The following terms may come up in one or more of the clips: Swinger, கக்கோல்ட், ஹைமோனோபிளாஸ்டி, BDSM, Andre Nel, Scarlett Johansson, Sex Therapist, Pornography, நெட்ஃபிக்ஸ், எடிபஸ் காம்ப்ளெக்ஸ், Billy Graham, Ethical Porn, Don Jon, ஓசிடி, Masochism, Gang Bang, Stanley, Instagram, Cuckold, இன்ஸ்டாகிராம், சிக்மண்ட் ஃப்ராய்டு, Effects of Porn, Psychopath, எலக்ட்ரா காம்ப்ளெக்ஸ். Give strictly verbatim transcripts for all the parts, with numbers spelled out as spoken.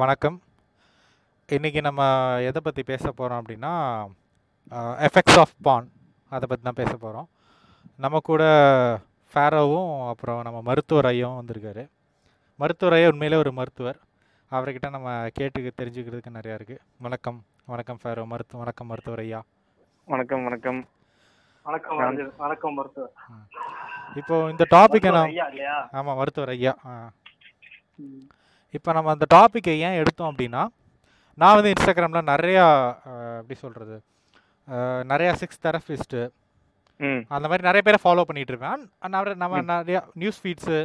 வணக்கம். இன்றைக்கி நம்ம எதை பற்றி பேச போகிறோம் அப்படின்னா எஃபெக்ட்ஸ் ஆஃப் பான், அதை பற்றி தான் பேச போகிறோம். நம்ம கூட ஃபேரோவும் அப்புறம் நம்ம மருத்துவர் ஐயாவும் வந்திருக்காரு. மருத்துவர் ஐயா உண்மையிலே ஒரு மருத்துவர். அவர்கிட்ட நம்ம கேட்டு தெரிஞ்சுக்கிறதுக்கு நிறையா இருக்குது. வணக்கம் வணக்கம் ஃபேரோ. மருத்து வணக்கம் மருத்துவர் ஐயா. வணக்கம் வணக்கம் வணக்கம் வணக்கம் மருத்துவர். இப்போ இந்த டாபிக் ஐயா. ஆமாம் மருத்துவர் ஐயா. ஆ இப்போ நம்ம அந்த டாப்பிக்கை ஏன் எடுத்தோம் அப்படின்னா, நான் வந்து இன்ஸ்டாகிராமில் நிறையா எப்படி சொல்கிறது நிறையா செக்ஸ் தெரபிஸ்ட்டு அந்த மாதிரி நிறைய பேரை ஃபாலோ பண்ணிகிட்ருப்பேன். நிறைய நம்ம நிறையா நியூஸ் ஃபீட்ஸு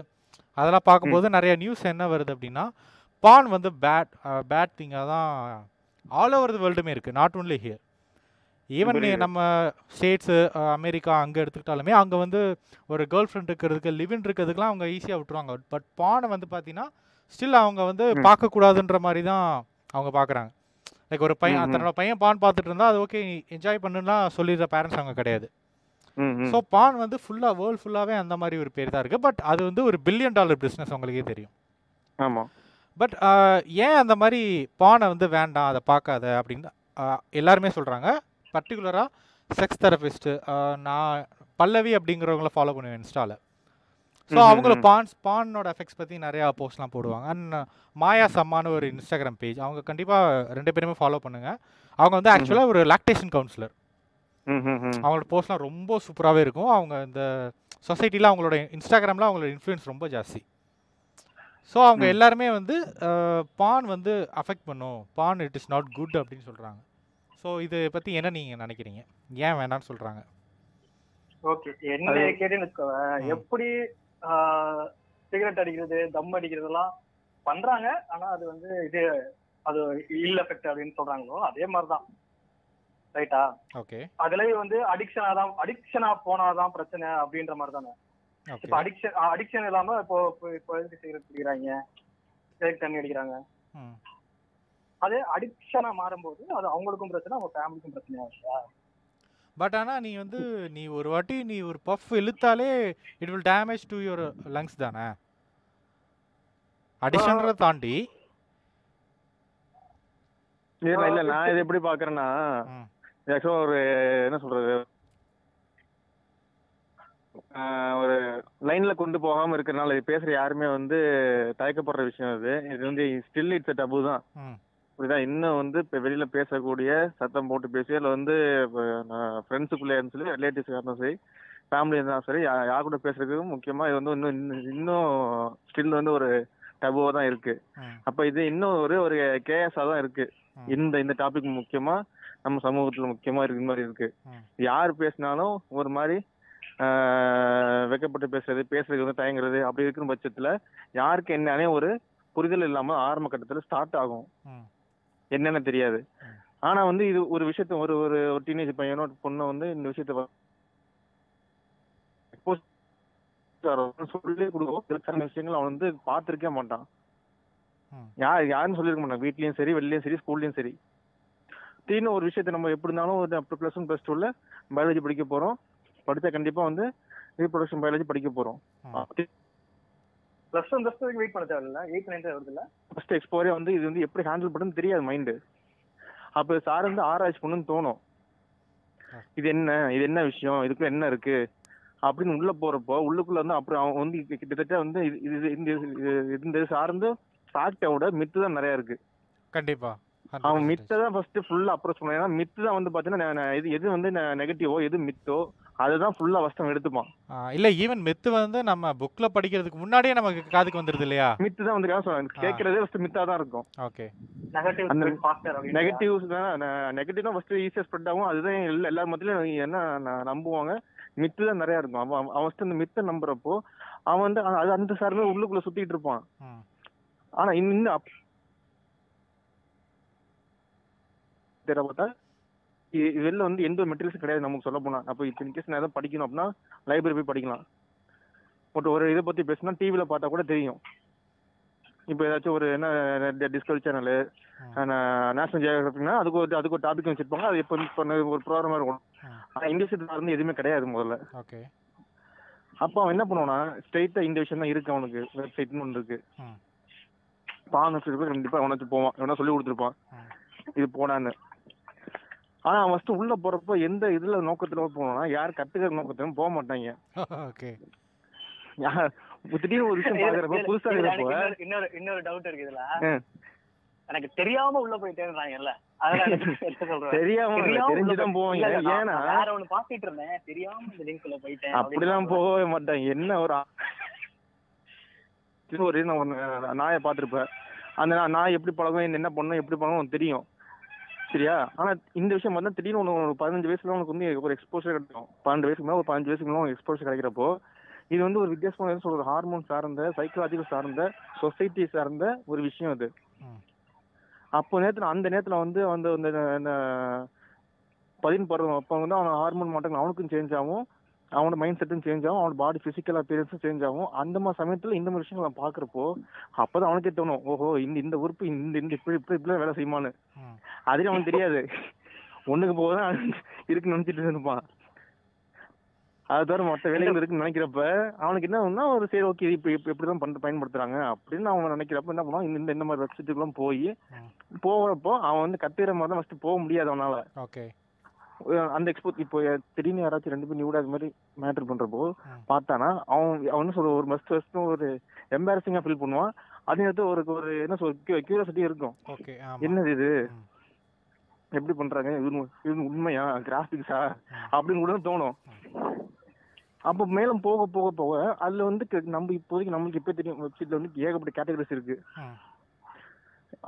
அதெல்லாம் பார்க்கும்போது நிறையா நியூஸ் என்ன வருது அப்படின்னா, பான் வந்து பேட் பேட் திங்காக தான் ஆல் ஓவர் தி வேர்ல்டுமே இருக்குது, நாட் ஒன்லி ஹியர். ஈவன் நம்ம ஸ்டேட்ஸு அமெரிக்கா அங்கே எடுத்துக்கிட்டாலுமே அங்கே வந்து ஒரு கேர்ள் ஃப்ரெண்ட் இருக்கிறதுக்கு லிவின் இருக்கிறதுக்குலாம் அவங்க ஈஸியாக விட்டுருவாங்க. பட் பானை வந்து பார்த்தீங்கன்னா ஸ்டில் அவங்க வந்து பார்க்கக்கூடாதுன்ற மாதிரி தான் அவங்க பார்க்குறாங்க. லைக் ஒரு பையன் தன்னோட பையன் பான் பார்த்துட்டு இருந்தால் அது ஓகே என்ஜாய் பண்ணுன்னா சொல்லிடுற பேரண்ட்ஸ் அவங்க கிடையாது. ஸோ பான் வந்து ஃபுல்லாக வேர்ல்டு ஃபுல்லாகவே அந்த மாதிரி ஒரு பேர் தான் இருக்குது. பட் அது வந்து ஒரு பில்லியன் டாலர் பிஸ்னஸ் உங்களுக்கே தெரியும். ஆமாம். பட் ஏன் அந்த மாதிரி பானை வந்து வேண்டாம் அதை பார்க்காத அப்படின்னு எல்லாருமே சொல்கிறாங்க. பர்டிகுலராக செக்ஸ் தெரபிஸ்ட்டு, நான் பல்லவி அப்படிங்கிறவங்கள ஃபாலோ பண்ணுவேன் இன்ஸ்டாவில். ஸோ அவங்கள பான்ஸ் பானோட எஃபெக்ட்ஸ் பற்றி நிறையா போஸ்ட்லாம் போடுவாங்க. அண்ட் மாயா சம்மான்னு ஒரு இன்ஸ்டாகிராம் பேஜ், அவங்க கண்டிப்பாக ரெண்டு பேருமே ஃபாலோ பண்ணுங்கள். அவங்க வந்து ஆக்சுவலாக ஒரு லாக்டேஷன் கவுன்சிலர். அவங்களோட போஸ்ட்லாம் ரொம்ப சூப்பராகவே இருக்கும். அவங்க இந்த சொசைட்டியில் அவங்களோட இன்ஸ்டாகிராமில் அவங்களோட இன்ஃப்ளூயன்ஸ் ரொம்ப ஜாஸ்தி. ஸோ அவங்க எல்லாருமே வந்து பான் வந்து அஃபெக்ட் பண்ணும், பான் இட் இஸ் நாட் குட் அப்படின்னு சொல்கிறாங்க. ஸோ இதை பற்றி என்ன நீங்கள் நினைக்கிறீங்க, ஏன் வேணான்னு சொல்கிறாங்க? ஓகே, என்ன கேட்டேன்னு எப்படி சிகரெட் அடிக்கிறது தம் அடிக்கிறதுலாம் பண்றாங்க, ஆனா அது வந்து இது அது இல் எஃபெக்ட் அப்படின்னு சொல்றாங்களோ அதே மாதிரிதான். ரைட்டா? ஓகே. அதுலயும் வந்து அடிக்ஷனா தான் அடிக்ஷனா போனாதான் பிரச்சனை அப்படின்ற மாதிரி தானே. இப்ப அடிக்ஷன் அடிக்ஷன் இல்லாம இப்போ இப்போ சிகரெட் பிடிக்கிறாங்க, சிகரெட் தண்ணி அடிக்கிறாங்க. அதே அடிக்ஷனா மாறும்போது அது அவங்களுக்கும் பிரச்சனை, அவங்க ஃபேமிலிக்கும் பிரச்சனையா இல்லையா? பட் ஆனால் நீ வந்து நீ ஒரு வாட்டி நீ ஒரு பஃப் இழுத்தாலே it will damage to your lungs தானே. அடிஷனலை தாண்டி இல்லை. நான் இது எப்படி பார்க்குறேன்னா, ஆக்சுவலாக ஒரு என்ன சொல்கிறது ஒரு லைனில் கொண்டு போகாமல் இருக்கிறனால இது பேசுகிற யாருமே வந்து தயக்கப்படுற விஷயம். அது இது வந்து ஸ்டில் இட்ஸ் எ டபு தான். புரியுதா? இன்னும் வந்து இப்போ வெளியில் பேசக்கூடிய சத்தம் போட்டு பேசி இல்லை வந்து இப்போ ஃப்ரெண்ட்ஸுக்குள்ளே இருந்தாலும் சரி, ரிலேட்டிவ்ஸ் இருந்தாலும் சரி, ஃபேமிலி இருந்தாலும் சரி, யார் கூட பேசுறதுக்கு முக்கியமாக இது வந்து இன்னும் இன்னும் ஸ்டில் வந்து ஒரு டபுவாக தான் இருக்கு. அப்போ இது இன்னும் ஒரு ஒரு கேஎஸாக தான் இருக்கு. இந்த இந்த டாபிக் முக்கியமாக நம்ம சமூகத்தில் முக்கியமாக இருக்கிற மாதிரி இருக்கு. யார் பேசினாலும் ஒரு மாதிரி வெக்கப்பட்டு பேசுறது, பேசுறதுக்கு வந்து தயங்குறது, அப்படி இருக்கிற பட்சத்தில் யாருக்கு என்னன்னே ஒரு புரிதல் இல்லாமல் ஆரம்ப கட்டத்தில் ஸ்டார்ட் ஆகும், என்னென்ன தெரியாது. ஆனா வந்து இது ஒரு விஷயத்த ஒரு ஒரு டீனேஜ் பையனோ பொண்ணு வந்து இந்த விஷயத்த சொல்லி கொடுக்கும் விஷயங்கள் அவன் வந்து பார்த்துருக்கே மாட்டான். யார் யாருன்னு சொல்லியிருக்க மாட்டான், வீட்லயும் சரி, வெளிலயும் சரி, ஸ்கூல்லயும் சரி. திடீர்னு ஒரு விஷயத்த நம்ம எப்படி இருந்தாலும் ஒரு பிளஸ் ஒன் பிளஸ் டூல பயாலஜி படிக்க போறோம், படித்தா கண்டிப்பா வந்து ரீப்ரொடக்ஷன் பயாலஜி படிக்க போறோம். பிளஸ் ஒன் பிளஸ் டூக்கு வெயிட் பண்ண தேவையில்ல, எயிட் நைன் வருது இல்லை, ஃபர்ஸ்ட் எக்ஸ்போரே வந்து இது வந்து எப்படி ஹேண்டில் பண்ணுன்னு தெரியாது மைண்டு. அப்போ சார் வந்து ஆராய்ச்சி பண்ணுன்னு தோணும், இது என்ன இது என்ன விஷயம், இதுக்குள்ள என்ன இருக்கு அப்படின்னு உள்ள போறப்போ உள்ளுக்குள்ள வந்து அப்புறம் அவன் வந்து கிட்டத்தட்ட வந்து இந்த சார்ந்து ஃபேக்டோட மித்து தான் நிறைய இருக்கு. கண்டிப்பா அவன் மித்தை தான் ஃபர்ஸ்ட் ஃபுல்லா அப்ரோச் பண்ண. ஏன்னா மித்து தான் வந்து பாத்தீங்கன்னா இது எது வந்து நெகட்டிவோ எது மித்தோ அதுதான் ஃபுல்லா வஸ்தம் எடுத்துப்பான். இல்ல ஈவன் மித்து வந்து நம்ம புக்ல படிக்கிறதுக்கு முன்னாடியே நமக்கு காதுக்கு வந்துருது இல்லையா? மித்து தான் வந்து சொல்லுவாங்க, கேட்கறதே ஃபர்ஸ்ட் மித்தா தான் இருக்கும். Okay, negative factor. நெகட்டிவ்ஸ் தான் நெகட்டிவ் தான் ஃபர்ஸ்ட் ஈஸியா ஸ்ப்ரெட் ஆகும். அதுதான் எல்லா மத்தியிலும் என்ன நம்புவாங்க, மித்து தான் நிறைய இருக்கும். அவன் ஃபர்ஸ்ட் அந்த மித்தை நம்புறப்போ அவன் வந்து அது அந்த சார்ந்து உள்ளுக்குள்ள சுத்திட்டு இருப்பான். ஆனா இன்னும் தெரிய பார்த்தா வெளில வந்து எந்த ஒரு மெட்டீரியல்ஸும் கிடையாது நமக்கு சொல்ல போனால். அப்போ இப்போ இன்கேஸ் நான் எதாவது படிக்கணும் அப்படின்னா லைப்ரரி போய் படிக்கலாம். பட் ஒரு இதை பற்றி பேசினா டிவியில் பார்த்தா கூட தெரியும். இப்போ ஏதாச்சும் ஒரு என்ன டிஸ்கவரி சேனலு நேஷனல் ஜியோகிராஃபிக்னா அதுக்கு ஒரு அதுக்கு ஒரு டாபிக் வச்சுருப்பாங்க. அது இப்போ ஒரு ப்ரோக்ராமாக இருக்கும். ஆனால் இங்கிலீஷ் வந்து எதுவுமே கிடையாது முதல்ல. ஓகே, அப்போ அவன் என்ன பண்ணுவான்னா ஸ்ட்ரெயிட்டாக இந்த விஷயம் தான் இருக்குது அவனுக்கு. வெப்சைட்னு ஒன்று இருக்குது, பானஸ் இருக்கும் கண்டிப்பா எவனாச்சும் போவான், எவனா சொல்லி கொடுத்துருப்பான் இது போனான்னு. ஆனா அவன் ஃபர்ஸ்ட் உள்ள போறப்போ எந்த இதுல நோக்கத்துல போனா யார் கத்துக்கிற நோக்கத்துல போக மாட்டாங்க. திடீர்னு ஒரு விஷயம் பாக்குறப்ப புதுசா இருக்கிறப்போ இன்னொரு இன்னொரு டவுட் இருக்கு இதுல. எனக்கு தெரியாம உள்ள போயிட்டேன்றாங்கல்ல, தெரியாமதான் போவாங்க. ஏன்னா பாத்துட்டு இருந்தேன் தெரியாம இந்த லிங்க் உள்ள போயிட்டேன் அப்படிலாம் போகவே மாட்டாங்க. என்ன ஒரு ஒரு நாயை பார்த்துருப்பேன், அந்த நாய் எப்படி பழகும் என்ன பண்ணும் எப்படி பழகும் உனக்கு தெரியும் சரியா. ஆனா இந்த விஷயம் பார்த்தா திடீர்னு உனக்கு பதினஞ்சு வயசுல உனக்கு வந்து ஒரு எக்ஸ்போஷர் கிடைக்கும். பன்னெண்டு வயசுக்கு மேலே ஒரு பதினஞ்சு வயசுக்கு மேலே எக்ஸ்போஷர் கிடைக்கிறப்போ இது வந்து ஒரு வித்தியாசமான சொல்ற ஹார்மோன் சார்ந்த சைக்காலஜிக்கல் சார்ந்த சொசைட்டி சார்ந்த ஒரு விஷயம் அது. அப்போ நேரத்தில் அந்த நேரத்தில் வந்து அந்த இந்த பதின் பருவம் அப்போ வந்து அவன் ஹார்மோன் மாட்டங்கள் அவனுக்கும் சேஞ்ச் ஆகும், அவனோட மைண்ட் செட்டும் சேஞ்ச் ஆகும், அவனோட பாடி ஃபிசிக்கல் அப்பியரன்ஸும் சேஞ்ச் ஆகும். அந்த மாதிரி சமயத்தில் இந்த மாதிரி விஷயங்கள் நான் பார்க்குறப்போ அப்போ தான் அவனுக்கே தோணும், ஓஹோ இந்த இந்த உறுப்பு இந்த இந்த இப்படி இப்படி இப்படிலாம் வேலை செய்யுமான்னு. அதுலேயும் அவனுக்கு தெரியாது, ஒன்றுக்கு போக தான் இருக்குன்னு நினச்சிட்டு இருப்பான். அது தவிர மற்ற வேலைகள் இருக்குன்னு நினைக்கிறப்ப அவனுக்கு என்ன ஒன்னா ஒரு சரி ஓகே இப்போ இப்போ எப்படி தான் பண்ண பயன்படுத்துறாங்க அப்படின்னு அவன் நினைக்கிறப்ப என்ன பண்ணுவான், இந்த இந்த மாதிரி வெப்சைட்டுக்குலாம் போய் போகிறப்போ அவன் வந்து கத்துக்கிற மாதிரி தான் ஃபர்ஸ்ட் போக முடியாது அவனால. ஓகே அந்த எக்ஸ்போர்ட் இப்போ திடீர்னு யாராச்சும் ரெண்டு பேரும் நியூடாக அது மாதிரி மேட்டர் பண்ணுறப்போ பார்த்தானா அவன் அவனு சொல்ற ஒரு ஃபர்ஸ்ட் ஃபர்ஸ்ட் ஒரு எம்பாரசிங்காக ஃபீல் பண்ணுவான். அதே நேரத்தில் ஒரு ஒரு என்ன சொல்ற கியூரியாசிட்டி இருக்கும், என்னது இது எப்படி பண்ணுறாங்க இது உண்மையா கிராஃபிக்ஸா அப்படின்னு கூட தோணும். அப்போ மேலும் போக போக போக அதில் வந்து நம்ம இப்போதைக்கு நம்மளுக்கு இப்போ தெரியும் வெப்சைட்டில் வந்து ஏகப்பட்ட கேட்டகரிஸ் இருக்கு.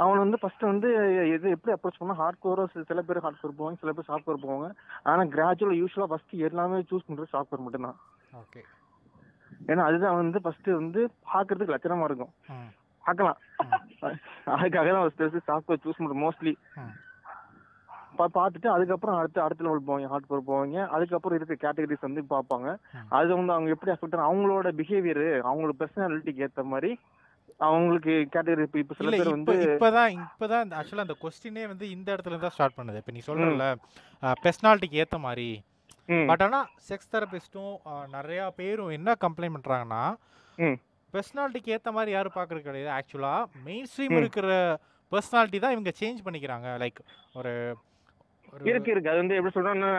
அவன் வந்து ஃபர்ஸ்ட் வந்து எது எப்படி அப்ரோச் பண்ணா ஹார்ட் கோரோ சில பேர் ஹார்ட் கோர் போவாங்க, சில பேர் சாஃப்ட் கோர் போவாங்க. ஆனால் கிராஜுவலாக யூஸ்வலாக ஃபர்ஸ்ட் எல்லாமே சூஸ் பண்ணுறது சாஃப்ட் கோர் மட்டும்தான். ஓகே, ஏன்னா அதுதான் வந்து ஃபர்ஸ்ட் வந்து பார்க்கறதுக்கு லட்சணமா இருக்கும், பார்க்கலாம். அதுக்காக தான் சாஃப்ட் கோர் சூஸ் பண்ணுறோம் மோஸ்ட்லி. பார்த்துட்டு அதுக்கப்புறம் அடுத்த அடுத்த லெவல் போவாங்க, ஹார்ட் கோர் போவாங்க. அதுக்கப்புறம் இருக்கிற கேட்டகரிஸ் வந்து பார்ப்பாங்க, அது வந்து அவங்க எப்படி அஃபெக்ட் ஆகும் அவங்களோட பிஹேவியர் அவங்களோட பர்சனாலிட்டிக்கு ஏற்ற மாதிரி அவங்களுக்கு கேட்டகரி. இப்போ சில பேர் வந்து இப்போதான் இப்போதான் ஆக்சுவலாக அந்த கொஸ்டினே வந்து இந்த இடத்துல தான் ஸ்டார்ட் பண்ணுது. இப்போ நீ சொல்றல பர்சனாலிட்டிக்கு ஏற்ற மாதிரி, பட் ஆனால் செக்ஸ் தெரபிஸ்ட்டும் நிறையா பேரும் என்ன கம்ப்ளைண்ட் பண்ணுறாங்கன்னா பர்சனாலிட்டிக்கு ஏற்ற மாதிரி யாரும் பார்க்குறது கிடையாது. ஆக்சுவலாக மெயின் ஸ்ட்ரீம் இருக்கிற பர்சனாலிட்டி தான் இவங்க சேஞ்ச் பண்ணிக்கிறாங்க. லைக் ஒரு இருக்கு இருக்கு அது வந்து எப்படி சொல்றேன்னா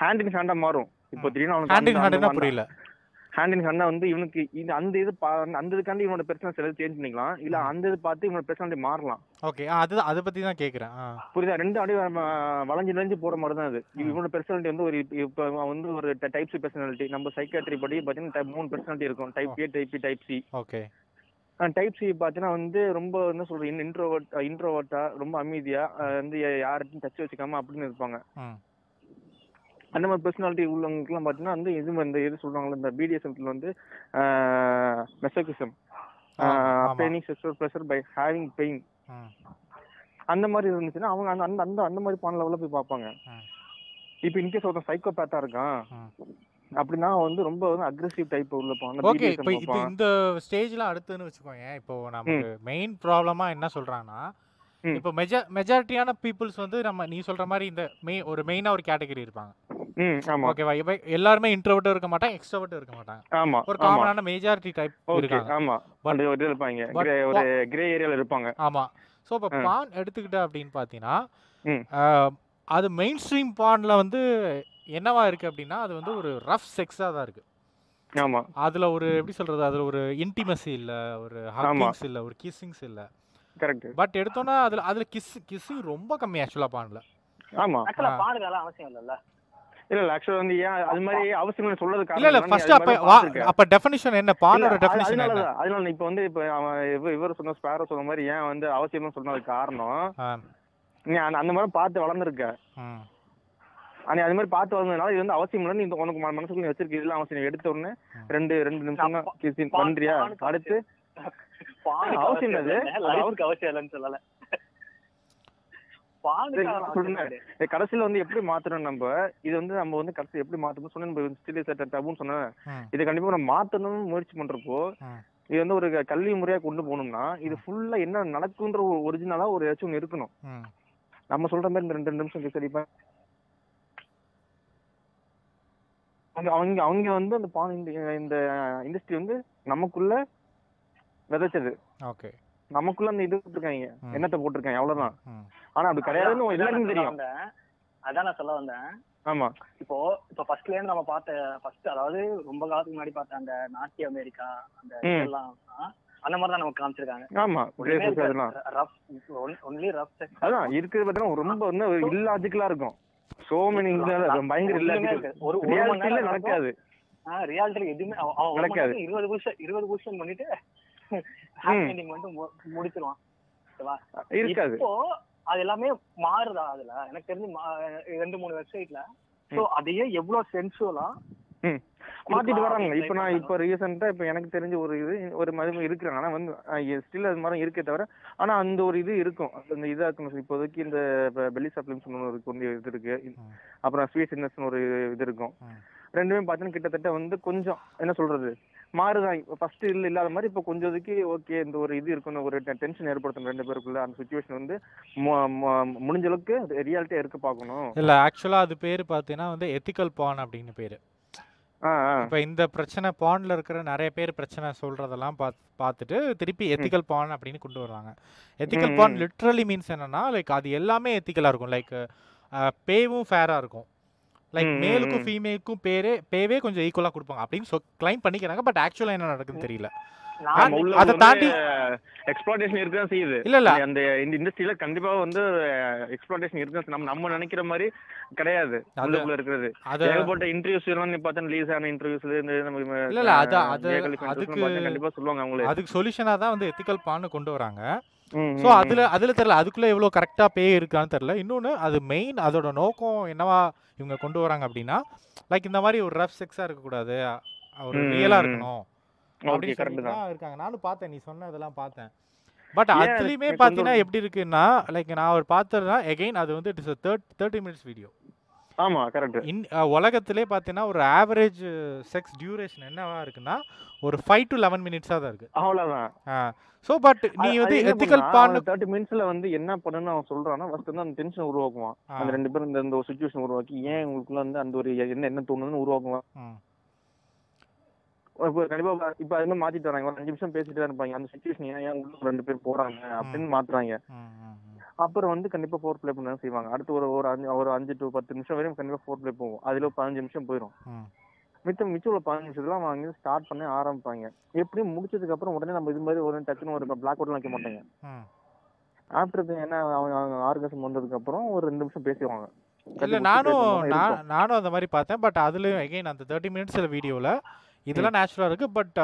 ஹேண்ட் இன் ஹேண்டா மாறும். இப்போ திடீர்னு அவனுக்கு ஹேண்ட் இன் ஹேண்டா புரியல, ஹேண்ட் இன் ஹேண்டா வந்து இவனுக்கு இந்த அந்த இது அந்த இதுக்காண்டி இவனோட பர்சனாலிட்டி எல்லாம் சேஞ்ச் பண்ணிக்கலாம், இல்ல அந்த இது பார்த்து இவனோட பர்சனாலிட்டி மாறலாம். ஓகே, அது அதை பத்தி தான் கேக்குறேன். புரியுதா? ரெண்டு அடி வளைஞ்சு வளைஞ்சு போற மாதிரி தான் அது. இவனோட பர்சனாலிட்டி வந்து ஒரு இப்போ வந்து ஒரு டைப்ஸ் பர்சனாலிட்டி, நம்ம சைக்காட்ரி படி பாத்தீங்கன்னா மூணு பர்சனாலிட்டி இருக்கும், type A, type B, type C. Okay, type C பார்த்தீங்கன்னா வந்து ரொம்ப என்ன சொல்றது இன்ட்ரோவர்ட் இன்ட்ரோவர்ட்டா ரொம்ப அமைதியா வந்து யார்கிட்டையும் டச் வச்சுக்காம அப்படின்னு இருப்பாங்க. அந்த மாதிரி பர்சனாலிட்டி உள்ளவங்களுக்குலாம் பார்த்தீங்கன்னா வந்து இது இந்த எது சொல்றாங்களோ இந்த பிடிஎஸ்எம்ல வந்து masochism, paining sexual pleasure by having pain, அந்த மாதிரி இருந்துச்சுன்னா அவங்க அந்த அந்த அந்த மாதிரி பான் லெவலில் போய் பார்ப்பாங்க. இப்போ இன்கேஸ் ஒருத்தன் சைக்கோபேத்தா இருக்கான் அப்படின்னா வந்து ரொம்ப அக்ரெசிவ் டைப் உள்ள போவாங்க. ஓகே, இப்போ இந்த ஸ்டேஜ்ல அடுத்துன்னு வெச்சுக்கோங்க. இப்போ நமக்கு மெயின் ப்ராப்ளமா என்ன சொல்றாங்கன்னா இப்போ மெஜாரிட்டியான பீப்பிள்ஸ் வந்து நம்ம நீ சொல்ற மாதிரி இந்த ஒரு மெயினா ஒரு கேட்டகரி இருப்பாங்க. ம், ஆமா. ஓகேவா? இப்போ எல்லாரும் இன்ட்ரோவர்ட் இருக்க மாட்டாங்க, எக்ஸ்ட்ரோவர்ட் இருக்க மாட்டாங்க, ஒரு காமனான மெஜாரிட்டி டைப் இருக்காங்க. ஆமா, பட் ஒரு இருப்பாங்க ஒரு கிரே ஏரியால இருப்பாங்க. ஆமா. சோ இப்போ பான் எடுத்துக்கிட்ட அப்படினு பாத்தீனா அது மெயின் ஸ்ட்ரீம் பான்ல வந்து என்னவா இருக்கு அப்படின்னா அது வந்து ஒரு ரஃப் செக்ஸா தான் இருக்கு. ஆமா, அதுல ஒரு எப்படி சொல்றது அதுல ஒரு இன்டிமசி இல்ல, ஒரு ஹக்கிங்ஸ் இல்ல, ஒரு கிஸ்ஸிங்ஸ் இல்ல. கரெக்ட். பட் எடுத்தோம்னா அதுல அதுல கிஸ் கிஸ்ஸிங் ரொம்ப கம்மி ஆக்சுவலா பான்ல. ஆமா, அக்கல பான்ல அவசியம் இல்லல்ல இல்ல இல்ல ஆக்சுவலா வந்து அது மாதிரி அவசியம் சொல்றது காரணம் இல்ல. ஃபர்ஸ்ட் அப்ப அப்ப டெஃபினிஷன் என்ன பானோட டெஃபினிஷன் என்ன? அதனால இப்ப வந்து இப்ப இவர் சொன்ன ஸ்பாரோ சொன்ன மாதிரி ஏன் வந்து அவசியம்னு சொன்னதுக்கு காரணம் நீ அந்த மாதிரி பார்த்து வளர்ந்துருக்க. ஆனா அது மாதிரி பார்த்து வந்ததுனால இது வந்து அவசியம் இல்லைன்னு இந்த உனக்கு மனசுக்குள்ள வச்சிருக்கு. இதெல்லாம் அவசியம் எடுத்த உடனே ரெண்டு ரெண்டு நிமிஷம் தான் பண்றியா அடுத்து அவசியம் இல்லைன்னு சொல்லல. கடைசியில வந்து எப்படி மாத்தணும் நம்ம இது வந்து நம்ம வந்து கடைசி எப்படி மாத்தணும் சொன்னேன்னு சொன்னேன். இதை கண்டிப்பா நம்ம மாத்தணும்னு முயற்சி பண்றப்போ இது வந்து ஒரு கல்வி முறையா கொண்டு போகணும்னா இது ஃபுல்லா என்ன நடக்குன்ற ஒரு ஒரிஜினலா ஒரு ஏதாச்சும் ஒன்று இருக்கணும். நம்ம சொல்ற மாதிரி இந்த ரெண்டு ரெண்டு நிமிஷம் சரிப்பா அவங்க அவங்க வந்து அந்த பான் இந்த இண்டஸ்ட்ரி வந்து நமக்குள்ள விதைச்சது. ஓகே, நமக்குள்ள அந்த இது போட்டிருக்காங்க, என்னத்தை போட்டிருக்காங்க, அவ்வளவுதான். ஆனா அப்படி கிடையாதுன்னு எல்லாருக்கும் தெரியும். அதான் நான் சொல்ல வந்தேன். ஆமா, இப்போ இப்ப ஃபர்ஸ்ட்ல இருந்து நம்ம பார்த்த ஃபர்ஸ்ட், அதாவது ரொம்ப காலத்துக்கு முன்னாடி பார்த்த அந்த நார்த் அமெரிக்கா அந்த எல்லாம் அந்த மாதிரி தான் நமக்கு காமிச்சிருக்காங்க. ஆமா, ரஃப் ஒன்லி ரஃப் செக்ஸ் அதான் இருக்குது. பார்த்தா ரொம்ப வந்து இல்லாஜிக்கலா இருக்கும். சோ many பயங்கர இல்லாஜிக்கல். ஒரு ரியாலிட்டில நடக்காது. ஆ, ரியாலிட்டில எதுமே நடக்காது. இருபது புஷ் இருபது புஷ் பண்ணிட்டு ஹாப்பி எண்டிங் வந்து முடிச்சிடுவான். ஓகேவா? இருக்காது. இப்போ அது எல்லாமே மாறுதா? அதுல எனக்கு தெரிஞ்சு ரெண்டு மூணு வெப்சைட்ல சோ அதையே எவ்வளவு சென்சுவலா மாத்திட்டு வராங்க. இப்ப நான் இப்ப ரீசெண்டா இப்ப எனக்கு தெரிஞ்ச ஒரு இது ஒரு மதிப்பு இருக்கிறாங்க. ஆனா வந்து ஸ்டில் அது மாதிரி இருக்கே தவிர, ஆனா அந்த ஒரு இது இருக்கும், அந்த இதா இருக்கும். இப்போதைக்கு இந்த பெல்லி சப்ளிம்ஸ் ஒரு கொஞ்சம் இது இருக்கு, அப்புறம் ஸ்வீட் சின்னஸ் ஒரு இது இருக்கும். ரெண்டுமே பார்த்தீங்கன்னா கிட்டத்தட்ட வந்து கொஞ்சம் என்ன சொல்றது மாறுதான். இப்போ ஃபர்ஸ்ட் இல்லை இல்லாத மாதிரி இப்போ கொஞ்சதுக்கு ஓகே, இந்த ஒரு இது இருக்குன்னு ஒரு டென்ஷன் ஏற்படுத்தணும் ரெண்டு பேருக்குள்ள. அந்த சுச்சுவேஷன் வந்து முடிஞ்ச அளவுக்கு ரியாலிட்டியா இருக்க பார்க்கணும். இல்லை, ஆக்சுவலாக அது பேர் பார்த்தீங்கன்னா வந்து எத்திக்கல் பான் அப்படின்னு பேர். இப்போ இந்த பிரச்சனை பான்ல இருக்கிற நிறைய பேர் பிரச்சனை சொல்றதெல்லாம் பார்த்து பார்த்துட்டு திருப்பி எத்திக்கல் பான் அப்படின்னு கொண்டு வருவாங்க. எத்திக்கல் பான் லிட்ரலி மீன்ஸ் என்னன்னா, லைக் அது எல்லாமே எத்திக்கலாக இருக்கும். லைக் பேவும் ஃபேராக இருக்கும். லைக் மேலுக்கும் ஃபீமேலுக்கும் பேரே பேவே கொஞ்சம் ஈக்குவலாக கொடுப்பாங்க அப்படின்னு சொ கிளைம் பண்ணிக்கிறாங்க. பட் ஆக்சுவலாக என்ன நடக்குதுன்னு தெரியல. அதை தாண்டி எக்ஸ்ப்ளாய்டேஷன் இருக்க தான் செய்யுது. இல்லை இல்லை, அந்த இந்த இண்டஸ்ட்ரியில கண்டிப்பாக வந்து எக்ஸ்ப்ளாய்டேஷன் இருக்க நம்ம நம்ம நினைக்கிற மாதிரி கிடையாது. அதுக்குள்ள இருக்கிறது ஏகப்பட்ட இன்டர்வியூஸ் எல்லாம் நீ பார்த்தா லீஸ் ஆன இன்டர்வியூஸ்ல இருந்து நம்ம இல்லை இல்லை அதை அதை அதுக்கு கண்டிப்பாக சொல்லுவாங்க அவங்களே. அதுக்கு சொல்யூஷனாக தான் வந்து எத்திக்கல் பான்னு கொண்டு வராங்க. ஸோ அதில் அதில் தெரில அதுக்குள்ளே எவ்வளோ கரெக்டாக பே இருக்கான்னு தெரில. இன்னொன்று அது மெயின் அதோட நோக்கம் என்னவா இவங்க கொண்டு வராங்க அப்படின்னா, லைக் இந்த மாதிரி ஒரு ரஃப் செக்ஸாக இருக்கக்கூடாது, ஒரு ரியலாக இருக்கணும் அப்படின்னு தான் இருக்காங்க. நானும் பார்த்தேன், நீ சொன்ன இதெல்லாம் பார்த்தேன். பட் அதுலேயுமே பார்த்தீங்கன்னா எப்படி இருக்குன்னா, லைக் நான் ஒரு பார்த்ததுனா எகெயின் அது வந்து it is thirty minutes video. ஆமாம், கரெக்ட். இன் உலகத்திலே பார்த்தீங்கன்னா ஒரு ஆவரேஜ் செக்ஸ் டியூரேஷன் என்னவா இருக்குன்னா ஒரு ஃபைவ் டு லெவன் மினிட்ஸாக தான் இருக்குது, அவ்வளோதான். ஆ, ஸோ பட் நீ வந்து எத்திக்கல் பான் தேர்ட்டி மினிட்ஸில் வந்து என்ன பண்ணணும்னு அவன் சொல்கிறான்னா, ஃபஸ்ட் வந்து அந்த டென்ஷன் உருவாக்குவான். அந்த ரெண்டு பேரும் இந்த இந்த ஒரு சுச்சுவேஷன் உருவாக்கி ஏன் உங்களுக்குள்ள வந்து அந்த ஒரு என்ன என்ன தோணுதுன்னு உருவாக்குவான். இப்போ கண்டிப்பாக இப்போ அது மாதிரி மாற்றிட்டு வராங்க. ஒரு அஞ்சு நிமிஷம் பேசிட்டு தான் இருப்பாங்க. அந்த சுச்சுவேஷன் ஏன் ஏன் உள்ள ரெண்டு பேர் போகிறாங்க அப்படின்னு மாற்றுறாங்க. அப்புறம் வந்து கண்டிப்பாக ஃபோர் பிளே பண்ண செய்வாங்க. அடுத்து ஒரு ஒரு அஞ்சு ஒரு அஞ்சு டு பத்து நிமிஷம் வரையும் கண்டிப்பாக ஃபோர் பிளே போகும். அதில் பதினஞ்சு நிமிஷம் போயிடும். மிச்சம் மிச்சம் உள்ள பதினஞ்சு நிமிஷத்துலாம் அவங்க ஸ்டார்ட் பண்ண ஆரம்பிப்பாங்க. எப்படியும் முடிச்சதுக்கு அப்புறம் உடனே நம்ம இது மாதிரி ஒரு டக்குன்னு ஒரு பிளாக் அவுட்லாம் வைக்க மாட்டாங்க. ஆஃப்டர் என்ன அவங்க அவங்க ஆர்கசம் வந்ததுக்கு அப்புறம் ஒரு ரெண்டு நிமிஷம் பேசிடுவாங்க. இல்லை, நானும் நானும் அந்த மாதிரி பார்த்தேன். பட் அதுலேயும் எகைன் அந்த தேர்ட்டி மினிட்ஸில் வீடியோவில் இதெல்லாம் நேச்சுரலாக இருக்குது. பட்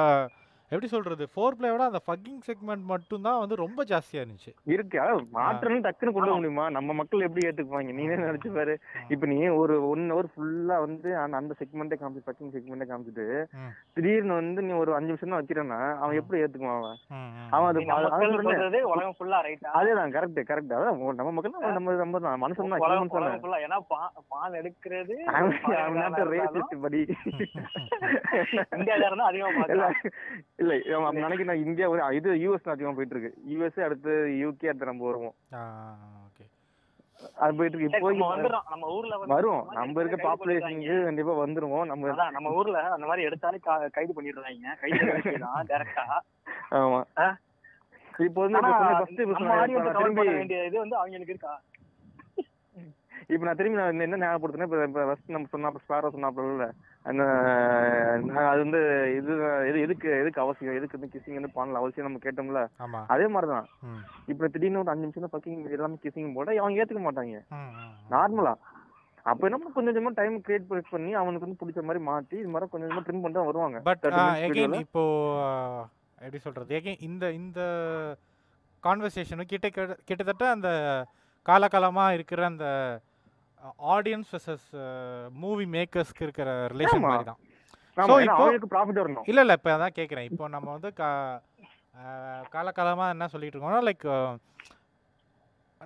எப்படி சொல்றது, ஃபோர் பிளேயோட அந்த ஃபக்கிங் செக்மெண்ட் மட்டும் தான் வந்து ரொம்ப ஜாஸ்தியா இருந்துச்சு. இருக்கு மாற்றமே டக்குன்னு கொண்டு முடியுமா? நம்ம மக்கள் எப்படி ஏத்துக்குவாங்க? நீனே நினைச்சு பாரு. இப்ப நீ ஒரு ஒன் ஹவர் ஃபுல்லா வந்து அந்த செக்மெண்டே காமிச்சு ஃபக்கிங் செக்மெண்டே காமிச்சிட்டு திடீர்னு வந்து நீ ஒரு அஞ்சு நிமிஷம் தான் வைக்கிறேன்னா அவன் எப்படி ஏத்துக்குவான்? அவன் அவன் அது அதேதான். கரெக்ட் கரெக்ட் அதான் நம்ம மக்கள் நம்ம நம்ம மனுஷன் தான் எடுக்கிறது படி இல்லை நினைக்க. நான் இந்தியா ஒரு இது யூஎஸ் தான் அதிகமாக போயிட்டு இருக்கு. யூஎஸ்ஏ அடுத்து யூகே அடுத்து நம்ம வருவோம். அது போயிட்டு இருக்கு. இப்போ நம்ம ஊர்ல வரும் நம்ம இருக்க பாப்புலேஷனுக்கு கண்டிப்பா வந்துருவோம். நம்ம நம்ம ஊர்ல அந்த மாதிரி எடுத்தாலே கைது பண்ணிடுறாங்க. கைது டேரக்டா. ஆமா, இப்போ வந்து அவங்களுக்கு இருக்கா. இப்ப நான் திரும்பி நான் என்ன ஞாபகப்படுத்தினேன், இப்ப நம்ம சொன்னா ஸ்பாரோ சொன்னாப்புல அந்த அது வந்து இது எதுக்கு எதுக்கு அவசியம், எதுக்கு கிசிங் வந்து பண்ணல அவசியம் நம்ம கேட்டோம்ல, அதே மாதிரிதான் இப்ப திடீர்னு ஒரு அஞ்சு நிமிஷம் பக்கிங் எல்லாமே கிசிங் போட அவங்க ஏத்துக்க மாட்டாங்க நார்மலா. அப்ப என்ன கொஞ்சம் கொஞ்சமா டைம் கிரியேட் பண்ணி அவனுக்கு வந்து பிடிச்ச மாதிரி மாத்தி இது மாதிரி கொஞ்சம் கொஞ்சமா ட்ரிம் பண்ணிட்டு வருவாங்க. பட் இப்போ எப்படி சொல்றது, இந்த இந்த கான்வர்சேஷன் கிட்ட கிட்டத்தட்ட அந்த காலகாலமா இருக்கிற அந்த ஆடியன்ஸ் வெர்சஸ் மூவி மேக்கர்ஸ்க்கு இருக்கிற ரிலேஷன் மாதிரி தான். ஸோ இப்போ ப்ராஃபிட் வரணும். இல்லை இல்லை இப்போ அதான் கேட்குறேன். இப்போ நம்ம வந்து கா காலகாலமாக என்ன சொல்லிட்டு இருக்கோம்னா, லைக்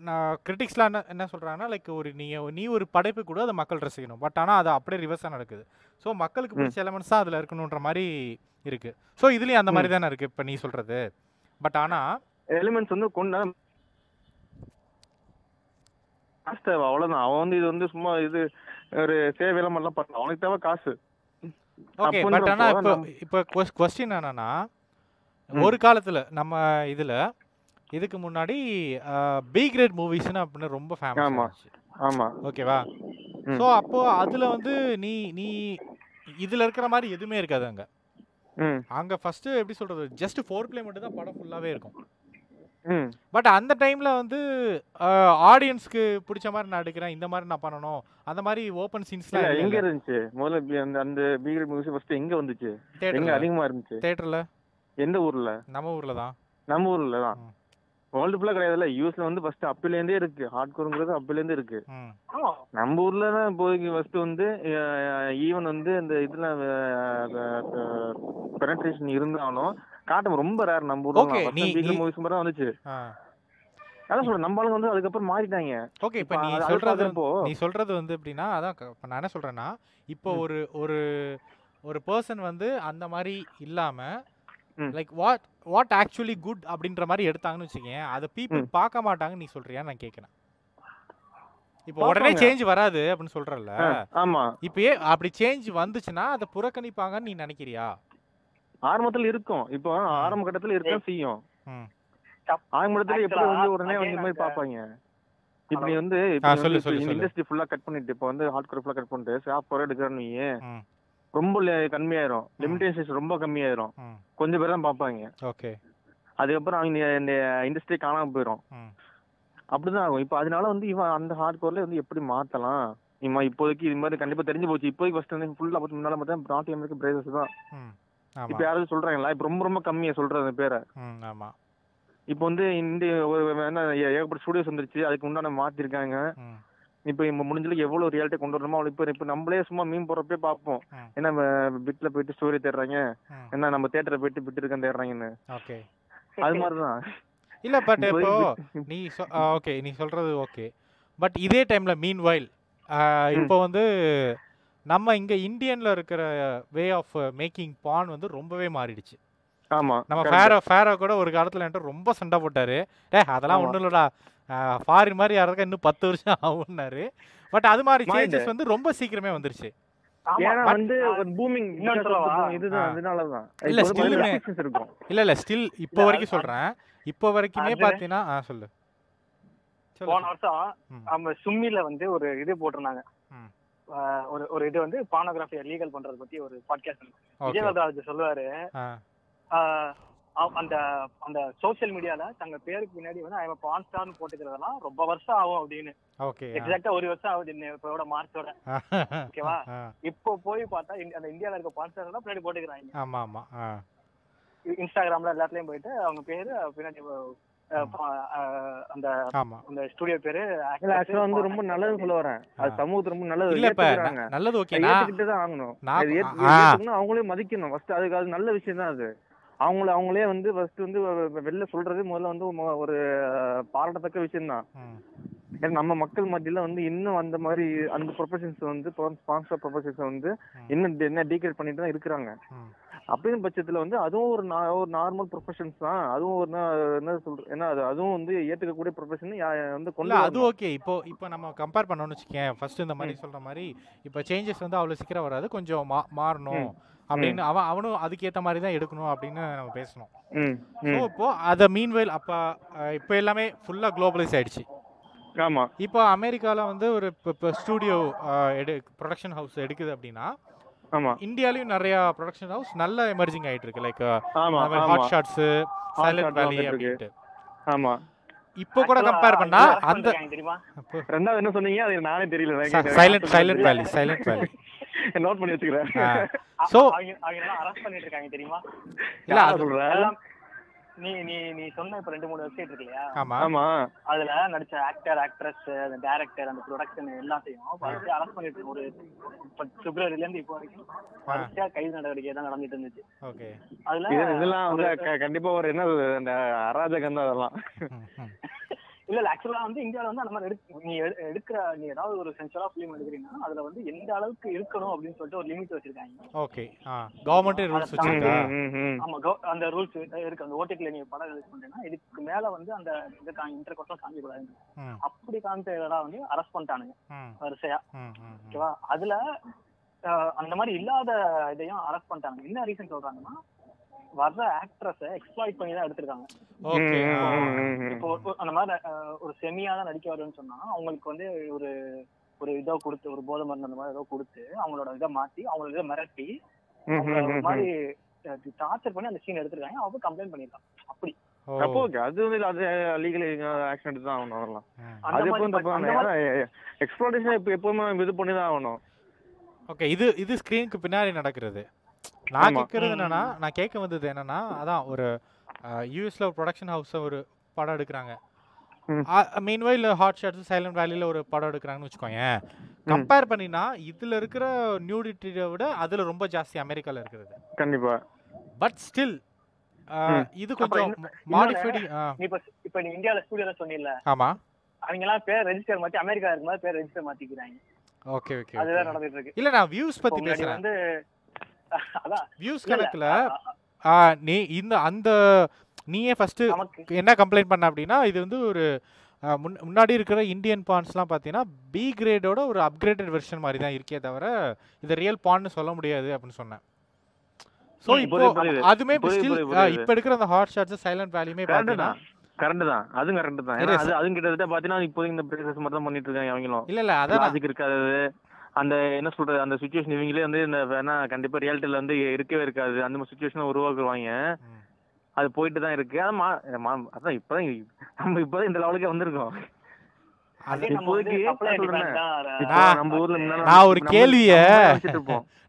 நான் கிரிட்டிக்ஸ்லாம் என்ன என்ன சொல்கிறாங்கன்னா, லைக் ஒரு நீ நீ ஒரு படைப்பு கூட அதை மக்கள் ரசிக்கணும். பட் ஆனால் அது அப்படியே ரிவர்ஸாக நடக்குது. ஸோ மக்களுக்கு பிடிச்ச எலமெண்ட்ஸ் தான் அதில் இருக்கணுன்ற மாதிரி இருக்குது. ஸோ இதுலேயும் அந்த மாதிரி தானே இருக்குது இப்போ நீ சொல்கிறது. பட் ஆனால் எலிமெண்ட்ஸ் வந்து கொண்டு அவ்வளவுதான். அவன் வந்து இது வந்து சும்மா இது ஒரு சேவையில மாதிரிலாம் பண்ணலாம். அவனுக்கு தேவை காசு. ஓகே, பட் ஆனால் இப்போ இப்போ கொஸ்டின் என்னன்னா, ஒரு காலத்தில் நம்ம இதில் இதுக்கு முன்னாடி பி கிரேட் மூவிஸ்னு அப்படின்னு ரொம்ப ஃபேமஸ். ஆமாம், ஓகேவா? ஸோ அப்போது அதில் வந்து நீ நீ இதில் இருக்கிற மாதிரி எதுவுமே இருக்காது அங்கே. அங்கே ஃபஸ்ட்டு எப்படி சொல்கிறது, ஜஸ்ட் ஃபோர் பிளே மட்டும் தான் படம் ஃபுல்லாகவே இருக்கும். பட் அந்த டைமில் வந்து ஆடியன்ஸ்க்கு பிடிச்ச மாதிரி நான் எடுக்கிறேன், இந்த மாதிரி நான் பண்ணணும், அந்த மாதிரி ஓப்பன் சீன்ஸ்லாம் எங்கே இருந்துச்சு முதல்ல? அந்த பி கிரேட் மூவிஸ் ஃபஸ்ட்டு எங்கே வந்துச்சு? தேட்டரில் அதிகமாக இருந்துச்சு. தேட்டரில் எந்த ஊரில்? நம்ம ஊரில் தான். நம்ம ஊரில் தான், வேர்ல்டு ஃபுல்லாக கிடையாதுல்ல. யூஎஸ்ல வந்து ஃபர்ஸ்ட் அப்பிலேருந்தே இருக்கு, ஹார்ட் கோர்ங்கிறது அப்பிலேருந்தே இருக்கு. நம்ம ஊர்ல தான் இப்போதைக்கு ஃபர்ஸ்ட் வந்து ஈவன் வந்து இந்த இதுல பெனட்ரேஷன் இருந்தாலும் காட்டம் ரொம்ப ரேர் நம்ம ஊர்ல. பீக்கில் மூவிஸ் மாதிரி தான் வந்துச்சு. அதான் சொல்றேன், நம்ம ஆளுங்க வந்து அதுக்கப்புறம் மாறிட்டாங்க. ஓகே, இப்போ நீ சொல்றது நீ சொல்றது வந்து எப்படின்னா, அதான் இப்போ நான் என்ன சொல்றேன்னா, இப்போ ஒரு ஒரு ஒரு பர்சன் வந்து அந்த மாதிரி இல்லாம like what what actually good அப்படின்ற மாதிரி எடுத்தாங்கன்னு வச்சுக்கேன், அதை பீப்புள் பார்க்க மாட்டாங்கன்னு நீ சொல்றியான்னு நான் கேட்குறேன். இப்போ உடனே சேஞ்ச் வராது அப்படின்னு சொல்றல. ஆமாம், இப்பயே அப்படி சேஞ்ச் வந்துச்சுன்னா அதை புறக்கணிப்பாங்கன்னு நீ நினைக்கிறியா? ஆரம்பத்தில் இருக்கும், இப்போ ஆரம்ப கட்டத்தில் இருக்க செய்யும். ஆரம்பத்தில் எப்படி வந்து உடனே வந்து மாதிரி பார்ப்பாங்க. இப்படி வந்து இண்டஸ்ட்ரி ஃபுல்லாக கட் பண்ணிட்டு, இப்போ வந்து ஹார்ட் கோர் ஃபுல்லாக கட் பண்ணிட்டு சாப்பாடு எடுக்கிறேன்னு ரொம்ப கம்மியாயிரும், லிமிடேஷன் ரொம்ப கம்மியாயிரும், கொஞ்சம் பேர் தான் பார்ப்பாங்க. ஓகே, அதுக்கப்புறம் அவங்க இந்த இண்டஸ்ட்ரி காணாமல் போயிடும். அப்படிதான் ஆகும். இப்போ அதனால வந்து இவன் அந்த ஹார்ட் கோர்ல வந்து எப்படி மாற்றலாம் இம்மா இப்போதைக்கு இது மாதிரி கண்டிப்பாக தெரிஞ்சு போச்சு. இப்போதைக்கு ஃபர்ஸ்ட் வந்து ஃபுல்லாக பார்த்து முன்னால பார்த்தா நாட்டு அமெரிக்க பிரைசஸ் தான். இப்போ யாராவது சொல்றாங்களா? இப்போ ரொம்ப ரொம்ப கம்மியாக சொல்றது பேரை. ஆமா, இப்போ வந்து இந்திய ஏகப்பட்ட ஸ்டுடியோஸ் வந்துருச்சு, அதுக்கு உண்டான மாற்றிருக்காங்க. இப்போ இப்போ முடிஞ்சளவுக்கு எவ்வளோ ரியாலிட்டி கொண்டு வரணுமோ அவ்வளோ. இப்போ இப்போ நம்மளே சும்மா மீன் போடுறப்பே பார்ப்போம், ஏன்னா பிட்டில் போயிட்டு ஸ்டோரி தேடுறாங்க, ஏன்னா நம்ம தேட்டரை போயிட்டு பிட்டு இருக்கான்னு தேடுறாங்கன்னு. ஓகே, அது மாதிரி தான் இல்லை. பட் இப்போ நீ ஓகே நீ சொல்கிறது ஓகே. பட் இதே டைமில் மீன் வைல் இப்போ வந்து நம்ம இங்கே இந்தியனில் இருக்கிற வே ஆஃப் மேக்கிங் பான் வந்து ரொம்பவே மாறிடுச்சு. ஆமாம், நம்ம ஃபேரோ ஃபேரோ கூட ஒரு காலத்தில் என்கிட்ட ரொம்ப சண்டை போட்டார். ஏ அதெல்லாம் ஒன்றும் இல்லைடா, ஃபாரின் மாதிரி யாராக்கா இன்னும் பத்து வருஷம் ஆகும்னாரு. பட் அது மாதிரி சேஞ்சஸ் வந்து ரொம்ப சீக்கிரமே வந்துருச்சு. இல்ல இல்ல ஸ்டில் இப்போ வரைக்கும் சொல்றேன், இப்போ வரைக்குமே பாத்தீங்கன்னா சொல்லு. போன வருஷம் நம்ம சும்மில வந்து ஒரு இது போட்டிருந்தாங்க, ஒரு ஒரு இது வந்து போர்னோகிராஃபியை லீகல் பண்றது பத்தி ஒரு பாட்காஸ்ட். விஜயராஜ் சொல்லுவாரு, அந்த அந்த சோசியல் மீடியால தங்க பேருக்கு பின்னாடி வந்து ஐ அம் பான் ஸ்டார்னு போட்டுக்கிறதெல்லாம் ரொம்ப வருஷம் ஆகும் அப்படின்னு. எக்ஸாக்டா ஒரு வருஷம் ஆகுது இப்போட மார்ச்சோட. ஓகேவா, இப்போ போய் பார்த்தா அந்த இந்தியால இருக்க பான் ஸ்டார் எல்லாம் பின்னாடி போட்டுக்கிறாங்க. ஆமா ஆமா, இன்ஸ்டாகிராம்ல எல்லாத்துலயும் போயிட்டு அவங்க பேரு பின்னாடி அந்த அந்த ஸ்டுடியோ பேரு ஆக்சுவலா வந்து ரொம்ப நல்லது சொல்ல வரேன். அது சமூகத்துக்கு ரொம்ப நல்லது. இல்ல இப்ப நல்லது ஓகே தான் ஆகணும், அவங்களே மதிக்கணும். ஃபர்ஸ்ட் அதுக்கு அது நல்ல விஷயம் தான். அது அவங்கள அவங்களே வந்து ஃபர்ஸ்ட் வந்து வெளில சொல்றது முதல்ல வந்து ஒரு பாராட்டத்தக்க விஷயம்தான். ஏன்னா நம்ம மக்கள் மத்தியில வந்து இன்னும் அந்த மாதிரி அந்த ப்ரொஃபஷன்ஸ் வந்து ஸ்பான்சர் ப்ரொஃபஷன்ஸை வந்து இன்னும் என்ன டீக்ரேட் பண்ணிட்டு தான் இருக்கிறாங்க. அப்படின்னு பட்சத்துல வந்து அதுவும் ஒரு ஒரு நார்மல் ப்ரொஃபஷன்ஸ் தான். அதுவும் ஒரு என்ன சொல்ற ஏன்னா அது அதுவும் வந்து ஏற்றுக்கக்கூடிய ப்ரொஃபஷன் வந்து கொண்டு அது ஓகே. இப்போ இப்போ நம்ம கம்பேர் பண்ணணும்னு வச்சுக்கேன், ஃபர்ஸ்ட் இந்த மாதிரி சொல்ற மாதிரி இப்போ சேஞ்சஸ் வந்து அவ்வளோ சீக்கிரம் வராது, கொஞ்சம் மா மாறணும் அப்படின்னு அவன் அவனும் அதுக்கேற்ற மாதிரி தான் எடுக்கணும் அப்படின்னு நம்ம பேசணும். ஸோ இப்போ அதை மீன்வைல் அப்போ இப்போ எல்லாமே ஃபுல்லாக குளோபலைஸ் ஆயிடுச்சு. ஆமாம், இப்போ அமெரிக்காவில் வந்து ஒரு இப்போ ஸ்டூடியோ எடு ப்ரொடக்ஷன் ஹவுஸ் எடுக்குது அப்படின்னா, ஆமாம், இந்தியாலையும் நிறையா ப்ரொடக்ஷன் ஹவுஸ் நல்ல எமர்ஜிங் ஆகிட்டு இருக்கு. Like hot shots, silent valley அப்படின்ட்டு. ஆமாம், இப்போ கூட கம்பேர் பண்ணா அந்த ரெண்டாவது என்ன சொன்னீங்க அது நானே தெரியல. Silent silent valley silent valley note பண்ணி வச்சுக்கிறேன். சோ அவங்க எல்லாம் அரஸ்ட் பண்ணிட்டு இருக்காங்க தெரியுமா? இல்ல அது சொல்றேன். நீ நீ நீ சொன்ன இப்ப ரெண்டு மூணு வெப்சைட் இருக்குலையா? ஆமா ஆமா, அதுல நடிச்ச ஆக்டர் ஆக்ட்ரஸ் அந்த டைரக்டர் அந்த ப்ரொடக்ஷன் எல்லாத்தையும் அரஸ்ட் பண்ணிட்டு ஒரு பிப்ரவரில இருந்து இப்போ வரைக்கும் வரிசையா கைது நடவடிக்கை தான் நடந்துட்டு இருந்துச்சு. ஓகே, அதுல இதெல்லாம் வந்து கண்டிப்பா ஒரு என்ன அந்த அராஜகம் தான் அதெல்லாம். இல்ல இல்ல ஆக்சுவலா வந்து இந்தியாவில வந்து அந்த மாதிரி நீ எடுக்கிற நீ ஏதாவது ஒரு சென்சுரா ஃபிலிம் எடுக்கிறீங்கன்னா அதுல வந்து எந்த அளவுக்கு இருக்கணும் அப்படின்னு சொல்லிட்டு ஒரு லிமிட் வச்சிருக்காங்க. ஓகே, கவர்மெண்ட் ரூல்ஸ் வச்சிருக்கா? ஆமா, அந்த ரூல்ஸ் இருக்கு. அந்த ஓடிடில நீ படம் ரிலீஸ் பண்ணீங்கன்னா இதுக்கு மேல வந்து அந்த இன்டர் கோர்ஸ்லாம் காமிக்க கூடாது. அப்படி காமிச்சதெல்லாம் வந்து அரெஸ்ட் பண்ணிட்டானுங்க வரிசையா. ஓகேவா, அதுல அந்த மாதிரி இல்லாத இதையும் அரெஸ்ட் பண்ணிட்டாங்க. என்ன ரீசன் சொல்றாங்கன்னா வர்ற ஆக்ட்ரஸ எக்ஸ்ப்ளாய்ட் பண்ணி தான் எடுத்திருக்காங்க. இப்போ அந்த மாதிரி ஒரு செமியா தான் நடிக்க வரும்னு சொன்னா அவங்களுக்கு வந்து ஒரு ஒரு இதோ கொடுத்து, ஒரு போதை மருந்து அந்த மாதிரி ஏதோ கொடுத்து அவங்களோட இதை மாத்தி அவங்களோட இதை மிரட்டி அவங்கள மாதிரி டார்ச்சர் பண்ணி அந்த சீன் எடுத்திருக்காங்க. அவங்க கம்ப்ளைண்ட் பண்ணிருக்காங்க. அப்படி நடக்கிறது. நான் கேட்கறது என்னன்னா, நான் கேட்க வந்தது என்னன்னா, அதான் ஒரு யூஎஸ்ல ஒரு ப்ரொடக்ஷன் ஹவுஸ் ஒரு படம் எடுக்கிறாங்க, மீன்வைல் ஹாட் ஷாட்ஸ் சைலண்ட் வேலியில ஒரு படம் எடுக்கிறாங்கன்னு வச்சுக்கோங்க. கம்பேர் பண்ணினா இதுல இருக்கிற நியூடிட்டியை விட அதுல ரொம்ப ஜாஸ்தி அமெரிக்கால இருக்கிறது கண்டிப்பா. பட் ஸ்டில் இது கொஞ்சம் மாடிஃபைட். இப்ப இப்ப நீ இந்தியால ஸ்டுடியோல சொன்னீல்ல, ஆமா, அவங்க எல்லாம் பேர் ரெஜிஸ்டர் மாத்தி அமெரிக்கா இருக்கும்போது பேர் ரெஜிஸ்டர் மாத்திக்கிறாங்க. ஓகே ஓகே, அதுதான் நடந்துட்டு இருக்கு. இல்ல நான் வியூஸ் பத்தி பேசுறேன். வந்து அதான் வியூஸ் கணக்குல நீ இந்த அந்த நீயே ஃபர்ஸ்ட் என்ன கம்ப்ளைண்ட் பண்ண அப்படின்னா, இது வந்து ஒரு முன்னாடி இருக்கிற இந்தியன் பான்ஸ்லாம் பார்த்தீங்கன்னா பி கிரேடோட ஒரு அப்கிரேடட் வெர்ஷன் மாதிரி தான் இருக்கே தவிர இது ரியல் பான்னு சொல்ல முடியாது அப்படின்னு சொன்னேன். சோ இப்போ அதுமே இப்போ எடுக்கிற அந்த ஹாட் ஷாட்ஸ் சைலண்ட் வேலியுமே பார்த்தீங்கன்னா கரெக்ட் தான். அது கரெக்ட் தான். அது அது கிட்டத்தட்ட பார்த்தீங்கன்னா இப்போ இந்த பிரேசஸ் மட்டும் தான் பண்ணிட்டு இருக்காங்க அவங்களும். இல்ல இல்ல அதான் அதுக்கு இருக்காது. அந்த என்ன சொல்றது, அந்த சுச்சுவேஷன் இவங்களே வந்து வேணா கண்டிப்பா ரியாலிட்டியில வந்து இருக்கவே இருக்காது. அந்த மாதிரி சுச்சுவேஷன் உருவாக்குவாங்க. அது போயிட்டு தான் இருக்கு. அதான் இப்பதான் நம்ம இப்பதான் இந்த லெவலுக்கே வந்திருக்கோம். நான் ஒரு கேள்விய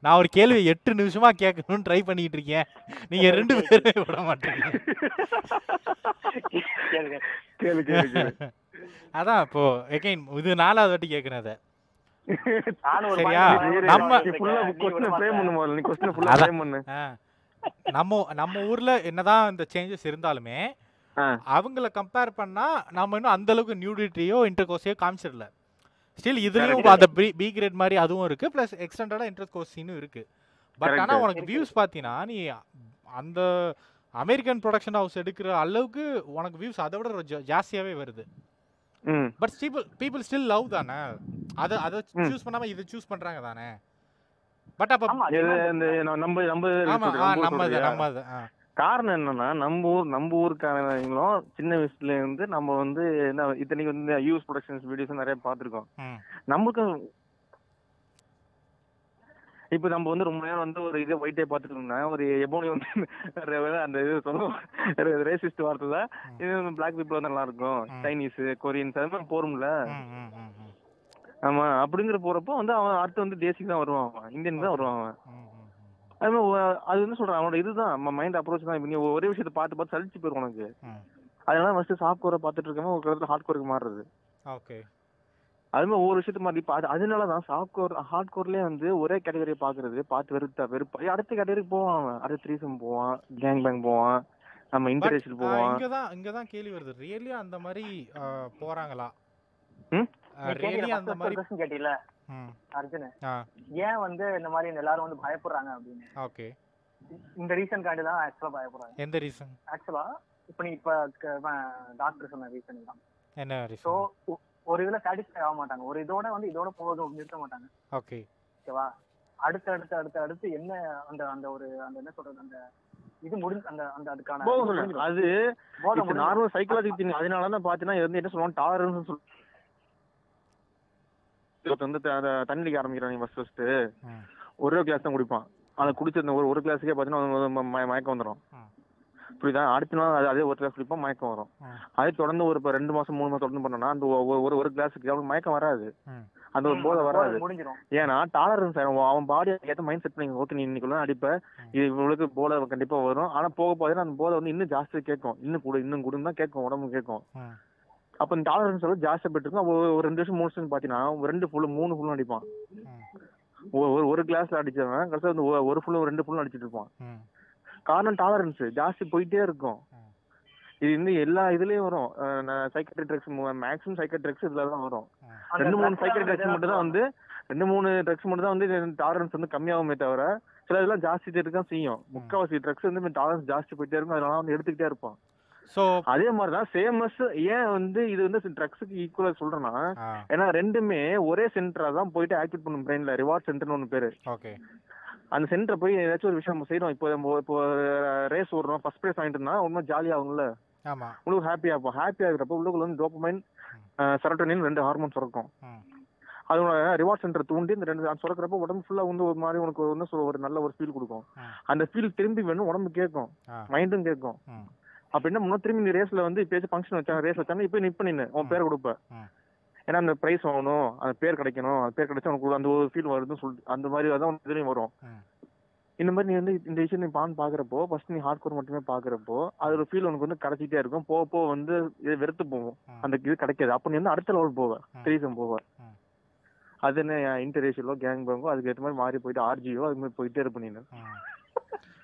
நான் ஒரு கேள்வி எட்டு நிமிஷமா கேட்கணும்னு ட்ரை பண்ணிட்டு இருக்கேன். நீங்க ரெண்டு பேருமே விட மாட்டீங்க. அதான் இப்போ எகைன் இது நாலாவது வாட்டி கேட்கிறேன். அதை சரியா நம்ம நம்ம நம்ம ஊர்ல என்னதான் இந்த சேஞ்சஸ் இருந்தாலுமே அவங்கள கம்பேர் பண்ணா நாம இன்னும் அந்த அளவுக்கு நியூடிட்டியோ இன்டர்கோர்ஸையோ காமிச்சிடல. ஸ்டில் இதுலயும் அந்த பி கிரேட் மாதிரி அதுவும் இருக்கு, பிளஸ் எக்ஸ்டெண்டடா இன்டர்கோர்ஸ் சீனும் இருக்கு. பட் ஆனா உனக்கு வியூஸ் பாத்தீங்கன்னா நீ அந்த அமெரிக்கன் ப்ரொடக்ஷன் ஹவுஸ் எடுக்கிற அளவுக்கு உனக்கு வியூஸ் அதை விட ஜாஸ்தியாவே வருது. But people people still love தானே. அதை அதை சூஸ் பண்ணாம இதை சூஸ் பண்றாங்க தானே. பட் அப்ப நம்ம நம்ம காரணம் என்னன்னா, நம்ம ஊர் நம்ம ஊருக்காரங்களும் சின்ன வயசுல இருந்து நம்ம வந்து என்ன இத்தனைக்கு வந்து யூஎஸ் ப்ரொடக்ஷன்ஸ் வீடியோஸ் நிறைய பார்த்துருக்கோம். நம்மளுக்கு இப்போ நம்ம வந்து ரொம்ப நேரம் வந்து ஒரு இது ஒயிட்டே பார்த்துட்டோம்னா ஒரு எபோனி வந்து அந்த இது சொல்லுவோம் ரேசிஸ்ட் வார்த்தை தான். இது பிளாக் பீப்புள் நல்லா இருக்கும், சைனீஸ் கொரியன்ஸ் அது மாதிரி போறோம்ல. ஆமா, அப்படிங்கிற போறப்போ வந்து அவன் அடுத்து வந்து தேசிக்கு தான் வருவான், அவன் இந்தியன் தான் வருவான். அவன் அது மாதிரி அது வந்து சொல்றான் அவனோட இதுதான் மைண்ட் அப்ரோச் தான். இப்போ நீ ஒரே விஷயத்த பார்த்து பார்த்து சலிச்சு போயிடும் உனக்கு. அதனால ஃபர்ஸ்ட் சாஃப்ட் கோரை பார்த்துட்டு இருக்காம ஒரு காலத்துல ஹார்ட் கோருக்கு மாறுறது. ஓகே, அது மாதிரி ஒவ்வொரு விஷயத்த மாதிரி இப்போ அது அதனாலதான் சாஃப்ட் கோர் ஹார்ட் கோர்லயே வந்து ஒரே கேட்டகரியை பாக்குறது பார்த்து வெறுத்தா வெறுப்பா அடுத்த கேட்டகரிக்கு போவான். அவன் அடுத்த த்ரீசம் போவான், கேங் பேங் போவான், நம்ம இன்டர்நேஷனல் போவான். இங்கதான் இங்கதான் கேள்வி வருது, ரியலியா அந்த மாதிரி போறாங்களா? கேட்டீங்களா அர்ஜுன், ஏன் வந்து இந்த மாதிரி எல்லாரும் வந்து பயப்படுறாங்க அப்படின்னு? ஓகே, இந்த ரீசன் காண்டி தான் ஆக்சுவலா பயப்படுறாங்க. எந்த ரீசன்? ஆக்சுவலா இப்போ நீ இப்போ டாக்டர் சொன்ன ரீசன் தான் என்ன ரீசன்? சோ ஒரு இதுல சாட்டிஸ்ஃபை ஆக மாட்டாங்க, ஒரு இதோட வந்து இதோட போதும் நிறுத்த மாட்டாங்க. ஓகே ஓகேவா, அடுத்து அடுத்து அடுத்து அடுத்து என்ன அந்த அந்த ஒரு அந்த என்ன சொல்றது அந்த இது முடிஞ்சு அந்த அந்த அதுக்கான அது நார்மல் சைக்காலஜிக்கல் திங். அதனால தான் பாத்தீங்கன்னா வந்து என்ன சொல்லுவாங்க, டாலரன்ஸ் சொல்லுவாங்க. வந்து தண்ணிக்கு ஆரம்பிக்கிறாங்க ஃபர்ஸ்ட் ஃபர்ஸ்ட் ஒரே கிளாஸ் தான் குடிப்பான். அதை குடிச்சிருந்த ஒரு ஒரு கிளாஸுக்கே பார்த்தீங்கன்னா மயக்கம் வந்துடும். புரியுதா? அடுத்த நாள் அது அதே ஒரு கிளாஸ் குடிப்பான், மயக்கம் வரும். அதே தொடர்ந்து ஒரு இப்போ ரெண்டு மாசம் மூணு மாசம் தொடர்ந்து பண்ணோம்னா அந்த ஒரு ஒரு கிளாஸுக்கு அவனுக்கு மயக்கம் வராது, அந்த ஒரு போதை வராது. ஏன்னா டாலரன்ஸ் அவன் பாடி ஏற்ற மைண்ட் செட் பண்ணி ஓகே நீ இன்னைக்குள்ள அடிப்ப இது இவளுக்கு போதை கண்டிப்பா வரும். ஆனா போக போதுன்னா அந்த போதை வந்து இன்னும் ஜாஸ்தி கேட்கும், இன்னும் கூட இன்னும் கூடுன்னு தான் கேட்கும், உடம்பு கேட்கும். அப்போ இந்த டாலரன்ஸ் எல்லாம் ஜாஸ்தியாக போயிட்டு இருக்கும். ஒரு ரெண்டு வருஷம் மூணு வருஷம் பார்த்தீங்கன்னா ரெண்டு ஃபுல்லும் மூணு ஃபுல்லும் அடிப்பான். ஒரு ஒரு கிளாஸில் அடித்தவன் கடைசியாக வந்து ஒரு ஃபுல்லும் ரெண்டு ஃபுல்லும் அடிச்சுட்டு இருப்பான். காரணம் டாலரன்ஸு ஜாஸ்தி போயிட்டே இருக்கும். இது வந்து எல்லா இதுலேயும் வரும். Psychiatry drugs maximum psychiatry drugs இதில் தான் வரும். ரெண்டு மூணு சைக்கட்ரி ட்ரக்ஸ் மட்டும் தான் வந்து ரெண்டு மூணு ட்ரக்ஸ் மட்டும் தான் வந்து டாலரன்ஸ் வந்து கம்மியாகுமே தவிர சில இதெல்லாம் ஜாஸ்திட்டே இருக்க செய்யும். முக்கால்வாசி ட்ரக்ஸ் வந்து டாலரன்ஸ் ஜாஸ்தி போயிட்டே இருக்கும். அதனால வந்து எடுத்துக்கிட்டே இருப்பான். அதே மாதிரிதான் சேமஸ். ஏன் வந்து இது வந்து ட்ரக்ஸுக்கு ஈக்குவலா சொல்றேன்னா, ஏன்னா ரெண்டுமே ஒரே சென்டரா தான் போயிட்டு ஆக்டிவேட் பண்ணும் பிரெயின்ல. ரிவார்ட் சென்டர்னு ஒன்னு பேரு. அந்த சென்டரை போய் ஏதாச்சும் ஒரு விஷயம் நம்ம செய்யறோம். இப்போ இப்போ ரேஸ் ஓடுறோம், ஃபர்ஸ்ட் பிரைஸ் வாங்கிட்டு இருந்தா ரொம்ப ஜாலியா ஆகும்ல, உங்களுக்கு ஹாப்பியா இருப்போம். ஹாப்பியா இருக்கிறப்ப உள்ளுக்குள்ள வந்து டோபமைன், செரோட்டோனின் ரெண்டு ஹார்மோன் சுரக்கும். அதோட ரிவார்ட் சென்டர் தூண்டி இந்த ரெண்டு அது சுரக்கிறப்ப உடம்பு ஃபுல்லா வந்து ஒரு மாதிரி உனக்கு வந்து ஒரு நல்ல ஒரு ஃபீல் கொடுக்கும். அந்த ஃபீல் திரும்பி வேணும், உடம்பு கேட்கும், மைண்டும் கேட்கும். அப்ப என்ன முன்னாடி திரும்பி நீ ரேஸ்ல வந்து இப்போ ஃபங்க்ஷன் வச்சாங்க, ரேஸ் வச்சாங்க, இப்போ நிப்ப நின்று உன் பேர் கொடுப்ப, ஏன்னா அந்த பிரைஸ் வாங்கணும், அந்த பேர் கிடைக்கணும், அந்த பேர் கிடைச்சா உனக்கு அந்த ஒரு ஃபீல் வருதுன்னு சொல்லி அந்த மாதிரி அதான் உனக்கு இதுலையும் வரும். இந்த மாதிரி நீ வந்து இந்த விஷயம் நீ பான் பாக்குறப்போ ஃபர்ஸ்ட் நீ ஹார்ட்கோர் மட்டுமே பாக்குறப்போ அது ஒரு ஃபீல் உனக்கு வந்து கிடைச்சிட்டே இருக்கும். போக போக வந்து இது வெறுத்து போவோம், அந்த இது கிடைக்காது. அப்ப நீ வந்து அடுத்த லெவல் போவ, த்ரீசம் போவ, அது என்ன இன்டர்ரேஷியலோ கேங் பேங்கோ அதுக்கு ஏற்ற மாதிரி மாறி போயிட்டு ஆர்ஜியோ அது மாதிரி போயிட்டே இருப்பீங்க.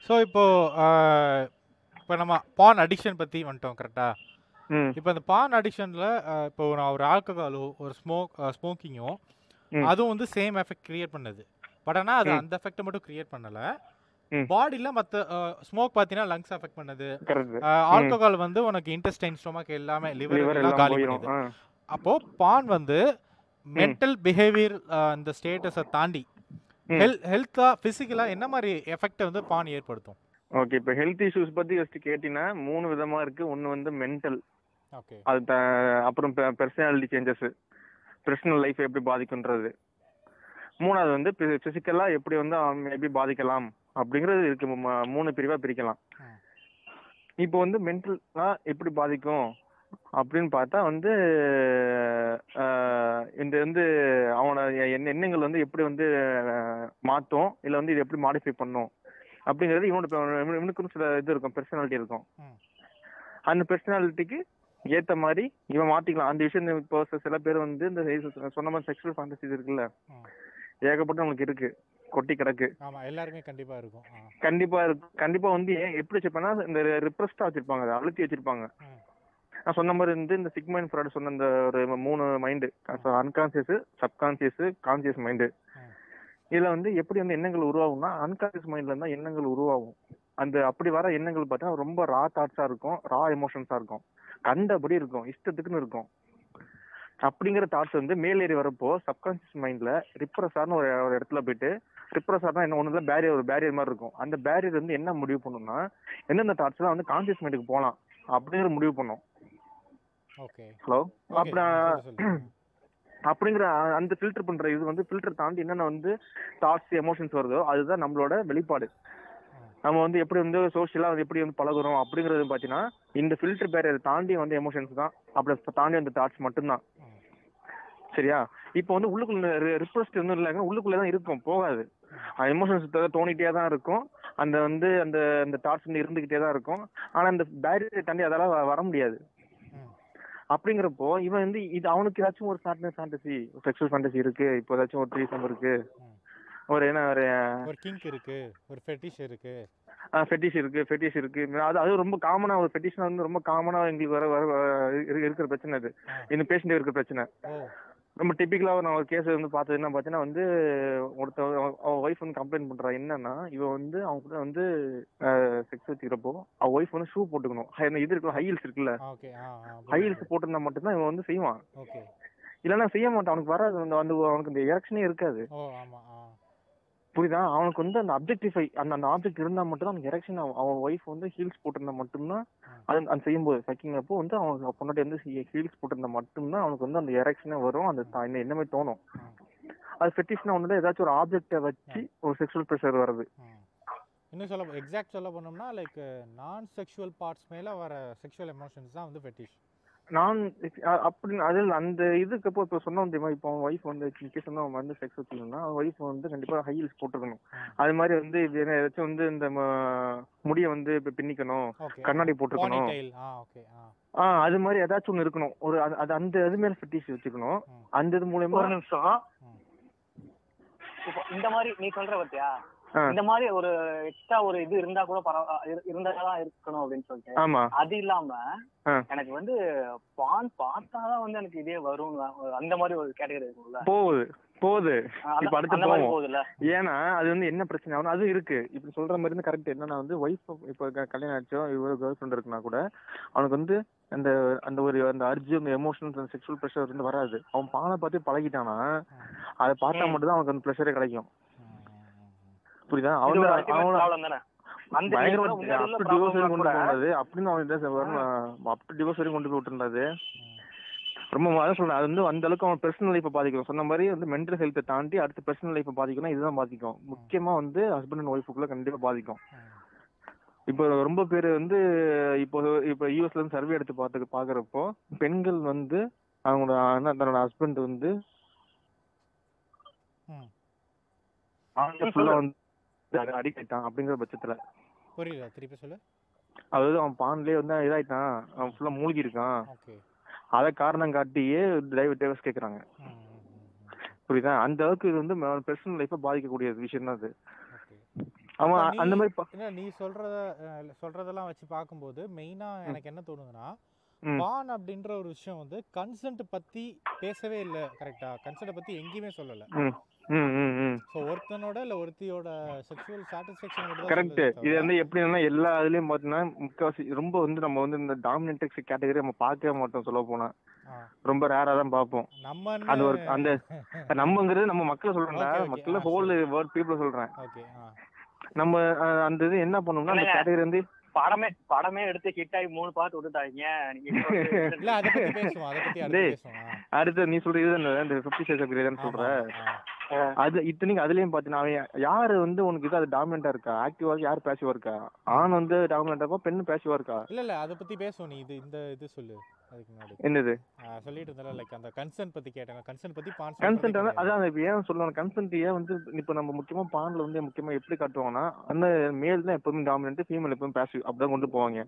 ஸோ இப்போ இப்போ நம்ம பான் அடிக்ஷன் பற்றி வந்துட்டோம் கரெக்டா. இப்போ அந்த பான் அடிக்ஷனில் இப்போ நான் ஒரு ஆல்கஹாலோ ஒரு ஸ்மோக் ஸ்மோக்கிங்கோ அதுவும் வந்து சேம் எஃபெக்ட் கிரியேட் பண்ணுது. பட் ஆனால் அது அந்த எஃபெக்டை மட்டும் கிரியேட் பண்ணலை, பாடியில் மற்ற ஸ்மோக் பார்த்தீங்கன்னா லங்ஸ் எஃபெக்ட் பண்ணுது, ஆல்கஹால் வந்து உனக்கு இன்டெஸ்டைன் ஸ்டொமக் எல்லாமே லிவர் எல்லாம் காலி பண்ணுது. அப்போது பான் வந்து மென்டல் பிஹேவியர் அந்த ஸ்டேட்டஸை தாண்டி ஹெல் ஹெல்த்தாக ஃபிசிக்கலாக என்ன மாதிரி எஃபெக்டை வந்து பான் ஏற்படுத்தும்? ஓகே, இப்போ ஹெல்த் இஷ்யூஸ் பற்றி ஃபஸ்ட்டு கேட்டிங்கன்னா மூணு விதமாக இருக்குது. ஒன்று வந்து மென்டல், ஓகே, அது த அப்புறம் பெர்சனாலிட்டி சேஞ்சஸ்ஸு, பர்சனல் லைஃப் எப்படி பாதிக்குன்றது. மூணாவது வந்து ஃபிசிக்கலாக எப்படி வந்து எப்படி பாதிக்கலாம் அப்படிங்கிறது இருக்குது. மூணு பிரிவாக பிரிக்கலாம். இப்போ வந்து மென்டலாக எப்படி பாதிக்கும் அப்படின்னு பார்த்தா வந்து இந்த வந்து அவனோட எண்ணங்கள் வந்து எப்படி வந்து மாற்றும், இல்லை வந்து இது எப்படி மாடிஃபை பண்ணும் அப்படிங்கிறது இவனோட இவனுக்கும் சில இது இருக்கும், பர்சனாலிட்டி இருக்கும். அந்த பர்சனாலிட்டிக்கு ஏற்ற மாதிரி இவன் மாற்றிக்கலாம் அந்த விஷயம். இப்போ சில பேர் வந்து இந்த சொன்ன மாதிரி செக்ஷுவல் ஃபேண்டஸிஸ் இருக்குல்ல, ஏகப்பட்ட அவங்களுக்கு இருக்கு, கொட்டி கிடக்கு, எல்லாருமே கண்டிப்பா இருக்கும், கண்டிப்பா இருக்கும். கண்டிப்பா வந்து ஏன் எப்படி வச்சிருப்பாங்கன்னா இந்த ரிப்ரெஸ்டா வச்சிருப்பாங்க, அதை அழுத்தி வச்சிருப்பாங்க. நான் சொன்ன மாதிரி வந்து இந்த சிக்மைண்ட் ஃப்ராட் சொன்ன இந்த ஒரு மூணு mind, unconscious, subconscious, conscious mind. இதுல வந்து எப்படி வந்து எண்ணங்கள் உருவாகும்னா அன்கான்சியஸ் மைண்ட்ல இருந்தா எண்ணங்கள் உருவாகும். அந்த அப்படி வர எண்ணங்கள் பார்த்தா ரொம்ப ரா தாட்ஸா இருக்கும், ரா எமோஷன்ஸா இருக்கும், கண்டபடி இருக்கும், இஷ்டத்துக்குன்னு இருக்கும். அப்படிங்கிற தாட்ஸ் வந்து மேலேறி வரப்போ சப்கான்சியஸ் மைண்ட்ல ரிப்ரஸார்னு ஒரு ஒரு இடத்துல போயிட்டு, ரிப்ரஸார்னா என்ன ஒண்ணுல பேரியர், ஒரு பேரியர் மாதிரி இருக்கும். அந்த பேரியர் வந்து என்ன முடிவு பண்ணணும்னா எந்தெந்த தாட்ஸ் எல்லாம் வந்து கான்சியஸ் மைண்டுக்கு போகலாம் அப்படிங்கிற முடிவு பண்ணும். ஹலோ, அப்படி அப்படிங்கிற அந்த ஃபில்டர் பண்ற இது வந்து ஃபில்டர் தாண்டி என்னென்ன வந்து தாட்ஸ் எமோஷன்ஸ் வருதோ அதுதான் நம்மளோட வெளிப்பாடு. நம்ம வந்து எப்படி வந்து சோஷியலா எப்படி வந்து பழகுறோம் அப்படிங்கிறது பார்த்தீங்கன்னா இந்த ஃபில்டர் பேரியர் தாண்டி வந்து எமோஷன்ஸ் தான், அப்படி தாண்டி வந்து தாட்ஸ் மட்டும்தான். சரியா? இப்போ வந்து உள்ளுக்குள்ள ரிப்ரெஸ்ட் ஒன்றும் இல்லைங்க, உள்ளுக்குள்ளதான் இருக்கும், போகாது. எமோஷன்ஸ் தோணிகிட்டே தான் இருக்கும், அந்த வந்து அந்த அந்த தாட்ஸ் வந்து இருந்துகிட்டே தான் இருக்கும். ஆனா அந்த பேரியர் தாண்டி அதெல்லாம் வர முடியாது. அப்படிங்கிறப்போ இவன் வந்து இது அவனுக்கு ஏதாச்சும் ஒரு ஃபேண்டசி, செக்ஷுவல் ஃபேண்டசி இருக்கு, இப்போ ஏதாச்சும் ஒரு த்ரீசம் இருக்கு, ஒரு என்ன ஒரு கிங்க் இருக்கு, ஒரு ஃபெட்டிஷ் இருக்கு, ஃபெட்டிஷ் இருக்கு, ஃபெட்டிஷ் இருக்கு. அது அது ரொம்ப காமனா, ஒரு ஃபெட்டிஷ்னா வந்து ரொம்ப காமனா எங்களுக்கு வர வர இருக்கிற பிரச்சனை, அது இந்த பேஷண்ட் இருக்கிற பிரச்சனை. ரொம்ப டிபிக்கலாக நான் ஒரு கேஸ் வந்து பார்த்தது என்ன பார்த்தீங்கன்னா வந்து ஒருத்தர் அவன் ஒய்ஃப் வந்து கம்ப்ளைண்ட் பண்ணுறா என்னன்னா இவன் வந்து அவங்க கூட வந்து செக்ஸ் வச்சுக்கிறப்போ அவன் ஒய்ஃப் வந்து ஷூ போட்டுக்கணும், இது இருக்குல்ல, ஹை ஹீல்ஸ் இருக்குல்ல, ஹை ஹீல்ஸ் போட்டிருந்தா மட்டும்தான் இவன் வந்து செய்வான், இல்லைன்னா செய்ய மாட்டான். அவனுக்கு வராது வந்து அவனுக்கு இந்த எரெக்ஷனே இருக்காது. புரியுதா? அவனுக்கு வந்து அந்த அப்ஜெக்டிஃபை அந்த அந்த ஆப்ஜெக்ட் இருந்தால் மட்டும்தான் அவனுக்கு எரெக்ஷன் ஆகும். அவன் ஒய்ஃப் வந்து ஹீல்ஸ் போட்டிருந்தா மட்டும்தான் அது அந்த செய்யும்போது சக்கிங்கப்போ வந்து அவனுக்கு பொண்ணாட்டி வந்து ஹீல்ஸ் போட்டிருந்தா மட்டும்தான் அவனுக்கு வந்து அந்த எரெக்ஷனே வரும், அந்த என்னமே தோணும். அது ஃபெட்டிஷ்னா ஒன்றுதான் ஏதாச்சும் ஒரு ஆப்ஜெக்டை வச்சு ஒரு செக்ஷுவல் ப்ரெஷர் வருது. இன்னும் சொல்ல எக்ஸாக்ட் சொல்ல போனோம்னா லைக் நான் செக்ஷுவல் பார்ட்ஸ் மேலே வர செக்ஷுவல் எமோஷன்ஸ் தான் வந்து ஃபெட்டிஷ். நான் அப்படின்னு அது அந்த இதுக்கு அப்போ இப்போ சொன்ன தெரியுமா, இப்போ அவன் ஒய்ஃப் வந்து சொன்னால் அவன் வந்து செக்ஸ் வச்சுக்கணும்னா அவன் ஒய்ஃப் வந்து கண்டிப்பாக ஹை ஹீல்ஸ் போட்டுக்கணும். அது மாதிரி வந்து இது என்ன ஏதாச்சும் வந்து இந்த முடியை வந்து இப்போ பின்னிக்கணும், கண்ணாடி போட்டுக்கணும், ஆ அது மாதிரி ஏதாச்சும் ஒன்று இருக்கணும், ஒரு அது அந்த இது மேலே ஃபெட்டிஷ் வச்சுக்கணும். அந்த இது மூலமா ஒரு நிமிஷம் இப்போ இந்த மாதிரி நீ சொல்ற பத்தியா இந்த மாதிரி ஒரு எக்ஸ்ட்ரா ஒரு இது இருந்தா கூட பரவாயில்ல, இருந்தாதான் இருக்கணும் அப்படின்னு சொல்லிட்டு. அது இல்லாம எனக்கு வந்து பான் பார்த்தாதான் வந்து எனக்கு இதே வரும், அந்த மாதிரி ஒரு கேட்டகரி இருக்குல்ல, போகுது போகுது இப்ப அடுத்து போகுதுல்ல. ஏன்னா அது வந்து என்ன பிரச்சனை ஆகும், அது இருக்கு இப்படி சொல்ற மாதிரி இருந்து கரெக்ட். என்னன்னா வந்து ஒய்ஃப் இப்ப கல்யாணம் ஆச்சோ, இவரு கேர்ள் ஃப்ரெண்ட் இருக்குன்னா கூட அவனுக்கு வந்து அந்த அந்த ஒரு அந்த அர்ஜி அந்த எமோஷனல் அந்த செக்ஷுவல் ப்ரெஷர் வந்து வராது. அவன் பானை பார்த்து பழகிட்டானா அதை பார்த்தா மட்டும்தான் அவனுக்கு அந்த ப்ரெஷரே கிடைக்கும். புரியுதா? அவன இப்ப ரொம்ப பேரு வந்து இப்போ இப்ப யூஎஸ்ல இருந்து சர்வே எடுத்து பார்த்து பாக்குறப்போ பெண்கள் வந்து அவங்களோட தன்னோட ஹஸ்பண்ட் வந்து அடிக்ட்டான் அப்படிங்கிற பட்சத்துல புரியல திருப்பி சொல்லு. அதாவது அவன் பான்லயே வந்து இதாயிட்டான், அவன் ஃபுல்லா மூழ்கி இருக்கான், அத காரணம் காட்டியே டிரைவர் டிரைவர்ஸ் கேக்குறாங்க. புரியுதா? அந்த அளவுக்கு இது வந்து பர்சனல் லைஃப பாதிக்கக்கூடிய விஷயம் தான் அது. ஆமா, அந்த மாதிரி என்ன நீ சொல்றத சொல்றதெல்லாம் வச்சு பாக்கும்போது மெயினா எனக்கு என்ன தோணுதுன்னா, பான் அப்படின்ற ஒரு விஷயம் வந்து கன்சென்ட் பத்தி பேசவே இல்லை. கரெக்டா? கன்சென்ட் பத்தி எங்கேயுமே சொல்லல. ஒருத்தனோட இல்ல ஒருத்தியோட செக்ஷுவல் சாட்டிஸ்ஃபேக்ஷன். கரெக்ட். இது வந்து எப்படின்னா எல்லா இதுலயும் பாத்தீங்கன்னா முக்காசி ரொம்ப வந்து நம்ம வந்து இந்த டாமினேட்டட் கேட்டகரி நம்ம பார்க்கவே மாட்டோம். சொல்ல போனா ரொம்ப ரேரா தான் பார்ப்போம். நம்ம அது ஒரு அந்த நம்மங்கிறது நம்ம மக்களை சொல்றோம்ல, மக்களை ஹோல் வேர்ல்ட் பீப்புள் சொல்றேன். நம்ம அந்த இது என்ன பண்ணோம்னா அந்த கேட்டகரி வந்து படமே படமே எடுத்து ஹிட் ஆகி மூணு பார்ட் விட்டுட்டாங்க. இல்ல அத பத்தி பேசுவோம், அத பத்தி அடுத்து பேசுவோம். அடுத்து நீ சொல்ற இது அந்த ஃபிஃப்டி ஷேட்ஸ் ஆஃப் கிரே தான் சொல்ற. அது இத்தனைக்கு அதுலயும் பாத்தீங்கன்னா அவன் யாரு வந்து உனக்கு இது அது டாமினண்டா இருக்கா, ஆக்டிவா இருக்கா, யாரு பேசிவா இருக்கா? ஆண் வந்து டாமினண்டா இருக்கா, பெண் பேசிவா இருக்கா? இல்ல இல்ல அத பத்தி பேசுவோம். நீ இது இந்த இது சொல்லு. அதுக்கு முன்னாடி என்னது சொல்லிட்டு இருந்தால லைக் அந்த கன்சென்ட் பத்தி கேட்டாங்க. கன்சென்ட் பத்தி பான் கன்சென்ட் அதான் இப்ப ஏன் சொல்லுவாங்க கன்சென்ட் ஏன் வந்து இப்ப நம்ம முக்கியமா பான்ல வந்து முக்கியமா எப்படி காட்டுவாங்கன்னா அந்த மேல் தான் எப்பவுமே டாமினன்ட், ஃபீமேல் எப்பவும் பேசிவ் அப்படிதான் கொண்டு போவாங்க.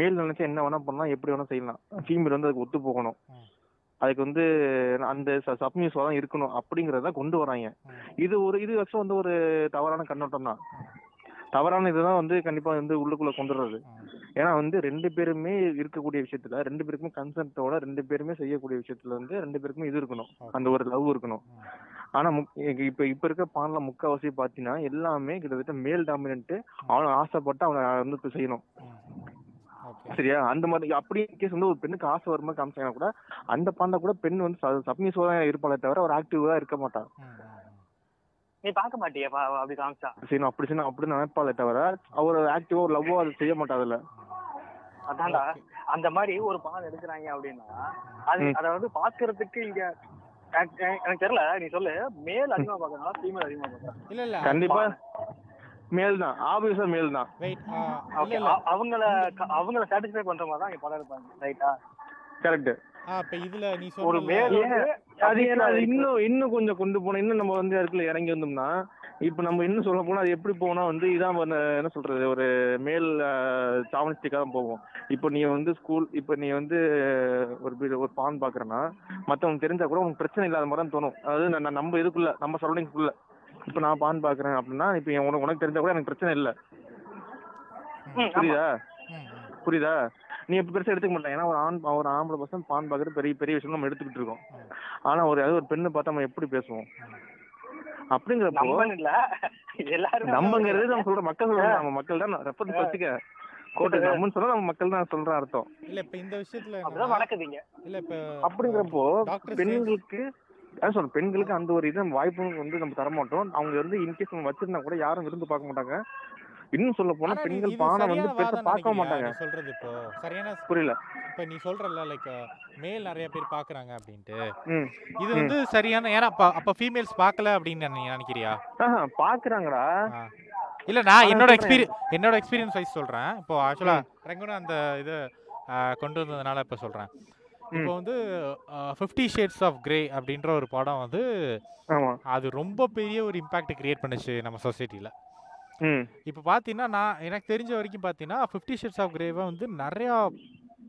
மேல் நினைச்சா என்ன வேணா பண்ணலாம், எப்படி வேணா செய்யலாம். ஃபீமேல் வந்து அதுக்கு ஒத்து போகணும், அதுக்கு வந்து அந்த சப்மியூஸா தான் இருக்கணும் அப்படிங்கறத கொண்டு வராங்க. இது ஒரு இது வச்சு வந்து ஒரு தவறான கண்ணோட்டம் தான். தவறான இதுதான் வந்து கண்டிப்பா வந்து உள்ளுக்குள்ள கொண்டுடுறது. ஏன்னா வந்து ரெண்டு பேருமே இருக்கக்கூடிய விஷயத்துல, ரெண்டு பேருக்குமே கன்சென்ட்டோட ரெண்டு பேருமே செய்யக்கூடிய விஷயத்துல வந்து ரெண்டு பேருக்குமே இது இருக்கணும், அந்த ஒரு லவ் இருக்கணும். ஆனா இப்ப இப்ப இருக்க பான்ல முக்காவாசி பாத்தீங்கன்னா எல்லாமே கிட்டத்தட்ட மேல் டாமினன்ட், அவனை ஆசைப்பட்டு அவனை வந்து செய்யணும். சரியா? அந்த மாதிரி அப்படி கேஸ் வந்து ஒரு பெண்ணுக்கு ஆசை வருமா காமிச்சாங்கன்னா கூட அந்த பாண்டா கூட பெண் வந்து சப்மிஸோட இருப்பாளே தவிர ஒரு ஆக்டிவா இருக்க மாட்டான். நீ பார்க்க மாட்டியா அப்படி காமிச்சா? சரி, நான் அப்படி சொன்னா அப்படின்னு நினைப்பாளே தவிர அவர் ஆக்டிவா ஒரு லவ்வோ அது செய்ய மாட்டா. அதுல அதான்டா அந்த மாதிரி ஒரு பால் எடுக்கிறாங்க அப்படின்னா அது அதை வந்து பாக்குறதுக்கு இங்க எனக்கு தெரியல. நீ சொல்லு, மேல் அதிகமா பாக்குறா ஃபீமேல் அதிகமா பாக்குறா? இல்ல இல்ல கண்டிப்பா மேல் தான், ஆபியஸா மேல் தான். அவங்கள அவங்கள சாட்டிஸ்ஃபை பண்ற மாதிரி தான் இங்க பல இருப்பாங்க. ரைட்டா? கரெக்ட். அப்ப இதுல நீ சொல்ற ஒரு மேல் அது இன்னும் இன்னும் கொஞ்சம் கொண்டு போனா இன்னும் நம்ம வந்து அதுக்குள்ள இறங்கி வந்தோம்னா இப்ப நம்ம இன்னும் சொல்ல போனா அது எப்படி போனா வந்து இதான் என்ன சொல்றது ஒரு மேல் சாவனிஸ்டிக்காக தான் போவோம். இப்ப நீ வந்து ஸ்கூல் இப்ப நீ வந்து ஒரு ஒரு பான் பாக்குறேன்னா மத்தவங்க தெரிஞ்சா கூட உனக்கு பிரச்சனை இல்லாத மாதிரி தான் தோணும். அதாவது நம்ம இதுக்குள்ள நம்ம சரௌண்டிங்ஸ்குள்ள இப்ப நான் பான் பாக்குறேன் அப்படின்னா இப்ப உனக்கு உனக்கு தெரிஞ்சா கூட எனக்கு பிரச்சனை இல்லை. புரியுதா? புரியுதா? நீ இப்ப பெருசா எடுத்துக்க மாட்டேன். ஏன்னா ஒரு ஆண் ஒரு ஆம்பளை பர்சன் பான் பாக்குறது பெரிய பெரிய விஷயம் நம்ம எடுத்துக்கிட்டு இருக்கோம். ஆனா ஒரு அது ஒரு பெண்ணை பார்த்தா நம்ம எப்படி பேசுவோம் அப்படிங்கிறப்போ நம்மங்கிறது நம்ம சொல்ற மக்கள் சொல்றோம். நம்ம மக்கள் தான் ரெஃபரன்ஸ் வச்சுக்க கோட்டை நம்மன்னு சொன்னா நம்ம மக்கள் தான் சொல்ற அர்த்தம். இல்ல இப்ப இந்த விஷயத்துல வளர்க்குதுங்க. இல்ல இப்ப அப்படிங்கிறப்போ பெண்களுக்கு சொல்றேன், பெண்களுக்கு அந்த ஒரு இது வாய்ப்பும் வந்து நம்ம தரமாட்டோம். அவங்க வந்து இன்கேஸ் நம்ம வச்சிருந்தா கூட யாரும் விருந்து பார்க்க மாட்டாங்க. இன்னும் சொல்ல போனா பெண்கள் பானை வந்து பெருசா பார்க்க மாட்டாங்க. சொல்றது இப்போ சரியான புரியல. இப்ப நீ சொல்றல லைக் மேல் நிறைய பேர் பாக்குறாங்க அப்படின்ட்டு இது வந்து சரியான ஏன்னா அப்ப ஃபீமேல்ஸ் பார்க்கல அப்படின்னு நீ நினைக்கிறியா? பாக்குறாங்கடா. இல்ல நான் என்னோட எக்ஸ்பீரியன்ஸ் என்னோட எக்ஸ்பீரியன்ஸ் வைஸ் சொல்றேன். இப்போ ஆக்சுவலா ரெங்குனா அந்த இது கொண்டு வந்ததுனால இப்ப சொல்றேன். இப்போ வந்து ஃபிஃப்டி ஷேட்ஸ் ஆஃப் கிரே அப்படின்ற ஒரு படம் வந்து அது ரொம்ப பெரிய ஒரு இம்பாக்ட் கிரியேட் பண்ணுச்சு நம்ம சொசைட்டியில். இப்போ பார்த்தீங்கன்னா நான் எனக்கு தெரிஞ்ச வரைக்கும் பார்த்தீங்கன்னா ஃபிஃப்டி ஷேட்ஸ் ஆஃப் கிரேவை வந்து நிறையா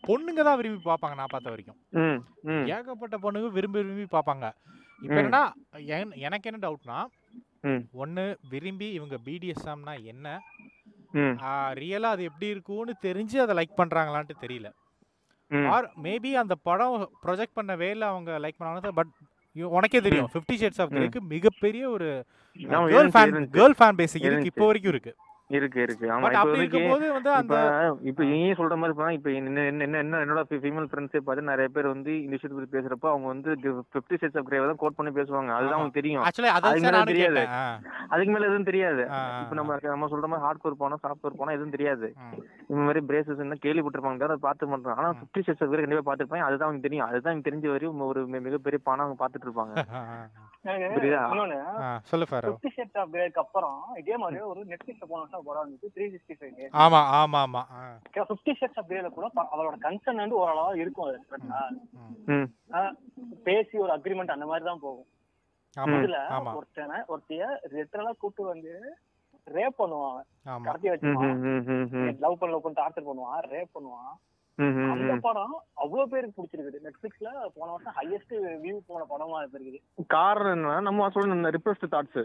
பொண்ணுங்க தான் விரும்பி பார்ப்பாங்க. நான் பார்த்த வரைக்கும் ஏகப்பட்ட பொண்ணுங்க விரும்பி விரும்பி பார்ப்பாங்க. இப்போ என்னன்னா எனக்கு என்ன டவுட்னா, ஒன்று விரும்பி இவங்க பிடிஎஸ்எம்னா என்ன, ரியலாக அது எப்படி இருக்கும்னு தெரிஞ்சு அதை லைக் பண்ணுறாங்களான்ட்டு தெரியல. ஆர் மேபி அந்த படம் ப்ரொஜெக்ட் பண்ண வேலை அவங்க லைக் பண்ணாங்க. பட் உனக்கே தெரியும் ஃபிஃப்டி ஷேட்ஸ் ஆஃப் கிரேக்கு மிகப்பெரிய ஒரு கேர்ள் ஃபேன் பேஸ் இருக்கு, இப்போ வரைக்கும் இருக்கு. இருக்கு இருக்கு. ஆமா, இப்ப ஏன் சொல்ற மாதிரி போனா இப்ப என்ன என்ன என்னோட ஃபீமேல் ஃப்ரெண்ட்ஸே பார்த்து நிறைய பேர் வந்து இந்த விஷயத்தை பத்தி பேசுறப்ப அவங்க வந்து ஃபிஃப்டி ஷேட்ஸ் ஆஃப் கிரே தான் கோட் பண்ணி பேசுவாங்க. அதுதான் அவங்களுக்கு தெரியும், தெரியாது அதுக்கு மேல எதுவும் தெரியாது. இப்ப நம்ம நம்ம சொல்ற மாதிரி ஹார்ட் கோர் போனா சாஃப்ட் கோர் போனா எதுவும் தெரியாது. இந்த மாதிரி பிரேசஸ் என்ன கேள்விப்பட்டிருப்பாங்க, அதை பார்த்து மாட்டாங்க. ஆனா ஃபிஃப்டி ஷேட்ஸ் ஆஃப் கிரே கண்டிப்பா பாத்துருப்பாங்க, அதுதான் அவங்க தெரியும். அதுதான் தெரிஞ்ச வரையும் ஒரு மிகப்பெரிய பானா அவங்க பாத்துட்டு இருப்பாங்க. ஃபிஃப்டி ஷேட்ஸ் ஆஃப் கிரேக்கு அப்புறம் இதே மாதிரி ஒரு நெட்ஃபிக்ஸ் போன அவரோட கன்சர்ன் வந்து ஓரளவு இருக்கும், பேசி ஒரு அக்ரிமெண்ட் அந்த மாதிரி தான் போகும். இதுல ஒருத்தனை ஒருத்தைய ரெட்டரலா கூட்டு வந்து ரேப் பண்ணுவான், கடத்தி வச்சு லவ் பண்ண லவ் பண்ணி டார்ச்சர் பண்ணுவான், ரேப் பண்ணுவான். அந்த படம் அவ்வளவு பேருக்கு பிடிச்சிருக்கு, நெட்ஃபிளிக்ஸ்ல போன வருஷம் ஹையஸ்ட் வியூ போன படமா இருக்குது. காரணம் என்னன்னா நம்ம சொல்ல ரிப்ரெஸ்ட் தாட்ஸ்.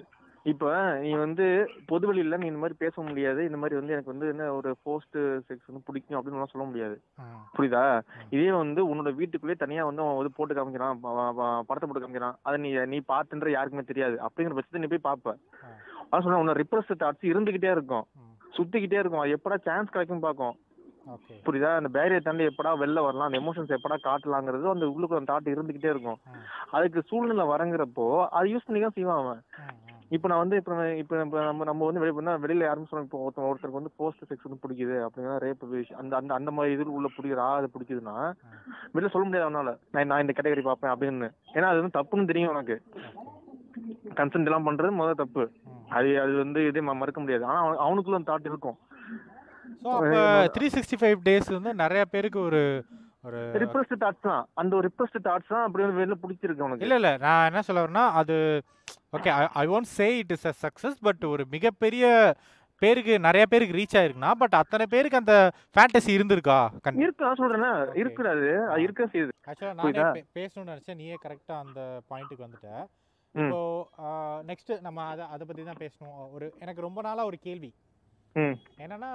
இப்ப நீ வந்து பொது வெளியில நீ இந்த மாதிரி பேச முடியாது, இந்த மாதிரி வந்து எனக்கு வந்து என்ன ஒரு போஸ்ட் செக்ஸ் வந்து பிடிக்கும் அப்படின்னு சொல்ல முடியாது, புரியுதா? இதே வந்து உன்னோட வீட்டுக்குள்ளேயே தனியா வந்து அவன் வந்து போட்டு காமிக்கிறான், படத்தை போட்டு காமிக்கிறான், அதை நீ நீ பார்த்துன்ற யாருக்குமே தெரியாது அப்படிங்கிற பட்சத்தை நீ போய் பார்ப்ப. ஆனா சொன்னா உன்னோட ரிப்ரெஸ்ட் தாட்ஸ் இருந்துகிட்டே இருக்கும், சுத்திக்கிட்டே இருக்கும். அது எப்படா சான்ஸ் கிடைக்கும் பார்க்கும், புரியுதா? அந்த பேரியர் தாண்டி எப்படா வெளில வரலாம், அந்த எமோஷன்ஸ் எப்படா காட்டலாங்கிறது அந்த உள்ளுக்கு அந்த தாட் இருந்துகிட்டே இருக்கும். அதுக்கு சூழ்நிலை வரங்கிறப்போ அதை யூஸ் பண்ணிதான் செய்வான் அவன். இப்ப நான் வந்து இப்ப இப்ப நம்ம நம்ம வந்து வெளியே போனா வெளியில யாருமே சொன்னா இப்போ ஒருத்தர் ஒருத்தருக்கு வந்து போஸ்ட் செக்ஸ் வந்து பிடிக்குது அப்படின்னா ரேப் அந்த அந்த அந்த மாதிரி இது உள்ள பிடிக்கிறா, அது பிடிக்குதுன்னா வெளியில சொல்ல முடியாது அவனால. நான் நான் இந்த கேட்டகரி பார்ப்பேன் அப்படின்னு, ஏன்னா அது வந்து தப்புன்னு தெரியும் உனக்கு. கன்சென்ட் எல்லாம் பண்றது முதல் தப்பு, அது அது வந்து இதே மறுக்க முடியாது. ஆனா அவனுக்குள்ள அந்த தாட் இருக்கும். த்ரீ சிக்ஸ்டி ஃபைவ் டேஸ் வந்து நிறைய பேருக்கு ஒரு ஒரு ரிப்ரெஸ்ட் தாட்ஸ் தான், அந்த ஒரு ரிப்ரெஸ்ட் தாட்ஸ் தான் அப்படி ஒரு வெளில பிடிச்சிருக்கு உனக்கு. இல்ல இல்ல நான் என்ன சொல்ல வரேன்னா அது okay, I want say it is a success, but ஒரு மிகப்பெரிய பேருக்கு நிறைய பேருக்கு ரீச் ஆயிருக்குன்னா, பட் அத்தனை பேருக்கு அந்த ஃபேண்டசி இருந்திருக்கா? இருக்கா சொல்றேன்னா இருக்காது, அது இருக்க செய்யுது. ஆக்சுவலா நான் பேசணும்னு நினைச்சேன், நீயே கரெக்டா அந்த பாயிண்ட்டுக்கு வந்துட்டேன். இப்போ நெக்ஸ்ட் நம்ம அதை அதை பத்தி தான் பேசணும். ஒரு எனக்கு ரொம்ப நாளா ஒரு கேள்வி என்னன்னா,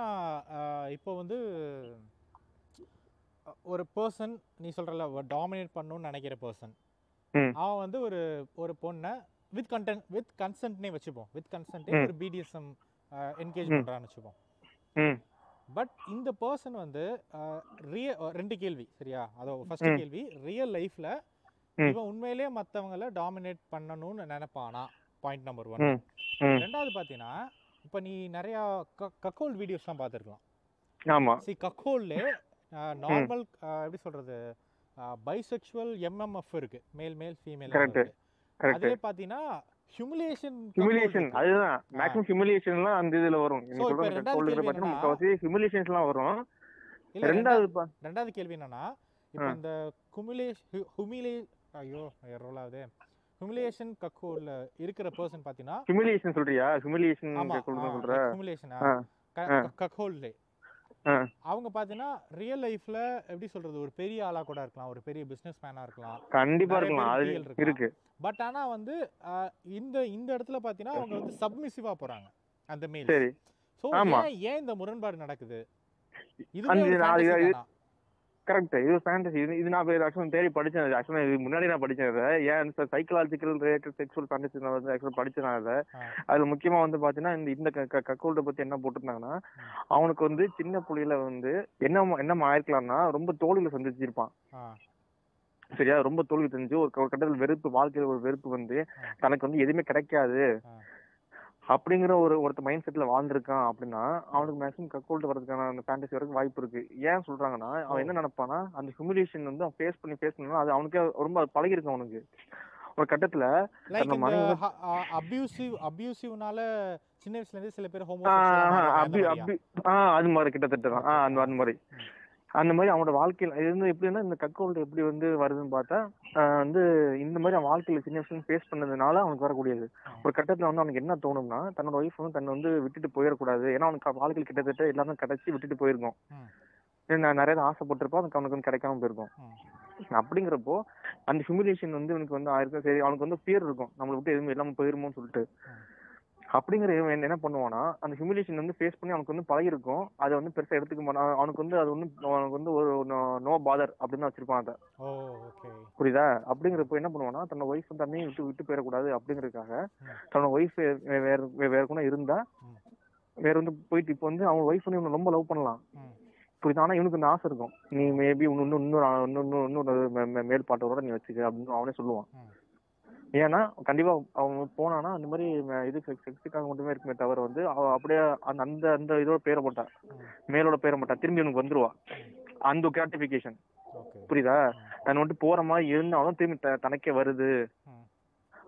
இப்போ வந்து ஒரு பர்சன் நீ சொல்றல டாமினேட் பண்ணணும்னு நினைக்கிற பர்சன், அவன் வந்து ஒரு ஒரு பொண்ணை வித் கன்டென்ட் வித் கன்சென்ட்னே வச்சுப்போம், வித் கன்சென்ட்டே ஒரு பிடிஎஸ்எம் என்கேஜ் பண்ணுறான்னு வச்சுப்போம். பட் இந்த பர்சன் வந்து ரிய ரெண்டு கேள்வி சரியா? அதோ ஃபர்ஸ்ட் கேள்வி, ரியல் லைஃப்ல இவன் உண்மையிலே மற்றவங்களை டாமினேட் பண்ணணும்னு நினைப்பானா? Point number one. ரெண்டாவது பார்த்தீங்கன்னா இப்போ நீ நிறையா கக்கோல்ட் வீடியோஸ்லாம் பார்த்துருக்கலாம். ஆமாம், சரி, கக்கோல்லே நார்மல் எப்படி சொல்கிறது பைசெக்சுவல் எம்எம்எஃப் இருக்குது, மேல் மேல் ஃபீமேல். அதே பார்த்தீங்கன்னா ஹியூமிலியேஷன் ஹியூமிலியேஷன் அதுதான் மேக்ஸிமம் ஹியூமிலியேஷன்லாம் அந்த இதில் வரும். ஹியூமிலியேஷன்ஸ்லாம் வரும். இல்லை, ரெண்டாவது ரெண்டாவது கேள்வி என்னன்னா, இப்போ இந்த ஹியூமிலியேஷன் ஹியூமிலே ஐயோ எரோலாவது ஹியூமிலியேஷன் கக்கோல்ல இருக்கிற பர்சன் பார்த்தீங்கன்னா ஹியூமிலியேஷன் சொல்றியா? ஹியூமிலியேஷன் சொல்ற ஹியூமிலியேஷனா கக்கோல்லே அவங்க பாத்தீங்கன்னா ரியல் லைஃப்ல எப்படி சொல்றது ஒரு பெரிய ஆளா கூட இருக்கலாம், ஒரு பெரிய பிசினஸ் மேனா இருக்கலாம், கண்டிப்பா இருக்கலாம். பட் ஆனா வந்து இந்த இந்த இடத்துல பாத்தீங்கன்னா அவங்க வந்து சப்மிசிவா போறாங்க அந்த மேல். சோ ஏன் இந்த முரண்பாடு நடக்குது? இது கரெக்ட், இது ஃபேண்டசி. இது நான் ஆக்சுவலாக தேடி படித்தேன், ஆக்சுவலாக இது முன்னாடி நான் படித்தேன். அதை ஏன் sir psychological related sexual fantasy நான் வந்து ஆக்சுவலாக படித்தேன். அதை அதில் முக்கியமாக வந்து பார்த்தீங்கன்னா இந்த இந்த க கக்கோல்ட்டை பற்றி என்ன போட்டிருந்தாங்கன்னா, அவனுக்கு வந்து சின்ன புள்ளியில் வந்து என்ன என்னமா ஆயிருக்கலாம்னா ரொம்ப தோல்வியில் சந்திச்சிருப்பான். சரியா? ரொம்ப தோல்வி தெரிஞ்சு ஒரு கட்டத்தில் வெறுப்பு, வாழ்க்கையில் ஒரு வெறுப்பு வந்து தனக்கு வந்து எதுவுமே கிடைக்காது அப்படிங்கிற ஒரு ஒருத்த மைண்ட் செட்ல வாழ்ந்துருக்கான் அப்படின்னா அவனுக்கு மேக்ஸிமம் கக்கோல்ட்டு வரதுக்கான அந்த ஃபேண்டசி வரதுக்கு வாய்ப்பு இருக்கு. ஏன் சொல்றாங்கன்னா அவன் என்ன நினைப்பானா, அந்த ஹியூமிலியேஷன் வந்து அவன் ஃபேஸ் பண்ணி ஃபேஸ் பண்ணா அது அவனுக்கே ரொம்ப பழகிருக்கும். அவனுக்கு ஒரு கட்டத்துல அபியூசிவ் அபியூசிவ்னால சின்ன வயசுல இருந்து சில பேர் அது மாதிரி கிட்டத்தட்ட தான் அந்த மாதிரி அந்த மாதிரி அவனோட வாழ்க்கையில் இது வந்து எப்படின்னா இந்த கக்கோல்ட் எப்படி வந்து வருதுன்னு பார்த்தா வந்து இந்த மாதிரி அவன் வாழ்க்கையில் சின்ன விஷயம் ஃபேஸ் பண்ணதுனால அவனுக்கு வரக்கூடியது. ஒரு கட்டத்தில் வந்து அவனுக்கு என்ன தோணும்னா தன்னோட ஒய்ஃப் வந்து தன்னை வந்து விட்டுட்டு போயிடக்கூடாது, ஏன்னா அவனுக்கு வாழ்க்கையில் கிட்டத்தட்ட எல்லாரும் கிடைச்சி விட்டுட்டு போயிருக்கோம், நான் நிறைய ஆசைப்பட்டிருப்போம், அதுக்கு அவனுக்கு வந்து கிடைக்காம போயிருக்கோம். அப்படிங்கிறப்போ அந்த ஹியூமிலியேஷன் வந்து இவனுக்கு வந்து ஆயிருக்கும். சரி, அவனுக்கு வந்து ஃபியர் இருக்கும் நம்மளை விட்டு எதுவுமே எல்லாமே போயிருமோன்னு சொல்லிட்டு. அப்படிங்கிற இவன் என்ன பண்ணுவானா, அந்த ஹியூமிலேஷன் வந்து ஃபேஸ் பண்ணி அவனுக்கு வந்து பழகிருக்கும், அதை வந்து பெருசாக எடுத்துக்க மாட்டான். அவனுக்கு வந்து அது வந்து அவனுக்கு வந்து ஒரு நோ பாதர் அப்படின்னு வச்சிருப்பான் அதை. புரியுதா? அப்படிங்கிறப்ப என்ன பண்ணுவானா, தன்னோட ஒய்ஃப் தண்ணியை விட்டு விட்டு போயிடக்கூடாது அப்படிங்கிறதுக்காக தன்னோட ஒய்ஃப் வேற வேற கூட இருந்தா வேற வந்து போயிட்டு இப்போ வந்து அவங்க ஒய்ஃப் வந்து இவனை ரொம்ப லவ் பண்ணலாம் புரியுது, ஆனால் இவனுக்கு இந்த ஆசை இருக்கும், நீ மேபி இன்னும் இன்னொரு இன்னொரு மேல் பாட்டோட நீ வச்சுக்க அப்படின்னு அவனே சொல்லுவான். ஏன்னா கண்டிப்பா அவங்க போனான்னா அந்த மாதிரி இது செக்ஸுக்காக மட்டுமே இருக்குமே தவிர வந்து அவ அப்படியே அந்த அந்த அந்த இதோட பேரை போட்டான் மேலோட பேரை போட்டான் திரும்பி இவனுக்கு வந்துருவா அந்த கிராட்டிபிகேஷன் புரியுதா. தன் வந்துட்டு போற மாதிரி இருந்தாலும் திரும்பி தனக்கே வருது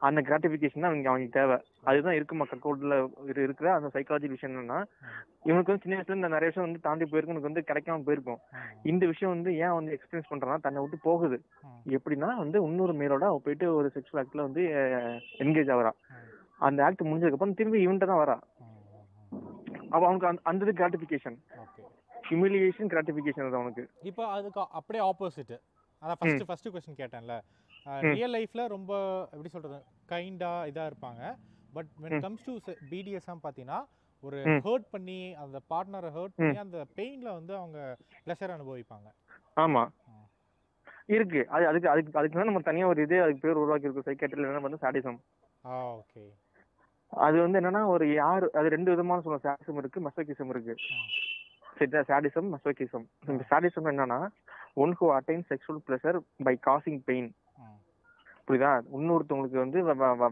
அந்த கிராட்டிபிகேஷன் தான் அவங்க அவங்களுக்கு தேவை. அதுதான் இருக்குமா கக்கோட்ல இருக்கிற அந்த சைக்காலஜி விஷயம் என்னன்னா இவனுக்கு வந்து சின்ன வயசுல இந்த நிறைய விஷயம் வந்து தாண்டி போயிருக்கும், எனக்கு வந்து கிடைக்காம போயிருக்கும். இந்த விஷயம் வந்து ஏன் வந்து எக்ஸ்பீரியன்ஸ் பண்றேன்னா தன்னை விட்டு போகுது எப்படின்னா வந்து இன்னொரு மேலோட அவ போயிட்டு ஒரு செக்ஷுவல் ஆக்ட்ல வந்து என்கேஜ் ஆகிறா, அந்த ஆக்ட் முடிஞ்சதுக்கு அப்புறம் திரும்பி இவன்ட்ட தான் வரா. அப்ப அவனுக்கு அந்த கிராட்டிபிகேஷன் ஹியூமிலியேஷன் கிராட்டிபிகேஷன் தான் அவனுக்கு. இப்போ அதுக்கு அப்படியே ஆப்போசிட். அதான் ஃபர்ஸ்ட் ஃபர்ஸ்ட் क्वेश्चन கேட்டேன்ல, ரியல் லைஃப்ல ரொம்ப எப்படி சொல்றது கைண்டா இதா இருப்பாங்க, but when it comes to B D S M பாத்தீனா ஒரு ஹர்ட் பண்ணி அந்த பார்ட்னரை ஹர்ட் பண்ணி அந்த பெயின்ல வந்து அவங்க ப்ளஷர் அனுபவிப்பாங்க. ஆமா இருக்கு. அது அதுக்கு அதுக்கு அதுக்கு தான் நம்ம தனியா ஒரு இதே அதுக்கு பேர் உருவாக்கி இருக்கு சைக்காட்ரியில என்ன வந்து சாடிசம். ஆ ஓகே. அது வந்து என்னன்னா ஒரு யார் அது ரெண்டு விதமான சொல்றோம், சாடிசம் இருக்கு மசோகிசம் இருக்கு. சரிதா. Sadism masochism. சாடிசம் என்னன்னா one who attains sexual pleasure by causing pain. புரியுதா. இன்னொருத்தவங்களுக்கு வந்து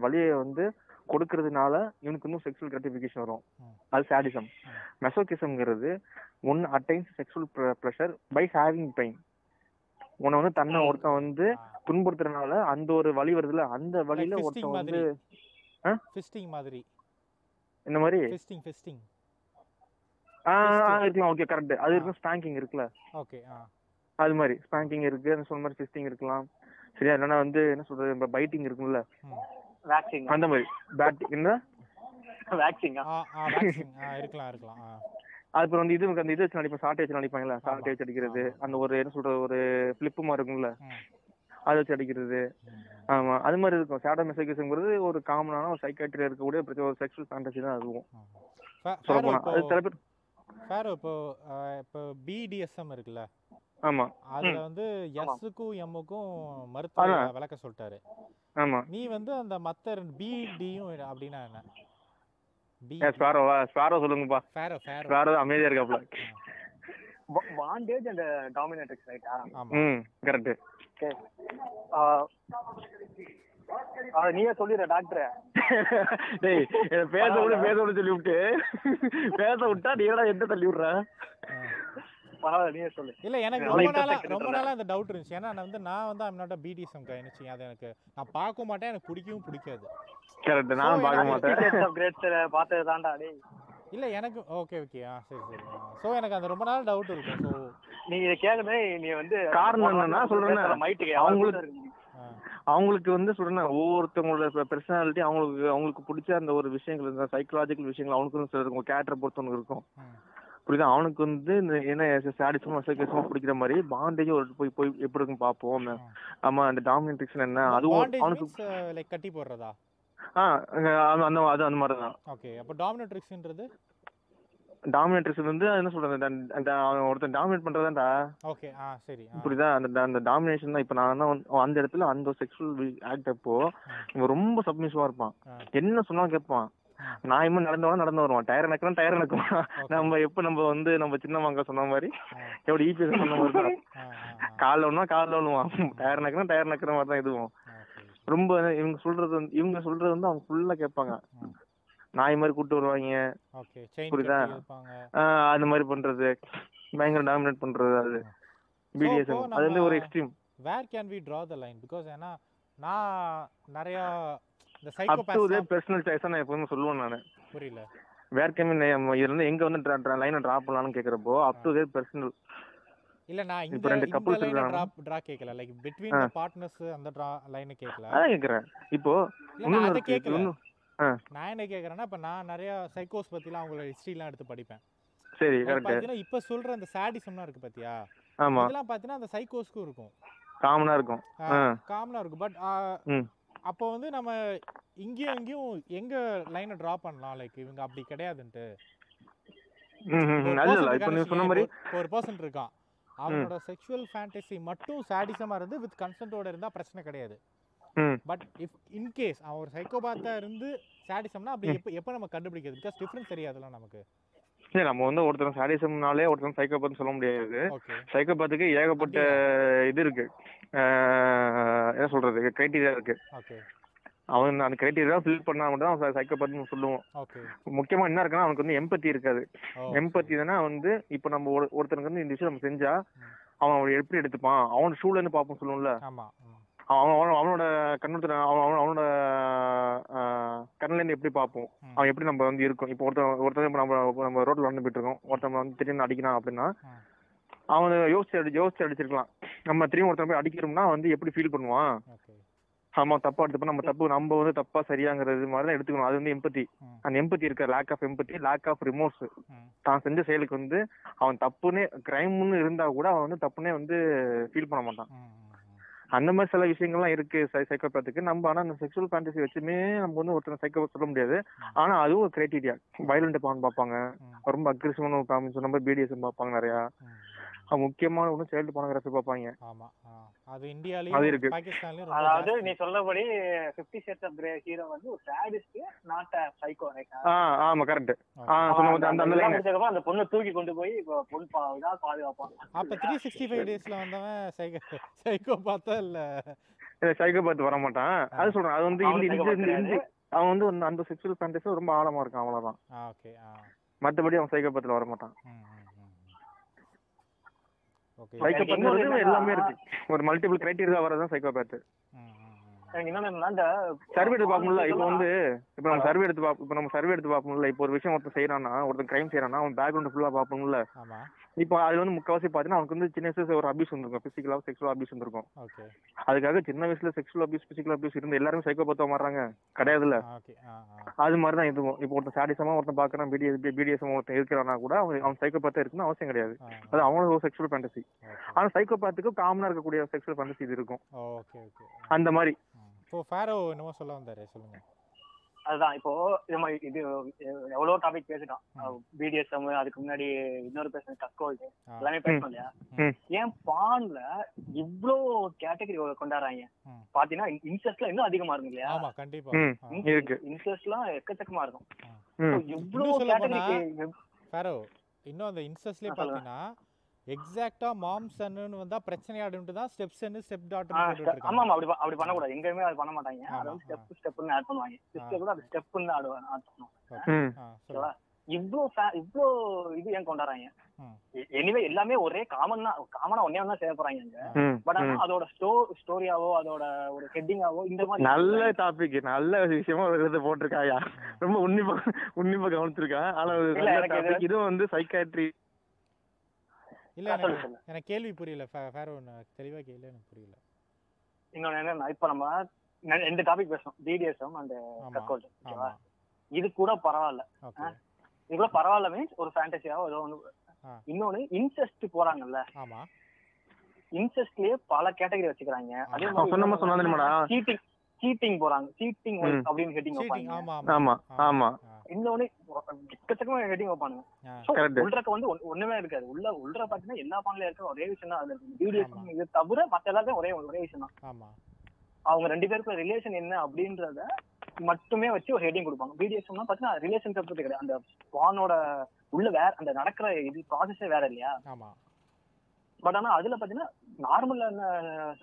வலியை வந்து கொடுக்கறதுனால இவனுக்கு இன்னும் செக்ஷுவல் கிராட்டிஃபிகேஷன் வரும், அது சாடிசம். மெசோகிசம்ங்கிறது one attains sexual pleasure by having pain. உன்னை வந்து தன்னை ஒருத்தன் வந்து துன்புறுத்துறதுனால அந்த ஒரு வலி வருதுல அந்த வலியில ஒருத்தன் வந்து ஃபிஸ்டிங் மாதிரி இந்த மாதிரி ஃபிஸ்டிங் ஃபிஸ்டிங் ஆ இருக்கலாம். Okay correct. அது இருக்கு ஸ்பாங்கிங் இருக்குல. ஓகே ஆ அது மாதிரி ஸ்பாங்கிங் இருக்கு, அந்த சொன்ன மாதிரி ஃபிஸ்டிங் இருக்கலாம். சரியா. இல்லைன்னா வந்து என்ன சொல்றது பைட்டிங் இருக்கும்ல அந்த மாதிரி என்ன வேக்சிங்கா இருக்கலாம் இருக்கலாம். அதுக்கப்புறம் வந்து இது அந்த இது வச்சு நடிப்பா ஷார்ட் வச்சு நடிப்பாங்களா, ஷார்ட் வச்சு அடிக்கிறது, அந்த ஒரு என்ன சொல்ற ஒரு பிளிப்புமா இருக்கும்ல அதை வச்சு அடிக்கிறது. ஆமா அது மாதிரி இருக்கும். சேடோ மெசோகிசம்ங்கிறது ஒரு காமனான ஒரு சைக்காட்ரியா இருக்கக்கூடிய பிரச்சனை, ஒரு செக்ஷுவல் ஃபேண்டஸி தான் இருக்கும். அது சில பேர் இப்போ இப்போ பிடிஎஸ்எம் இருக்குல்ல. ஆமா. அதுல வந்து எஸ்ஸுக்கும் எம்முக்கும் மருத்துவ விளக்க சொல்லிட்டாரு. ஆமா. நீ வந்து அந்த மத்த ரெண்டு பி டியும் அப்படினா என்ன? பி ஸ்பாரோவா ஸ்பாரோ சொல்லுங்கப்பா. ஸ்பாரோ ஸ்பாரோ அமைதியா இருக்காப்ல. வாண்டேஜ் அண்ட் டாமினேட்டிக்ஸ் ரைட்டா? ஆமா. ம் கரெக்ட். ஓகே. ஆ நீயே சொல்லுற டாக்டர். டேய் என்ன பேச விடு பேச விடு சொல்லி விட்டு பேச விட்டா நீடா எந்த தள்ளி விடுற? பரவாயில்ல நீயே சொல்லு. இல்ல எனக்கு ரொம்ப நாளா ரொம்ப நாளா அந்த டவுட் இருந்துச்சு. ஏன்னா நான் வந்து நான் வந்து I'm not a B D S M guy நிச்சயம். அது எனக்கு நான் பார்க்க மாட்டேன், எனக்கு பிடிக்கவும் பிடிக்காது. கரெக்ட். நான் பார்க்க மாட்டேன். கிரேட்ஸ் ஆஃப் கிரேட்ஸ்ல பார்த்தது தான்டா டேய். இல்ல எனக்கு ஓகே ஓகே. ஆ சரி சரி. சோ எனக்கு அந்த ரொம்ப நாளா டவுட் இருக்கு. சோ நீ இத கேக்குறே நீ வந்து காரணம் என்னன்னா சொல்றேன்னா மைட்க்கு அவங்களுக்கு அவங்களுக்கு வந்து சொல்றேன்னா ஒவ்வொருத்தவங்களோட பர்சனாலிட்டி அவங்களுக்கு அவங்களுக்கு பிடிச்ச அந்த ஒரு விஷயங்கள் சைக்கலாஜிக்கல் விஷயங்கள் அவனுக்கு சில இருக்கும். கேரக்டரை பொறுத்தவங்க இருக்கும். புரியுதா. அவனுக்கு வந்து என்ன சாடிசம் மசோகிசம் பிடிக்கிற மாதிரி பாண்டேஜ் ஒரு போய் போய் எப்படி இருக்கும் பார்ப்போம். ஆமா அந்த டாமினேஷன் என்ன அதுவும் அவனுக்கு லைக் கட்டி போடுறதா? ஆ அந்த அது அந்த மாதிரி தான். ஓகே. அப்ப டாமினேட்ரிக்ஸ்ன்றது டாமினேட்ரிக்ஸ் வந்து என்ன சொல்றது அந்த ஒருத்தன் டாமினேட் பண்றதான்டா. ஓகே ஆ சரி. புரியுதா. அந்த அந்த டாமினேஷன் தான். இப்போ நான் அந்த இடத்துல அந்த செக்ஷுவல் ஆக்ட் அப்போ இவன் ரொம்ப சப்மிசிவா இருப்பான், என்ன சொன்னாலும் கேட்பான். நான் இம்மா நடந்தவனா நடந்து வருவான், டயர் நடக்கலாம் டயர் நடக்குவான். நம்ம எப்ப நம்ம வந்து நம்ம சின்ன மாங்க சொன்ன மாதிரி எப்படி ஈபிஎஸ் சொன்ன மாதிரி தான் காலில் ஒன்னா காலில் ஒண்ணுவான், டயர் நடக்கலாம் டயர் நடக்கிற மாதிரி தான் இதுவும். ரொம்ப இவங்க சொல்றது வந்து இவங்க சொல்றது வந்து அவங்க ஃபுல்லா கேட்பாங்க. நாய் மாதிரி கூப்பிட்டு வருவாங்க. புரியுதா. அந்த மாதிரி பண்றது பயங்கர டாமினேட் பண்றது அது பிடிஎஸ்எம். அது வந்து ஒரு extreme. Where can we draw the line? Because ஏன்னா நான் நிறைய இந்த சைக்கோபாத் அது பர்சனல் சாய்ஸா நான் எப்பவும் சொல்லுவேன். நான் புரியல வேர் கேன் வி இதுல எங்க வந்து லைனை டிரா பண்ணலாம்னு கேக்குறப்போ அப் டு தேர் பர்சனல். இல்ல நான் இந்த ரெண்டு கப்புள்ஸ் டிராப் டிரா கேக்கல, லைக் बिटवीन தி பார்ட்னர்ஸ் அந்த லைனை கேக்கல. ஆ கேக்குறேன். இப்போ இன்னொரு கேக்குறேன் நான் என்ன கேக்குறேன்னா இப்ப நான் நிறைய சைக்கோஸ் பத்திலாம் அவங்களோட ஹிஸ்டரிலாம் எடுத்து படிப்பேன். சரி கரெக்ட். பாத்தீனா இப்ப சொல்ற அந்த சாடிசம்னா இருக்கு பாத்தியா? ஆமா. இதெல்லாம் பாத்தீனா அந்த சைக்கோஸ்க்கு இருக்கும், காமனா இருக்கும், காமனா இருக்கும். பட் அப்போ வந்து நம்ம இங்கேயும் இங்கேயும் எங்க லைனை டிரா பண்ணலாம், லைக் இவங்க அப்படி கிடையாதுன்னு. நல்ல இப்ப நீ சொன்ன மாதிரி ஒரு பர்சன் இருக்கான், அவனோட செக்சுவல் ஃபேண்டஸி மட்டும் சாடிசமா இருந்து வித் கன்சென்ட்டோட இருந்தா பிரச்சனை கிடையாது. பட் இஃப் இன் கேஸ் அவன் ஒரு சைக்கோபாத்தா இருந்து சாடிசம்னா அப்படி எப்போ நம்ம கண்டுபிடிக்கிறது? பிகாஸ் டிஃபரன்ஸ் தெரியாதுல்ல நமக்கு. இல்ல நம்ம வந்து ஒருத்தன் சாடிசம்னாலே ஒருத்தன் சைக்கோபாத்னு சொல்ல முடியாது. சைக்கோபாத்துக்கு ஏகப்பட்ட இது இருக்கு, என்ன சொல்றது, கிரைட்டீரியா இருக்கு. அவன் அந்த கிரைட்டீரியா ஃபில் பண்ணா மட்டும் அவன் சைக்கோபாத்னு சொல்லுவோம். முக்கியமா என்ன இருக்குன்னா அவனுக்கு வந்து எம்பத்தி இருக்காது. எம்பத்தினா வந்து இப்ப நம்ம ஒருத்தனுக்கு வந்து இந்த விஷயம் நம்ம செஞ்சா அவன் அவன் எப்படி எடுத்துப்பான், அவனோட ஷூல இருந்து பாப்போம் சொல்லுவோம்ல, அவன் அவனோட கண்ணோட அவனோட கண்ணிலேருந்து எப்படி பார்ப்போம், அவன் எப்படி நம்ம வந்து இருக்கும். இப்போ ஒருத்தன் ஒருத்தர் இப்போ நம்ம நம்ம ரோட்டில் வந்து போயிட்டு இருக்கோம், ஒருத்தன் வந்து திரும்பி அடிக்கிறான் அப்படின்னா அவன் யோசிச்சு அடி யோசிச்சு அடிச்சிருக்கலாம். நம்ம திரும்பி ஒருத்தன் போய் அடிக்கிறோம்னா வந்து எப்படி ஃபீல் பண்ணுவான், அவன் தப்பா எடுத்துப்போம், நம்ம தப்பு நம்ம வந்து தப்பா சரியாங்கிறது மாதிரி தான் எடுத்துக்கணும். அது வந்து எம்பத்தி, அந்த எம்பத்தி இருக்க lack of empathy, lack of remorse. தான் செஞ்ச செயலுக்கு வந்து அவன் தப்புன்னே கிரைம்னு இருந்தா கூட அவன் வந்து தப்புன்னே வந்து ஃபீல் பண்ண மாட்டான். அந்த மாதிரி சில விஷயங்கள்லாம் இருக்கு சைக்கோபாத்துக்கு நம்ம. ஆனா அந்த செக்ஷுவல் ஃபேண்டசி வச்சுமே நம்ம வந்து ஒருத்தர் சைக்கோபாத் சொல்ல முடியாது. ஆனா அதுவும் ஒரு கிரைட்டீரியா. வயலண்ட் பான் பார்ப்பாங்க, ரொம்ப அக்ரெசிவான காமின்னு சொன்ன மாதிரி பிடிஎஸ்எம் பார்ப்பாங்க, நிறையா முக்கியமான ஒன்று சைல்டு போனோகிராஃபி பார்ப்பாங்க. அது இந்தியாலயும் அது இருக்கு, பாகிஸ்தான்லயும். அதாவது நீ சொல்றபடி fifty shades of grey hero வந்து ஒரு சாடிஸ்ட், நாட் அ சைக்கோ. ஆ ஆமா கரெக்ட். ஆ சொன்னது அந்த அந்த லைன். அந்த பொண்ணை தூக்கி கொண்டு போய் பொண்ணு பாவிதா பாதுகாப்பாங்க. அப்ப த்ரீ சிக்ஸ்டி ஃபைவ் டேஸ்ல வந்தவன் சைக்கோ சைக்கோ பார்த்தா இல்ல சைக்கோ பார்த்து வர மாட்டான். அது சொல்றேன், அது வந்து இந்த இந்த அவன் வந்து அந்த செக்சுவல் ஃபேண்டஸி ரொம்ப ஆழமா இருக்கான், அவ்வளவுதான். ஓகே. மத்தபடி அவன் சைக்கோ பார்த்தல வர மாட்டான். ஒரு மல்டிபிள் கிரைட்டீரியா வரதான் சைக்கோபாத். சர்வே எடுத்து பார்ப்போம்ல, இப்ப வந்து இப்ப நம்ம சர்வே எடுத்து இப்ப நம்ம சர்வே எடுத்து பார்ப்போம்ல, இப்போ ஒரு விஷயம் ஒருத்தன் செய்யறான்னா, ஒருத்தன் கிரைம் செய்யறான்னா அவன் பேக்ரவுண்ட் ஃபுல்லா பார்ப்போம்ல. இப்போ அது வந்து முக்கால்வாசி பாத்தீங்கன்னா அவனுக்கு வந்து சின்ன வயசுல ஒரு அபியூஸ் வந்துருக்கும், பிசிக்கலா செக்ஷுவல் அபியூஸ் வந்துருக்கும். அதுக்காக சின்ன வயசுல செக்ஷுவல் அபியூஸ் பிசிக்கல் அபியூஸ் இருந்து எல்லாருமே சைக்கோபாத்தா மாறாங்க கிடையாதுல்ல. அது மாதிரிதான் இதுவும். இப்போ ஒருத்தன் சாடிசமா ஒருத்தன் பாக்குறான், பிடிஎஸ் பிடிஎஸ்எம் ஒருத்தன் இருக்கிறான்னா கூட அவன் அவன் சைக்கோபாத்தா இருக்குன்னு அவசியம் கிடையாது. அது அவனோட ஒரு செக்ஷுவல் ஃபேண்டசி. ஆனா சைக்கோபாத்துக்கு காமனா இருக்கக்கூடிய செக்ஷுவல் ஃபேண்டசி இது இருக்கும். அந்த மாதிரி அதுதான். இப்போ நம்ம இது எவ்வளோ டாபிக் பேசிட்டோம், பிடிஎஸ்எம், அதுக்கு முன்னாடி இன்னொரு பேசுறது கக்கோல்டு, எல்லாமே பேசணும் இல்லையா. ஏன் பான்ல இவ்வளோ கேட்டகரி கொண்டாடுறாங்க பாத்தீங்கன்னா, இன்ட்ரெஸ்ட்லாம் இன்னும் அதிகமா இருக்கும் இல்லையா. இன்ட்ரெஸ்ட்லாம் எக்கச்சக்கமா இருக்கும், இவ்வளோ கேட்டகரி. இன்னும் அந்த இன்ட்ரெஸ்ட்லயே பாத்தீங்கன்னா எக்ஸாக்ட்டா மாம் சன்னு வந்தா பிரச்சனை ஆடுன்னு தான் ஸ்டெப் சன்னு ஸ்டெப் டாட்டர்னு போட்டுட்டு இருக்காங்க. ஆமா ஆமா அப்படி அப்படி பண்ண கூடாது, எங்கயுமே அது பண்ண மாட்டாங்க. அது ஸ்டெப் ஸ்டெப்னு ஆட் பண்ணுவாங்க, ஸ்டெப் கூட அது ஸ்டெப்னு ஆடுவாங்க. ஆமா இவ்ளோ இவ்ளோ இது ஏன் கொண்டாடுறாங்க. எனிவே எல்லாமே ஒரே காமன் தான், காமனா ஒன்னே ஒண்ணா சேர போறாங்க. பட் ஆனா அதோட ஸ்டோ ஸ்டோரியாவோ அதோட ஒரு ஹெட்டிங்காவோ இந்த மாதிரி நல்ல டாபிக் நல்ல விஷயமா எழுத போட்டிருக்காயா, ரொம்ப உன்னிப்பா உன்னிப்பா கவனிச்சிருக்கேன். ஆனா இது வந்து சைக்காட்ரி இல்ல, எனக்கு கேள்வி புரியல தெளிவா, கேள்வி எனக்கு புரியல. இன்னொன்னு என்னன்னா, இப்ப நம்ம ரெண்டு டாபிக் பேசணும், பிடிஎஸ்எம் அண்ட் கக்கோல்ட். ஓகேவா, இது கூட பரவாயில்ல, இது கூட பரவாயில்ல மீன்ஸ் ஒரு ஃபேண்டஸியாவோ ஏதோ ஒன்று. இன்னொன்னு இன்செஸ்ட் போறாங்கல்ல, ஆமா இன்செஸ்ட்லயே பல கேட்டகரி வச்சுக்கிறாங்க. அதே மாதிரி சொன்னமா சொன்னானேடா, சீட்டிங் சீட்டிங் போறாங்க, சீட்டிங் அப்படின்னு ஹெட்டிங் வைப்பாங்க. ஆமா ஆமா ஆமா இன்னொன்னு எக்கச்சக்கமா ஹெட்டிங் வைப்பானுங்க. உள்ளறக்கு வந்து ஒண்ணுமே இருக்காது, உள்ள உள்ள பாத்தீங்கன்னா எல்லா பான்ல இருக்க ஒரே விஷயம் தான் அது இருக்கு. பிடிஎஸ்எம் இது தவிர மத்த எல்லாத்தையும் ஒரே ஒரே விஷயம் தான். அவங்க ரெண்டு பேருக்கு ரிலேஷன் என்ன அப்படின்றத மட்டுமே வச்சு ஒரு ஹெட்டிங் கொடுப்பாங்க. பிடிஎஸ்எம்னா பாத்தீங்கன்னா ரிலேஷன் சப்ஜெக்ட் கிடையாது, அந்த பானோட உள்ள வேற அந்த நடக்கிற இது ப்ராசஸே வேற இல்லையா. பட் ஆனா அதுல பாத்தீங்கன்னா நார்மலா என்ன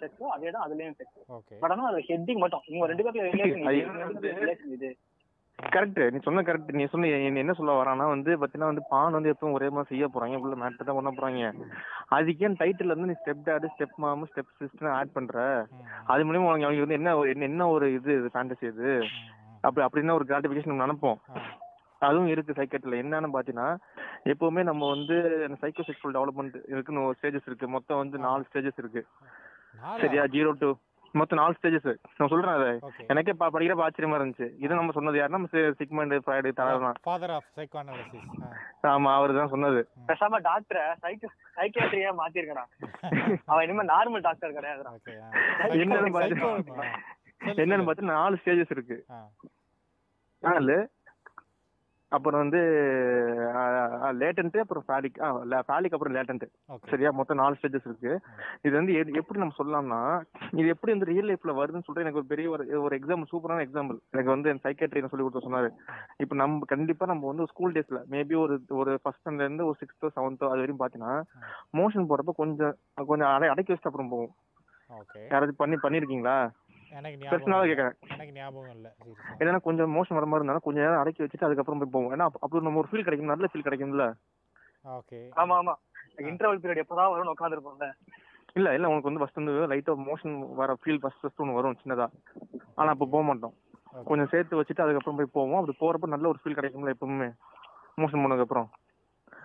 செக்ஸோ அதே தான் அதுலயும் செக்ஸ். பட் ஆனா அது ஹெட்டிங் மட்டும் இவங்க ரெண்டு பேருக்கு இது கரெக்ட். நீ சொன்ன கரெக்ட். நீ சொன்ன என்ன சொல்ல வரானா வந்து பாத்தீங்கன்னா வந்து பான் வந்து எப்பவும் ஒரே மாதிரி செய்ய போறாங்க, உள்ள மேட்டர் தான் பண்ண போறாங்க. அதுக்கே டைட்டில் வந்து நீ ஸ்டெப் டாடு ஸ்டெப் மாமு ஸ்டெப் சிஸ்டர் ஆட் பண்ற, அது மூலமா அவங்க வந்து என்ன என்ன ஒரு இது ஃபேண்டஸி இது அப்படி அப்படின்னா ஒரு கிராட்டிஃபிகேஷன் நினைப்போம். அதுவும் இருக்கு சைக்கோல. என்னன்னு பாத்தீங்கன்னா எப்பவுமே நம்ம வந்து சைக்கோசெக்சுவல் டெவலப்மெண்ட் இருக்குன்னு ஒரு ஸ்டேஜஸ் இருக்கு. மொத்தம் வந்து நாலு ஸ்டேஜஸ் இருக்கு சரியா, ஜீரோ டூ மொத்தம் நாலு ஸ்டேஜஸ். நான் சொல்றேன் அதை எனக்கே படிக்கிறப்ப ஆச்சரியமா இருந்துச்சு. இது நம்ம சொன்னது யாருன்னா நம்ம சிக்மண்ட் ஃப்ராய்டு தலைவர், ஃாதர் ஆஃப் சைக்கோஅனாலிசிஸ். ஆமா அவர்தான் சொன்னது. பேசாம டாக்டர் சைக்கோ சைக்கியாட்ரியா மாத்தி இருக்கடா, அவன் இனிமே நார்மல் டாக்டர் கிடையாது. என்னன்னு பாத்தீங்கன்னா என்னன்னு பாத்தீங்கன்னா நாலு ஸ்டேஜஸ் இருக்கு. நாலு அப்புறம் வந்து லேட்டன்ட், அப்புறம் ஃபேலிக், ஃபேலிக் அப்புறம் லேட்டன்ட், சரியா மொத்தம் நாலு ஸ்டேஜஸ் இருக்கு. இது வந்து எப்படி நம்ம சொல்லலாம்னா, இது எப்படி வந்து ரியல் லைஃப்ல வருதுன்னு சொல்ற எனக்கு ஒரு பெரிய ஒரு எக்ஸாம்பிள், சூப்பரான எக்ஸாம்பிள் எனக்கு வந்து என் சைக்கேட்ரியை சொல்லி கொடுத்து சொன்னாரு. இப்போ நம்ம கண்டிப்பா நம்ம வந்து ஸ்கூல் டேஸ்ல மேபி ஒரு ஒரு ஃபர்ஸ்ட் ஸ்டாண்டர்ட்ல இருந்து ஒரு சிக்ஸ்த்தோ செவன்த்தோ அது வரையும் பாத்தீங்கன்னா மோஷன் போறப்ப கொஞ்சம் கொஞ்சம் அடை அடைக்க வச்சுட்டு அப்புறம் போவோம். யாராவது பண்ணி பண்ணிருக்கீங்களா? எனக்கு கொஞ்சம் மோஷன் வர மாதிரி இருந்தாலும் கொஞ்சம் நேரம் அடக்கி வச்சுட்டு அதுக்கப்புறம் போய் போவோம். ஏன்னா அப்படி நம்ம ஒரு ஃபீல் கிடைக்கும், நல்ல ஃபீல் கிடைக்கும்ல. ஆமா ஆமா, இன்டர்வல் பீரியட் எப்பதான் வரும்னு உட்காந்துருப்போம்ல. இல்ல இல்ல உனக்கு வந்து ஃபர்ஸ்ட் வந்து லைட்டா மோஷன் வர ஃபீல் ஃபர்ஸ்ட் ஃபர்ஸ்ட் ஒன்று வரும் சின்னதா, ஆனா அப்ப போக மாட்டோம். கொஞ்சம் சேர்த்து வச்சுட்டு அதுக்கப்புறம் போய் போவோம். அப்படி போறப்ப நல்ல ஒரு ஃபீல் கிடைக்கும்ல எப்பவுமே மோஷன் போனதுக்கு அப்புறம்.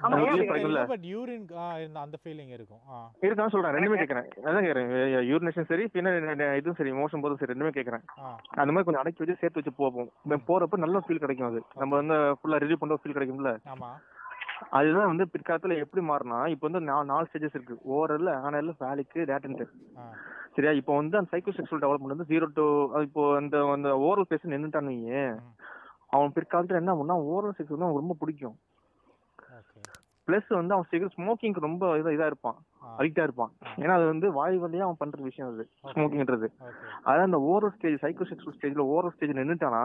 அதுதான் வந்து பிற்காலத்துல எப்படி மாறினா, இப்ப வந்து நாலு ஸ்டேஜஸ் இருக்கு, ஓரல், ஆனல், ஃபேலிக், லேட்டன்ட், சரியா? இப்ப வந்து அந்த சைக்கோசெக்சுவல் டெவலப்மெண்ட் வந்து ஜீரோ டூ இப்போ அந்த ஓரல் பேஷன் நின்னுட்டானு அவன் பிற்காலத்துல என்ன பண்ணா, ஓரல் செக்ஸ் வந்து அவனுக்கு ரொம்ப பிடிக்கும். பிளஸ் வந்து அவன் சிகரெட் ஸ்மோக்கிங்க்கு ரொம்ப இதா இருப்பான், அடிக்டா இருப்பான். ஏன்னா அது வந்து வாய் வழியா அவன் பண்ற விஷயம் அது ஸ்மோக்கிங்ன்றது. அதாவது அந்த ஓரல் ஸ்டேஜ், சைக்கோசெக்சுவல் ஸ்டேஜ்ல ஓரல் ஸ்டேஜ் நின்னுட்டானா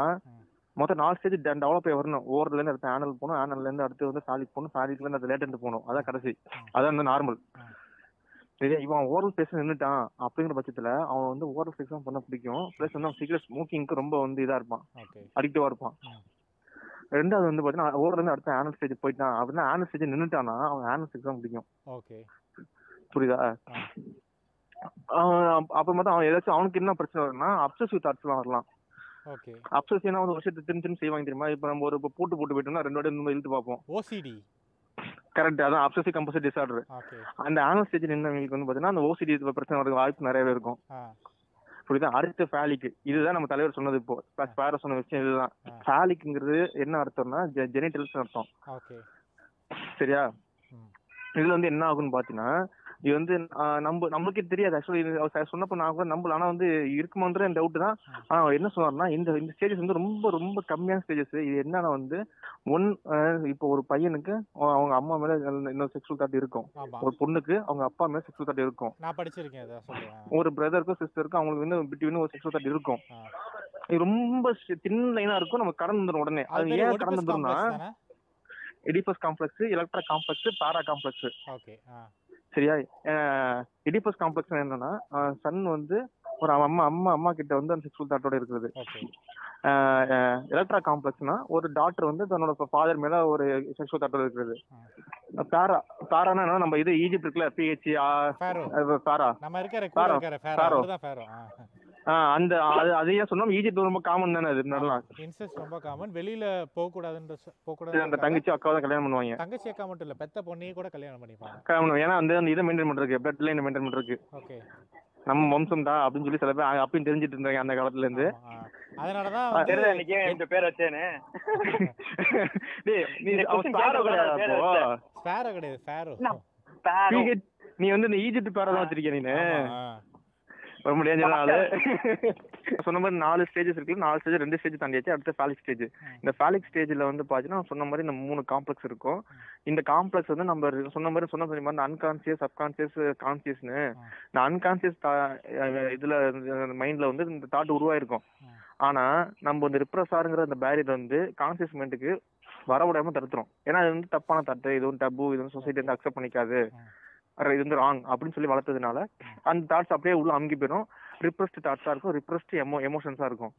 மொத்தம் நாலு ஸ்டேஜ் டெவலப் ஆகி வரணும். ஓரல்ல இருந்து அடுத்து ஆனல் போகணும், ஆனல்ல இருந்து அடுத்து வந்து ஃபேலிக் போகணும், ஃபேலிக்ல இருந்து அது லேட்டன்ட் போகணும். அதான் கடைசி, அதான் வந்து நார்மல். சரியா? இவன் ஓரல் ஸ்டேஜ் நின்னுட்டான் அப்படிங்கிற பட்சத்துல அவன் வந்து ஓரல் ஸ்டேஜ் பண்ண பிடிக்கும். பிளஸ் வந்து அவன் சிகரெட் ஸ்மோக்கிங்க்கு ரொம்ப வந்து இதா இருப்பான், அடிக்டிவா இருப்பான். ரெண்டாவது வந்து பாத்தீங்கன்னா ஓரல் இருந்து அடுத்த ஆனல் ஸ்டேஜ் போயிட்டான் அப்படின்னா, ஆனல் ஸ்டேஜ் நின்னுட்டானா அவன் ஆனல் ஸ்டேஜ் தான் பிடிக்கும். புரியுதா? அப்புறம் பார்த்தா அவன் ஏதாச்சும் அவனுக்கு என்ன பிரச்சனை வரும்னா அப்சசிவ் தாட்ஸ் எல்லாம் வரலாம். அப்சசிவ்னா ஒரு விஷயத்தை திரும்பி திரும்பி செய்வாங்க தெரியுமா? இப்ப நம்ம ஒரு பூட்டு போட்டு போயிட்டோம்னா ரெண்டு வாட்டி இழுத்து பார்ப்போம். ஓசிடி, கரெக்ட், அதான் அப்சசிவ் கம்பல்சிவ் டிசார்டர். அந்த ஆனல் ஸ்டேஜ் நின்னவங்களுக்கு வந்து பாத்தீங்கன்னா அந்த ஓசிடி பிரச்சனை வரதுக்கு வாய்ப்பு நிறையவே இருக்கும். புரியுதா? அடுத்த ஃபேலிக். இதுதான் நம்ம தலைவர் சொன்னது, இப்போ வேற சொன்ன விஷயம் இதுதான். ஃபேலிக்ங்கிறது என்ன அர்த்தம்னா ஜெனிட்டல்ஸ் அர்த்தம், சரியா? இதுல வந்து என்ன ஆகுன்னு பாத்தீங்கன்னா, இது வந்து நம்ம நம்மளுக்கே தெரியாது ஆக்சுவலி, சொன்னப்ப நான் கூட நம்பல. ஆனா வந்து இருக்குமான்ற டவுட் தான். ஆஹ் என்ன சொன்னார்னா, இந்த இந்த ஸ்டேஜஸ் வந்து ரொம்ப ரொம்ப கம்மியான ஸ்டேஜஸ். இது என்னன்னா வந்து ஒன், இப்போ ஒரு பையனுக்கு அவங்க அம்மா மேல இன்னொரு செக்ஷுவல் தாட் இருக்கும், ஒரு பொண்ணுக்கு அவங்க அப்பா மேல செக்ஷுவல் தாட் இருக்கும், நான் படிச்சிருக்கேன், ஒரு பிரதருக்கும் சிஸ்டருக்கும் அவங்களுக்கு வந்து பிட்வீன் ஒரு செக்ஷுவல் தாட் இருக்கும். இது ரொம்ப தின் லைனா இருக்கும், நம்ம கடந்து வந்துடும் உடனே. அது ஏன் கடந்து வந்துடும்னா, எடிபஸ் காம்ப்ளெக்ஸ், எலக்ட்ரா காம்ப்ளெக்ஸ், பாரா காம்ப்ளெக்ஸ். சரியா? எடிபஸ் காம்ப்ளெக்ஸ் என்னன்னா, சன் வந்து ஒரு அம்மா அம்மா அம்மா கிட்ட வந்து அந்த செக்ஷுவல் தாட்டோட இருக்குது. எலக்ட்ரா காம்ப்ளெக்ஸ்னா ஒரு டாக்டர் வந்து தன்னோட ஃபாதர் மேல ஒரு செக்ஷுவல் தாட்டோட இருக்குது. பாரா பாரானா என்ன, நம்ம இது ஈஜிப்ட் இருக்குல்ல, பிஹெச் பாரா பாரோ, அந்த அதையே சொன்னோம். ஈஜிப்ட் ரொம்ப காமன் தானே, அது நடலாம், இன்செஸ்ட் ரொம்ப காமன். வெளியில போக கூடாதுன்ற போக கூடாது. அந்த தங்கச்சி அக்காவை தான் கல்யாணம் பண்ணுவாங்க, தங்கச்சி அக்கா மட்டும் இல்ல பெத்த பொண்ணையே கூட கல்யாணம் பண்ணிப்பாங்க. காமன், ஏன்னா அந்த இதை மெயின்டைன் பண்றதுக்கு, பிளட் லைன் மெயின்டைன் பண்றதுக்கு. ஓகே, நம்ம வம்சம் தான் அப்படின்னு சொல்லி சில பேர் அப்பயும் தெரிஞ்சிட்டு இருந்தாங்க அந்த காலத்துல இருந்து. அதனாலதான் என்னோட பேர் வச்சேனே. நீ வந்து இந்த ஈஜிப்ட் பேரா தான் வச்சிருக்கேன் நீனு, ரொம்ப டேஞ்சரான ஆளு. சொன்ன மாதிரி நாலு ஸ்டேஜஸ் இருக்கு, நாலு ஸ்டேஜ் ரெண்டு ஸ்டேஜ் தாண்டியாச்சு. அடுத்த ஃபேலிக் ஸ்டேஜ். இந்த ஃபேலிக் ஸ்டேஜ்ல வந்து பாத்தீங்கன்னா சொன்ன மாதிரி நம்ம மூணு காம்ப்ளெக்ஸ் இருக்கும். இந்த காம்ப்ளெக்ஸ் வந்து நம்ம சொன்ன மாதிரி சொன்ன மாதிரி அன்கான்சியஸ், சப்கான்சியஸ், கான்சியஸ்னு இந்த அன்கான்சியஸ் இதுல மைண்ட்ல வந்து இந்த தாட் உருவாயிருக்கும். ஆனா நம்ம இந்த ரிப்ரஸாருங்கிற அந்த பேரியர் வந்து கான்சியஸ் மைண்டுக்கு வர விடாம தடுத்துரும். ஏன்னா இது வந்து தப்பான தாட்டு, இது வந்து டபு, இது வந்து சொசைட்டி வந்து அக்செப்ட் பண்ணிக்காது, இது வந்து ராங் அப்படின்னு சொல்லி வளர்த்ததுனால அந்த தாட்ஸ் அப்படியே உள்ள அமுங்கி போயிடும். ரிப்ரெஸ்ட் தாட்ஸா இருக்கும், ரிப்ரெஸ்ட் எமோ எமோஷன்ஸா இருக்கும்.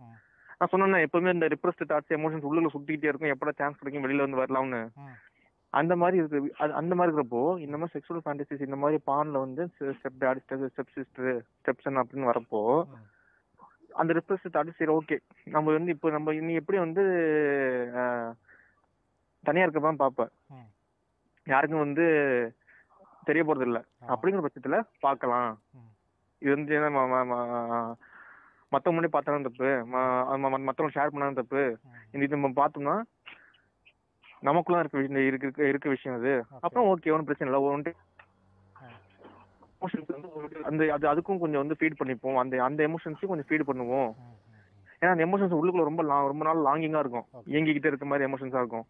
நான் சொன்னேன்னா எப்பவுமே இந்த ரிப்ரெஸ்ட் தாட்ஸ் எமோஷன்ஸ் உள்ள சுத்திக்கிட்டே இருக்கும், எப்படா சான்ஸ் கிடைக்கும் வெளியில வந்து வரலாம்னு. அந்த மாதிரி இருக்கு. அந்த மாதிரி இருக்கிறப்போ இந்த மாதிரி செக்ஷுவல் ஃபேண்டஸிஸ் இந்த மாதிரி பான்ல வந்து step daddy, step sister, step son அப்படின்னு வரப்போ அந்த ரிப்ரெஸ்ட் தாட்ஸ் சரி ஓகே நம்ம வந்து இப்போ நம்ம நீ எப்படி வந்து தனியா இருக்கப்ப பாப்பேன், யாருக்கும் வந்து தெரிய போறது இல்ல அப்படிங்கிற பட்சத்துல பாக்கலாம். இது வந்து மத்தவங்க முன்னாடி பார்த்தா தப்பு, மத்தவங்க ஷேர் பண்ணாலும் தப்பு. இது நம்ம பார்த்தோம்னா நமக்குள்ள இருக்க இருக்க விஷயம் அது. அப்புறம் ஓகே, ஒன்றும் பிரச்சனை இல்லை, ஒன்று எமோஷன்ஸ் வந்து அந்த அது அதுக்கும் கொஞ்சம் வந்து ஃபீட் பண்ணிப்போம், அந்த அந்த எமோஷன்ஸையும் கொஞ்சம் ஃபீட் பண்ணுவோம். ஏன்னா அந்த எமோஷன்ஸ் உள்ளுக்குள்ள ரொம்ப ரொம்ப நாள் லாங்கிங்கா இருக்கும், இயங்கிக்கிட்டே இருக்க மாதிரி எமோஷன்ஸா இருக்கும்.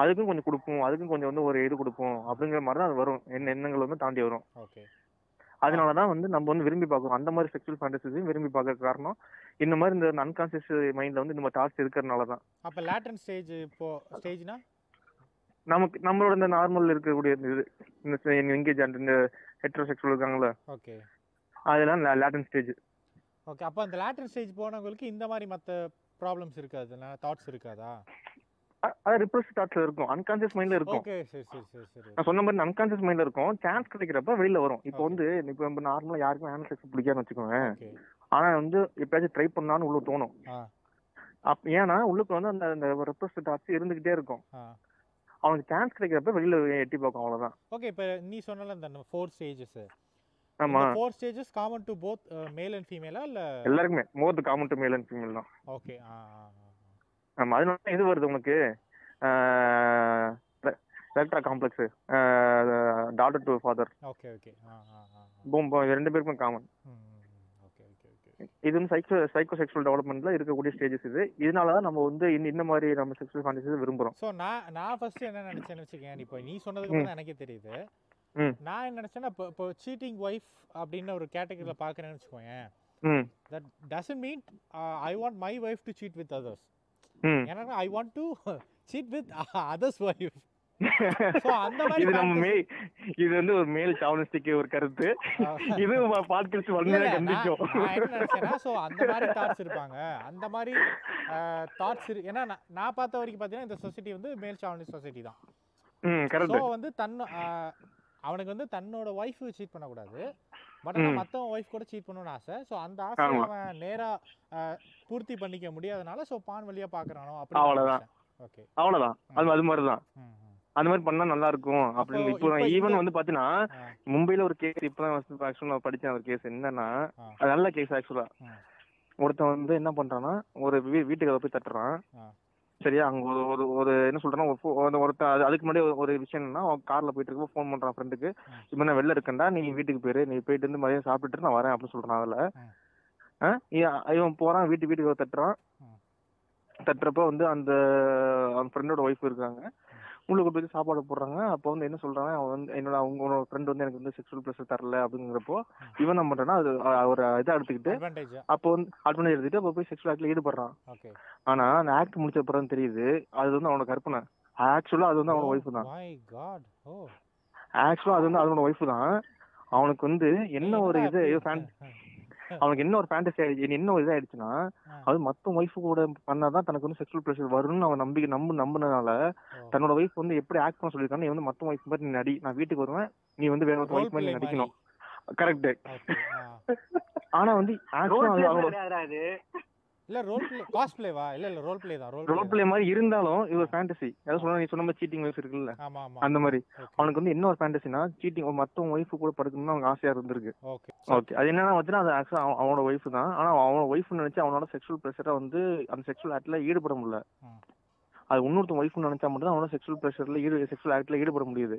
அதுக்கும் கொஞ்சம் கொடுப்போம், அதுக்கும் கொஞ்சம் வந்து ஒரு இது கொடுப்போம் அப்படிங்கிற மாதிரி தான் அது வரும், என்ன எண்ணங்கள் வந்து தாண்டி வரும். அதனாலதான் வந்து நம்ம வந்து விரும்பி பார்க்கணும் அந்த மாதிரி செக்ஷுவல் ஃபேண்டஸிஸையும் விரும்பி பார்க்க காரணம் இந்த மாதிரி இந்த அன்கான்சியஸ் மைண்ட்ல வந்து இந்த மாதிரி டார்ச் இருக்கிறதுனாலதான். அப்ப லேட்டன்ட் ஸ்டேஜ் இப்போ ஸ்டேஜ்னா நமக்கு நம்மளோட இந்த நார்மல் இருக்கக்கூடிய இது எங்கேஜ் அண்ட் இந்த ஹெட்ரோசெக்சுவல் இருக்காங்களா ஓகே அதெல்லாம் லேட்டன்ட் ஸ்டேஜ். ஓகே அப்ப அந்த லேட்டன்ட் ஸ்டேஜ் போனவங்களுக்கு இந்த மாதிரி மத்த ப்ராப்ளம்ஸ் இருக்காது, தாட்ஸ் இருக்காதா? அது ரிப்ரஸ்ட் தாட்ஸ்ல இருக்கும், அன்கான்ஷியஸ் மைண்ட்ல இருக்கும். ஓகே சரி சரி சரி. நான் சொன்ன மாதிரி அன்கான்ஷியஸ் மைண்ட்ல இருக்கும், சான்ஸ் கிடைக்கிறப்ப வெளியில வரும். இப்போ வந்து இப்போ நம்ம நார்மலா யாருக்கும் ஆனல் செக்ஸ் பிடிக்காதுன்னு வச்சுக்கோங்க, ஆனா வந்து எப்பயாச்சும் ட்ரை பண்ணான்னு உள்ள தோணும். அப்ப ஏன்னா உள்ளுக்கு வந்து அந்த அந்த ரிப்ரஸ்ட் தாட்ஸ் இருந்துகிட்டே இருக்கும், அவனுக்கு சான்ஸ் கிடைக்கிறப்ப வெளியில எட்டி பார்க்கும், அவ்வளவுதான். ஓகே இப்போ நீ சொன்னல அந்த ஃபோர் ஸ்டேஜஸ். ஆமா four stages common to both male and ஃபீமேலா இல்ல எல்லாருக்குமே? More common to male and female தான். ஓகே ஆ ஆமா. அதனால இது வருது உங்களுக்கு எலக்ட்ரா காம்ப்ளெக்ஸ், daughter to father. Okay okay ஆ ஆ பூம் பூம் ரெண்டு பேருக்கும் காமன். Okay okay okay. இது வந்து சைக்கோ சைக்கோசெக்சுவல் டெவலப்மென்ட்ல இருக்கக்கூடிய ஸ்டேजेस இது. இதனால தான் நம்ம வந்து இந்த மாதிரி நம்ம செக்சுவல் ஃபேண்டஸிஸ் விரும்புறோம். சோ நான் நான் ஃபர்ஸ்ட் என்ன நினைச்சேன்னு வெச்சீங்க, இப்போ நீ சொன்னதுக்கு அப்புறம் எனக்கே தெரியுது. நான் என்ன நினைச்சேன்னா இப்போ சீட்டிங் வைஃப் அப்படின ஒரு கேட்டகரியில பார்க்கறேன்னு வெச்சுக்கோங்க. Hmm that doesn't mean I want my wife to cheat with others. எனக்கு I want to cheat with others wife. So அந்த மாதிரி இது நம்ம இது வந்து ஒரு மேல் டாவனிஸ்டிக் ஒரு கருத்து. இது பாட்காஸ்ட் வந்ததே கண்டிச்சோம். சோ அந்த மாதிரி தாட்ஸ் இருப்பாங்க, அந்த மாதிரி தாட்ஸ். ஏன்னா நான் பார்த்த வரைக்கும் பார்த்தீங்கன்னா இந்த சொசைட்டி வந்து மேல் டாவனிஸ்ட் சொசைட்டி தான். ம் கரெக்ட். சோ வந்து தன்ன அவனுக்கு வந்து தன்னோட வைஃப் சீட் பண்ண கூடாது, பட் ஆனா மத்தவன் வைஃப் கூட சீட் பண்ணணும்னு ஆசை. சோ அந்த ஆசை அவன் நேரா பூர்த்தி பண்ணிக்க முடியாதனால சோ பான் வழியா பாக்குறானோ அப்படி. அவ்வளவுதான். ஓகே அவ்வளவுதான். அது அது மாதிரி தான், அந்த மாதிரி பண்ணா நல்லா இருக்கும் அப்படின்னு. இப்போ ஈவன் வந்து பாத்தீங்கன்னா மும்பைல ஒரு கேஸ் இப்பதான் ஆக்சுவலா படிச்சேன். ஒரு கேஸ் என்னன்னா அது நல்ல கேஸ் ஆக்சுவலா. ஒருத்தன் வந்து என்ன பண்றான்னா ஒரு வீட்டுக்கு போய் தட்டுறான். சரியா அங்க ஒரு ஒரு என்ன சொல்றேன்னா ஒருத்த அதுக்கு முன்னாடி ஒரு விஷயம் என்னன்னா கார்ல போயிட்டு இருக்கப்போ ஃபோன் பண்றான் ஃப்ரெண்டுக்கு, இப்ப நான் வெளில இருக்கேன்டா நீ வீட்டுக்கு போயிரு, நீ போயிட்டு இருந்து மதியம் சாப்பிட்டுட்டு நான் வரேன் அப்படின்னு சொல்றான். அதுல இவன் போறான், வீட்டு வீட்டுக்கு தட்டுறான். தட்டுறப்ப வந்து அந்த அவன் ஃப்ரெண்டோட ஒய்ஃப் இருக்காங்க, உங்களுக்கு போய் சாப்பாடு போடுறாங்க. அப்போ வந்து என்ன சொல்றாங்க அவன் வந்து என்னோட அவங்களோட ஃப்ரெண்ட் வந்து எனக்கு வந்து செக்ஷுவல் ப்ளஷர் தரல அப்படிங்கிறப்போ இவன் என்ன பண்றான்னா அது ஒரு இதை எடுத்துக்கிட்டு அப்போ வந்து அட்வான்டேஜ் எடுத்துட்டு அப்போ போய் செக்ஷுவல் ஆக்ட்ல ஈடுபடுறான். ஆனா அந்த ஆக்ட் முடிச்ச அப்புறம் தெரியுது அது வந்து அவனோட கற்பனை, ஆக்சுவலா அது வந்து அவனோட ஒய்ஃப் தான். ஆக்சுவலா அது வந்து அவனோட ஒய்ஃப் தான். அவனுக்கு வந்து என்ன ஒரு இது அவனுக்கு என்ன ஒரு ஃபேண்டஸி ஆயிடுச்சு, என்ன ஒரு இதாயிடுச்சுன்னா அது மத்த ஒய்ஃப் கூட பண்ணாதான் தனக்கு வந்து செக்ஷுவல் ப்ளஷர் வரும்னு அவன் நம்பி நம்ப நம்பினால தன்னோட ஒய்ஃப் வந்து எப்படி ஆக்ட் பண்ண சொல்லியிருக்கான்னு இவன் வந்து மத்த ஒய்ஃப் மாதிரி நீ நடி, நான் வீட்டுக்கு வருவேன், நீ வந்து வேற ஒரு ஒய்ஃப் மாதிரி நடிக்கணும். கரெக்ட். ஆனா வந்து இல்ல ரோல் பிளே காஸ்ப்ளேவா இல்ல இல்ல ரோல் பிளே தான். ரோல் பிளே மாதிரி இருந்தாலும் இது ஒரு ஃபேண்டஸி. அத சொன்னா நீ சொன்ன மாதிரி சீட்டிங் வைஸ் இருக்குல்ல அந்த மாதிரி அவனுக்கு வந்து என்ன ஒரு ஃபேண்டஸினா சீட்டிங் மத்த வைஃப் கூட படுக்கணும்னு அவனுக்கு ஆசையா இருந்திருக்கு. Okay okay. அது என்னன்னா வந்துனா அது ஆக்சுவலா அவனோட வைஃப் தான். ஆனா அவனோட வைஃப் நினைச்சு அவனோட செக்ஷுவல் ப்ளஷரை வந்து அந்த செக்ஷுவல் ஆக்ட்ல ஈடுபட முடியல. அது இன்னொருத்த வைஃப் நினைச்சா மட்டும் தான் அவனோட செக்ஷுவல் ப்ளஷர்ல ஈடு செக்ஷுவல் ஆக்ட்ல ஈடுபட முடியுது.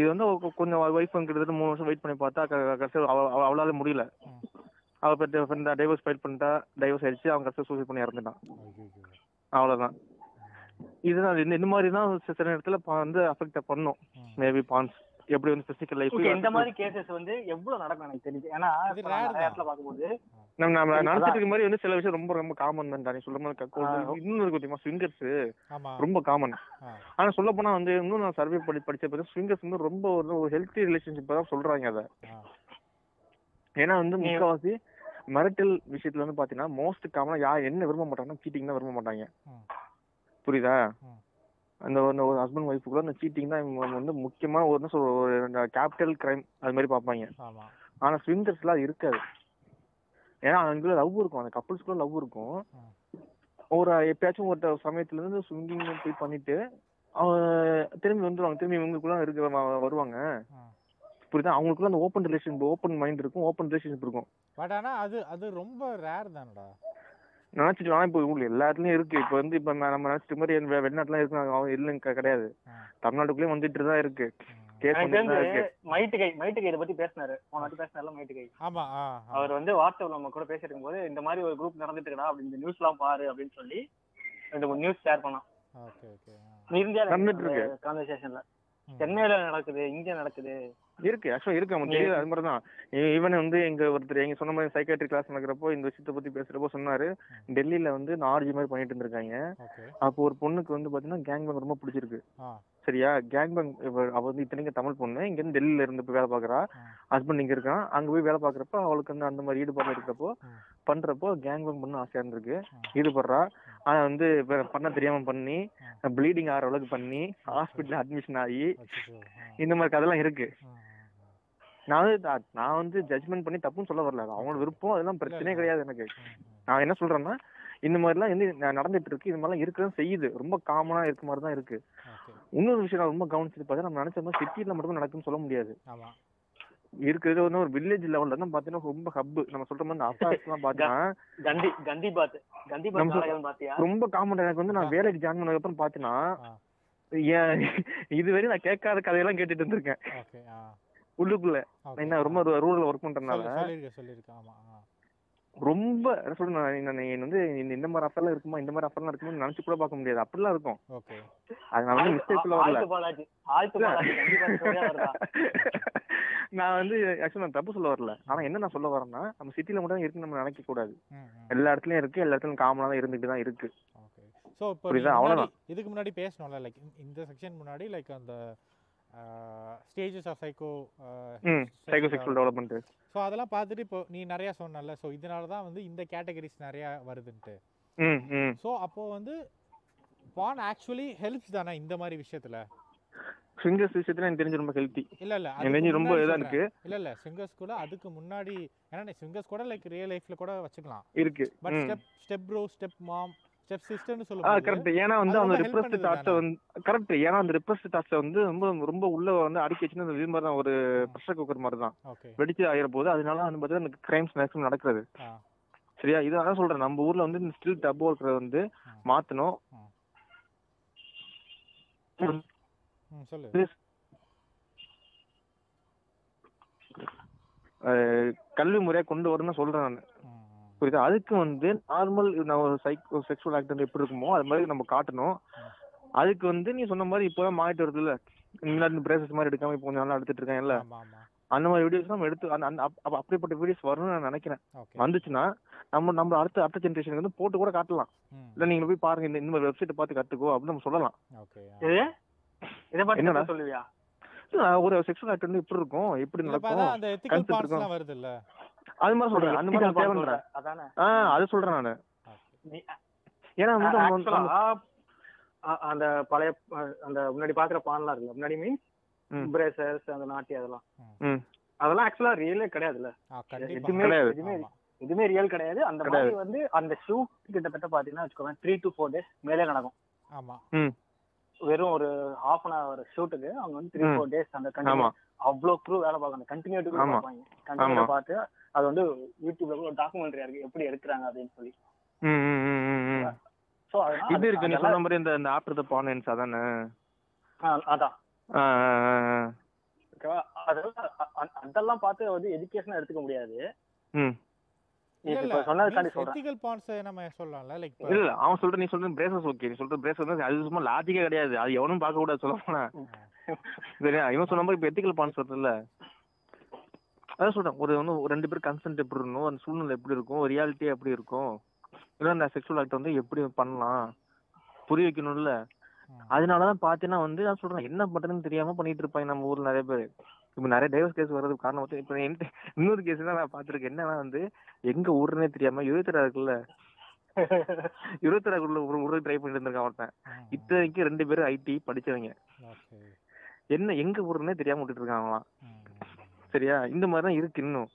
இது வந்து கொஞ்சம் வைஃப் கிட்டத்தட்ட மூணு வருஷம் வெயிட் பண்ணி பார்த்தா கடைசியில் அவளால முடியல. அவ பத்தி டைவர்ஸ் ஃபைல் பண்ணிட்டா, டைவர்ஸ் ஆயிடுச்சு, அவங்க கடைசியில் சூசைட் பண்ணி இறந்துட்டான். அவ்வளவுதான். இதுதான் இந்த மாதிரி தான் சில நேரத்துல வந்து அஃபெக்ட் பண்ணும். மேபி பான்ஸ் எப்படி வந்து பிசிக்கல் லைஃப் இந்த மாதிரி கேसेस வந்து எவ்வளவு நடக்கும் எனக்கு தெரியும். ஏன்னா நேரத்துல பாக்கும்போது நம்ம நம்ம நடந்துட்டு மாதிரி வந்து சில விஷயம் ரொம்ப ரொம்ப காமன் தான். நீ சொல்ற மாதிரி கக்கோல் இன்னும் இருக்கு தெரியுமா, ஸ்விங்கர்ஸ் ரொம்ப காமன். ஆனா சொல்ல போனா வந்து இன்னும் நான் சர்வே பண்ணி படிச்சப்ப ஸ்விங்கர்ஸ் வந்து ரொம்ப ஒரு ஹெல்தி ரிலேஷன்ஷிப்பா தான் சொல்றாங்க அத. ஏன்னா வந்து முக்கால்வாசி மெரிட்டல் விஷயத்துல வந்து பாத்தீங்கன்னா மோஸ்ட் காமனா யார் என்ன விரும்ப மாட்டாங்கன்னா சீட்டிங் தான் விரும்ப மாட்டாங்க. புரியுதா? அந்த ஒரு ஹஸ்பண்ட் ஒய்ஃபுக்குள்ள அந்த சீட்டிங் தான் இவங்க வந்து முக்கியமா ஒரு கேபிட்டல் கிரைம் அது மாதிரி பார்ப்பாங்க. ஆனா ஸ்விங்கர்ஸ்ல அது இருக்காது. ஏன்னா அவங்களுக்குள்ள லவ் இருக்கும், அந்த கப்புள்ஸ்க்குள்ள லவ் இருக்கும். ஒரு எப்பயாச்சும் ஒரு சமயத்துல இருந்து ஸ்விங்கிங் போய் பண்ணிட்டு திரும்பி வந்துருவாங்க, திரும்பி இவங்களுக்குள்ள இருக்க வருவாங்க. புரியுதா? அவங்களுக்குள்ள அந்த ஓப்பன் ரிலேஷன் ஓப்பன் மைண்ட் இருக்கும், ஓப்பன் ரிலேஷன்ஷிப் இருக்கும். பட் ஆனா அது அது ரொம்ப ரேர் தானடா. நினைச்சிட்டு ஆனா இப்போ எல்லாத்துலயும் இருக்கு. இப்போ வந்து இப்ப நம்ம நினைச்சிட்டு மாதிரி வெளிநாட்டுலாம் இருக்கு இல்லைங்க, கிடையாது. தமிழ்நாட்டுக்குள்ளேயும் வந்துட்டு தான் இருக்கு. அவர் வந்து வாட்ஸ்அப்ல நம்ம கூட பேசிட்டு இருக்கும் போது இந்த மாதிரி ஒரு குரூப் நடந்துட்டு இருக்கா அப்படின்னு நியூஸ் எல்லாம் பாரு அப்படின்னு சொல்லி ரெண்டு மூணு நியூஸ் ஷேர் பண்ணான். கான்வர்சேஷன்ல சென்னையில நடக்குது, இங்க நடக்குது, இருக்கு ஆக்சுவலா இருக்கு அவன் தெரியாது. அது மாதிரி தான் ஈவன் வந்து எங்க ஒருத்தர் எங்க சொன்ன மாதிரி சைக்காட்ரி கிளாஸ் நடக்கிறப்போ இந்த விஷயத்தை பத்தி பேசுறப்போ சொன்னாரு, டெல்லியில வந்து நார்ஜி மாதிரி பண்ணிட்டு இருந்திருக்காங்க. அப்போ ஒரு பொண்ணுக்கு வந்து பாத்தீங்கன்னா கேங் பேங்க் ரொம்ப பிடிச்சிருக்கு. சரியா, கேங் பேங்க் அவ வந்து இத்தனைக்கு தமிழ் பொண்ணு, இங்க இருந்து டெல்லியில இருந்து போய் வேலை பாக்குறா, ஹஸ்பண்ட் இங்க இருக்கான், அங்க போய் வேலை பாக்குறப்ப அவளுக்கு வந்து அந்த மாதிரி ஈடுபாடு இருக்கிறப்போ பண்றப்போ கேங் பேங்க் பண்ண ஆசையா இருந்திருக்கு, ஈடுபடுறா. ஆனா வந்து பண்ண தெரியாம பண்ணி ப்ளீடிங் ஆகிற அளவுக்கு பண்ணி ஹாஸ்பிட்டல் அட்மிஷன் ஆகி இந்த மாதிரி கதெல்லாம் இருக்கு. நான் நான் வந்து ஜட்மெண்ட் பண்ணி தப்புன்னு சொல்ல வரல, அவங்களோட விருப்பம், அதெல்லாம் பிரச்சனையே கிடையாது எனக்கு. நான் என்ன சொல்றேன்னா இந்த மாதிரிலாம் வந்து நடந்துட்டு இருக்கு, இது மாதிரிலாம் இருக்கதான் செய்யுது, ரொம்ப காமனா இருக்க மாதிரி தான் இருக்கு. இன்னொரு விஷயம் நான் ரொம்ப கவனிச்சிட்டு பார்த்தா, நம்ம நினைச்ச மாதிரி சிட்டியில மட்டும் நடக்குன்னு சொல்ல முடியாது. இருக்கிறது வந்து ஒரு வில்லேஜ் லெவல்ல தான் பாத்தீங்கன்னா ரொம்ப ஹப்பு. நம்ம சொல்ற மாதிரி அஃபேர்ஸ் எல்லாம் பாத்தீங்கன்னா ரொம்ப காமன். எனக்கு வந்து நான் வேலைக்கு ஜாயின் பண்ணதுக்கு அப்புறம் பாத்தீங்கன்னா இதுவரை நான் கேட்காத கதையெல்லாம் கேட்டுட்டு இருந்திருக்கேன் உள்ளுக்குள்ள. என்ன ரொம்ப ரூரல் ஒர்க் பண்றதுனால ரொம்ப சொல்றேன் வந்து இந்த மாதிரி அஃபர்லாம் இருக்குமா, இந்த மாதிரி அஃபர்லாம் இருக்குமா நினைச்சு கூட பார்க்க முடியாது, அப்படிலாம் இருக்கும். அதனால வந்து மிஸ்டேக்ல வரல, நான் வந்து ஆக்சுவலி நான் தப்பு சொல்ல வரல. ஆனா என்ன நான் சொல்ல வரேன்னா, நம்ம சிட்டில மட்டும் இருக்குன்னு நம்ம நினைக்க கூடாது, எல்லா இடத்துலயும் இருக்கு, எல்லா இடத்துலயும் காமனா தான் இருந்துட்டு தான் இருக்கு. இதுக்கு முன்னாடி பேசணும்ல, லைக் இந்த செக்ஷன் முன்னாடி லைக் அந்த stages of psycho psychosexual development, so அதெல்லாம் பார்த்துட்டு இப்போ நீ நிறையா சொன்னல, ஸோ இதனால தான் வந்து இந்த கேட்டகரிஸ் நிறையா வருதுன்ட்டு. ஸோ அப்போது வந்து பான் ஆக்சுவலி ஹெல்ப்ஸ் தானே இந்த மாதிரி விஷயத்தில், சிங்கர்ஸ் விஷயத்தில் எனக்கு தெரிஞ்சு ரொம்ப ஹெல்த்தி இல்லை இல்லை எனக்கு ரொம்ப இதாக இருக்குது இல்லை இல்லை சிங்கர்ஸ் கூட அதுக்கு முன்னாடி, ஏன்னா சிங்கர்ஸ் கூட லைக் ரியல் லைஃப்பில் கூட வச்சுக்கலாம் இருக்கு. But step step bro step mom step சிஸ்டர்னு சொல்லுவாங்க. கரெக்ட். ஏன்னா வந்து அந்த ரிப்ரஸ்ட் தாட்ஸ் வந்து கரெக்ட் ஏன்னா அந்த ரிப்ரஸ்ட் தாட்ஸ் வந்து ரொம்ப ரொம்ப உள்ள வந்து அடிக்க வச்சுன்னு அந்த மாதிரி தான் ஒரு ப்ரெஷர் குக்கர் மாதிரி தான் வெடிச்சு ஆகிற போது அதனால வந்து பார்த்தீங்கன்னா அந்த கிரைம்ஸ் மேக்ஸிமம் நடக்கிறது. சரியா, இதான் சொல்றேன், நம்ம ஊர்ல வந்து ஸ்டில் டப்போ இருக்கிறத வந்து மாத்தணும். சொல்லு. கல்வி முறையா கொண்டு வரணும்னு சொல்றேன் நான். புரியுது. அதுக்கு வந்து நார்மல் நம்ம சைக்கோ செக்ஷுவல் ஆக்ட் எப்படி இருக்குமோ அது மாதிரி நம்ம காட்டணும். அதுக்கு வந்து நீ சொன்ன மாதிரி இப்போதான் மாறிட்டு வருது இல்லை, முன்னாடி பிரேசஸ் மாதிரி எடுக்காம இப்போ கொஞ்சம் நல்லா எடுத்துட்டு இருக்காங்கல்ல, அந்த மாதிரி வீடியோஸ் நம்ம எடுத்து அந்த அப்படிப்பட்ட வீடியோஸ் வரும்னு நான் நினைக்கிறேன். வந்துச்சுன்னா நம்ம நம்ம அடுத்த அடுத்த ஜென்ரேஷனுக்கு வந்து போட்டு கூட காட்டலாம். இல்லை நீங்க போய் பாருங்க, இந்த இந்த மாதிரி வெப்சைட் பார்த்து கத்துக்கோ அப்படின்னு நம்ம சொல்லலாம். என்னடா சொல்லுவியா, ஒரு செக்ஷுவல் ஆக்ட் வந்து எப்படி இருக்கும், எப்படி நடக்கும் வருது இல்ல, அது மாதிரி சொல்றேன். அந்த மாதிரி நான் பண்றேன் அதானே. ஆ அது சொல்றேன் நான். ஏனா வந்து அந்த பழைய அந்த முன்னாடி பாக்குற பான்லாம் இருக்கு, முன்னாடி மீன்ஸ் பிரேசர்ஸ் அந்த நாட்டி அதெல்லாம் அதெல்லாம் ஆக்சுவலா ரியலே கிடையாதுல. எதுமே எதுமே எதுமே ரியல் கிடையாது. அந்த மாதிரி வந்து அந்த ஷூட் கிட்டத்தட்ட பாத்தீங்கன்னா வச்சுக்கோங்க three to four டேஸ் மேலே நடக்கும். ஆமா, வெறும் ஒரு half an hour ஷூட்டுக்கு அவங்க வந்து three to four டேஸ் அந்த கண்டினியூ அவ்ளோ க்ரூ வேலை பார்க்கணும், கண்டினியூட்டி பார்ப்பாங்க. கண்டினியூ பார்த்து அது வந்து யூடியூப்ல ஒரு டாக்குமெண்டரியா இருக்கு எப்படி எடுக்கிறாங்க அப்படின்னு சொல்லி. சோ இது இருக்கு நீ சொன்ன மாதிரி இந்த ஆஃப்டர் தி பான்ஸ் அதானே. அதான் அதெல்லாம் பார்த்து வந்து எஜுகேஷன் எடுத்துக்க முடியாது. எத்திக்கல் பான்ஸ் நம்ம சொல்லலாம்ல லைக். இல்ல அவன் சொல்ற நீ சொல்ற பிரேசஸ் ஓகே, நீ சொல்ற பிரேசஸ் அது சும்மா லாஜிக்கே கிடையாது, அது எவனும் பார்க்க கூடாது சொல்ல போனா. சரியா, இவன் சொன்ன மாதிரி இப்ப எத்திக்கல் பான்ஸ் வருதுல்ல, அதான் சொல்றேன். ஒரு ஒன்று ரெண்டு பேர் கன்சென்ட் எப்படி இருக்கணும், அந்த சூழ்நிலை எப்படி இருக்கும், ரியாலிட்டி எப்படி இருக்கும், இல்லை அந்த செக்ஷுவல் ஆக்ட் வந்து எப்படி பண்ணலாம் புரிய வைக்கணும்ல. அதனாலதான் பார்த்தீங்கன்னா வந்து நான் சொல்றேன் என்ன பண்றதுன்னு தெரியாம பண்ணிட்டு இருப்பாங்க நம்ம ஊர்ல நிறைய பேர். இப்போ நிறைய டைவர்ஸ் கேஸ் வர்றதுக்கு காரணம் வந்து இப்போ என்ன இன்னொரு கேஸ் தான் நான் பார்த்துருக்கேன். என்னன்னா வந்து எங்க ஊருன்னே தெரியாம இருபத்தேழா இருக்குல்ல, இருபத்தேழாக்குள்ள ஒரு ஊருக்கு ட்ரை பண்ணிட்டு இருந்திருக்கான் ஒருத்தன். இத்தனைக்கு ரெண்டு பேரும் ஐடி படிச்சவங்க, என்ன எங்க ஊருன்னே தெரியாம விட்டுட்டு இருக்காங்களாம். சரியா, இந்த மாதிரிதான் இருக்கு. இன்னும்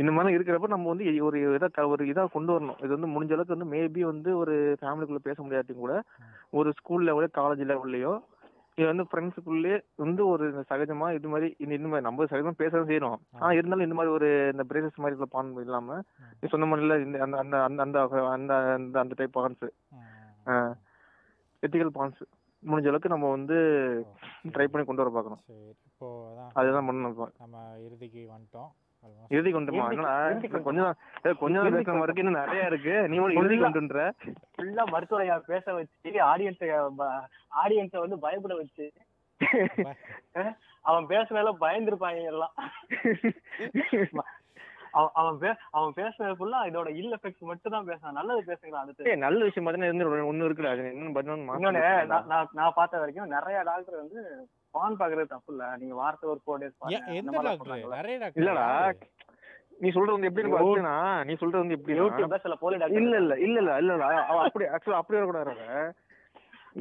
இந்த மாதிரி இருக்கிறப்ப நம்ம வந்து ஒரு இதாக ஒரு இதாக கொண்டு வரணும். இது வந்து முடிஞ்ச அளவுக்கு வந்து மேபி வந்து ஒரு ஃபேமிலிக்குள்ள பேச முடியாட்டியும் கூட ஒரு ஸ்கூல் லெவலோ காலேஜ் லெவல்லையோ இது வந்து ஃப்ரெண்ட்ஸுக்குள்ளே வந்து ஒரு சகஜமா இது மாதிரி இந்த மாதிரி நம்ம சகஜமா பேச தான் செய்யணும். ஆனா இருந்தாலும் இந்த மாதிரி ஒரு இந்த பிரேசஸ் மாதிரி பான் இல்லாம சொன்ன மாதிரில இந்த அந்த அந்த அந்த அந்த அந்த டைப் பான்ஸ் எத்திக்கல் பான்ஸ் முடிஞ்ச அளவுக்கு நம்ம வந்து ட்ரை பண்ணி கொண்டு வர பார்க்கணும். இப்போ அதுதான் பண்ணணும். நம்ம இறுதிக்கு வந்துட்டோம். இறுதிக்கு வந்துட்டோம். கொஞ்சம் கொஞ்சம் பேசுற மாதிரி இன்னும் நிறைய இருக்கு. நீ இறுதிக்கு வந்துன்ற ஃபுல்லா மருத்துவரையா பேச வச்சு ஆடியன்ஸ் ஆடியன்ஸை வந்து பயப்பட வச்சு அவன் பேசுனால பயந்துருப்பாங்க எல்லாம். அவன் அவன் பேசுறது ஃபுல்லா இதோட இல் எஃபெக்ட்ஸ் மட்டும் தான் பேசுறான். நல்லது பேசுங்களா? அடுத்து நல்ல விஷயம் பார்த்தீங்கன்னா ஒண்ணு இருக்குல்ல, என்னன்னு பார்த்தீங்கன்னா நான் பார்த்த வரைக்கும் நிறைய டாக்டர் வந்து பான் பாக்குறது தப்பு இல்ல, நீங்க வாரத்தை ஒரு ஃபோர் டேஸ் இல்லடா. நீ சொல்றது வந்து எப்படி பாத்தீங்கன்னா நீ சொல்றது வந்து எப்படி சில போலி டாக்டர் இல்ல இல்ல இல்ல இல்ல இல்லடா அப்படி ஆக்சுவலா அப்படி வரக்கூடாது.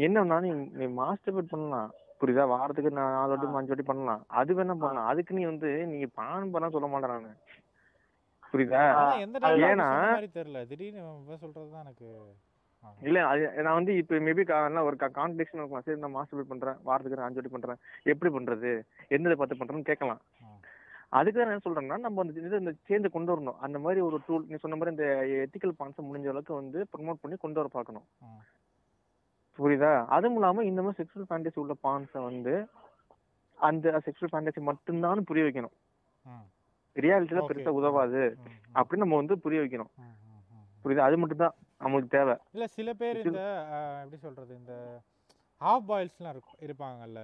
என்னன்னா நீ மாஸ்டர்பேட் பண்ணலாம், புரியுதா? வாரத்துக்கு நாலு வாட்டி அஞ்சு வாட்டி பண்ணலாம். அது என்ன பண்ணலாம்? அதுக்கு நீ வந்து நீங்க பான் பண்ண சொல்ல மாட்டேறானு, புரியுதா? ஏன்னா தெரியல திடீர்னு சொல்றதுதான் எனக்கு இல்ல. அது நான் வந்து இப்ப மேபி ஒரு கான்டெக்ஸ்ட் இருக்கும். சரி, நான் மாஸ்டர்பேட் பண்றேன், வாரத்துக்கு நான் அஞ்சு வாட்டி பண்றேன், எப்படி பண்றது, எந்த பத்து பண்றேன்னு கேட்கலாம். அதுக்குதான் என்ன சொல்றேன்னா நம்ம இந்த சேர்ந்து கொண்டு வரணும். அந்த மாதிரி ஒரு டூல் நீ சொன்ன மாதிரி இந்த எத்திக்கல் பான்ஸை முடிஞ்ச அளவுக்கு வந்து ப்ரொமோட் பண்ணி கொண்டு வர பார்க்கணும், புரியுதா? அதுவும் இல்லாம இந்த மாதிரி செக்ஷுவல் ஃபேண்டசி உள்ள பான்ஸை வந்து அந்த செக்ஷுவல் ஃபேண்டசி மட்டும்தான் புரிய வைக்கணும். ரியாலிட்டியில பெருசா உதவாது அப்படின்னு நம்ம வந்து புரிய வைக்கணும், புரியுதா? அது மட்டும் தான் நமக்கு தேவை. இல்ல சில பேர் இந்த எப்படி சொல்றது இந்த ஹாஃப் பாயில்ஸ் எல்லாம் இருக்கும் இருப்பாங்கல்ல,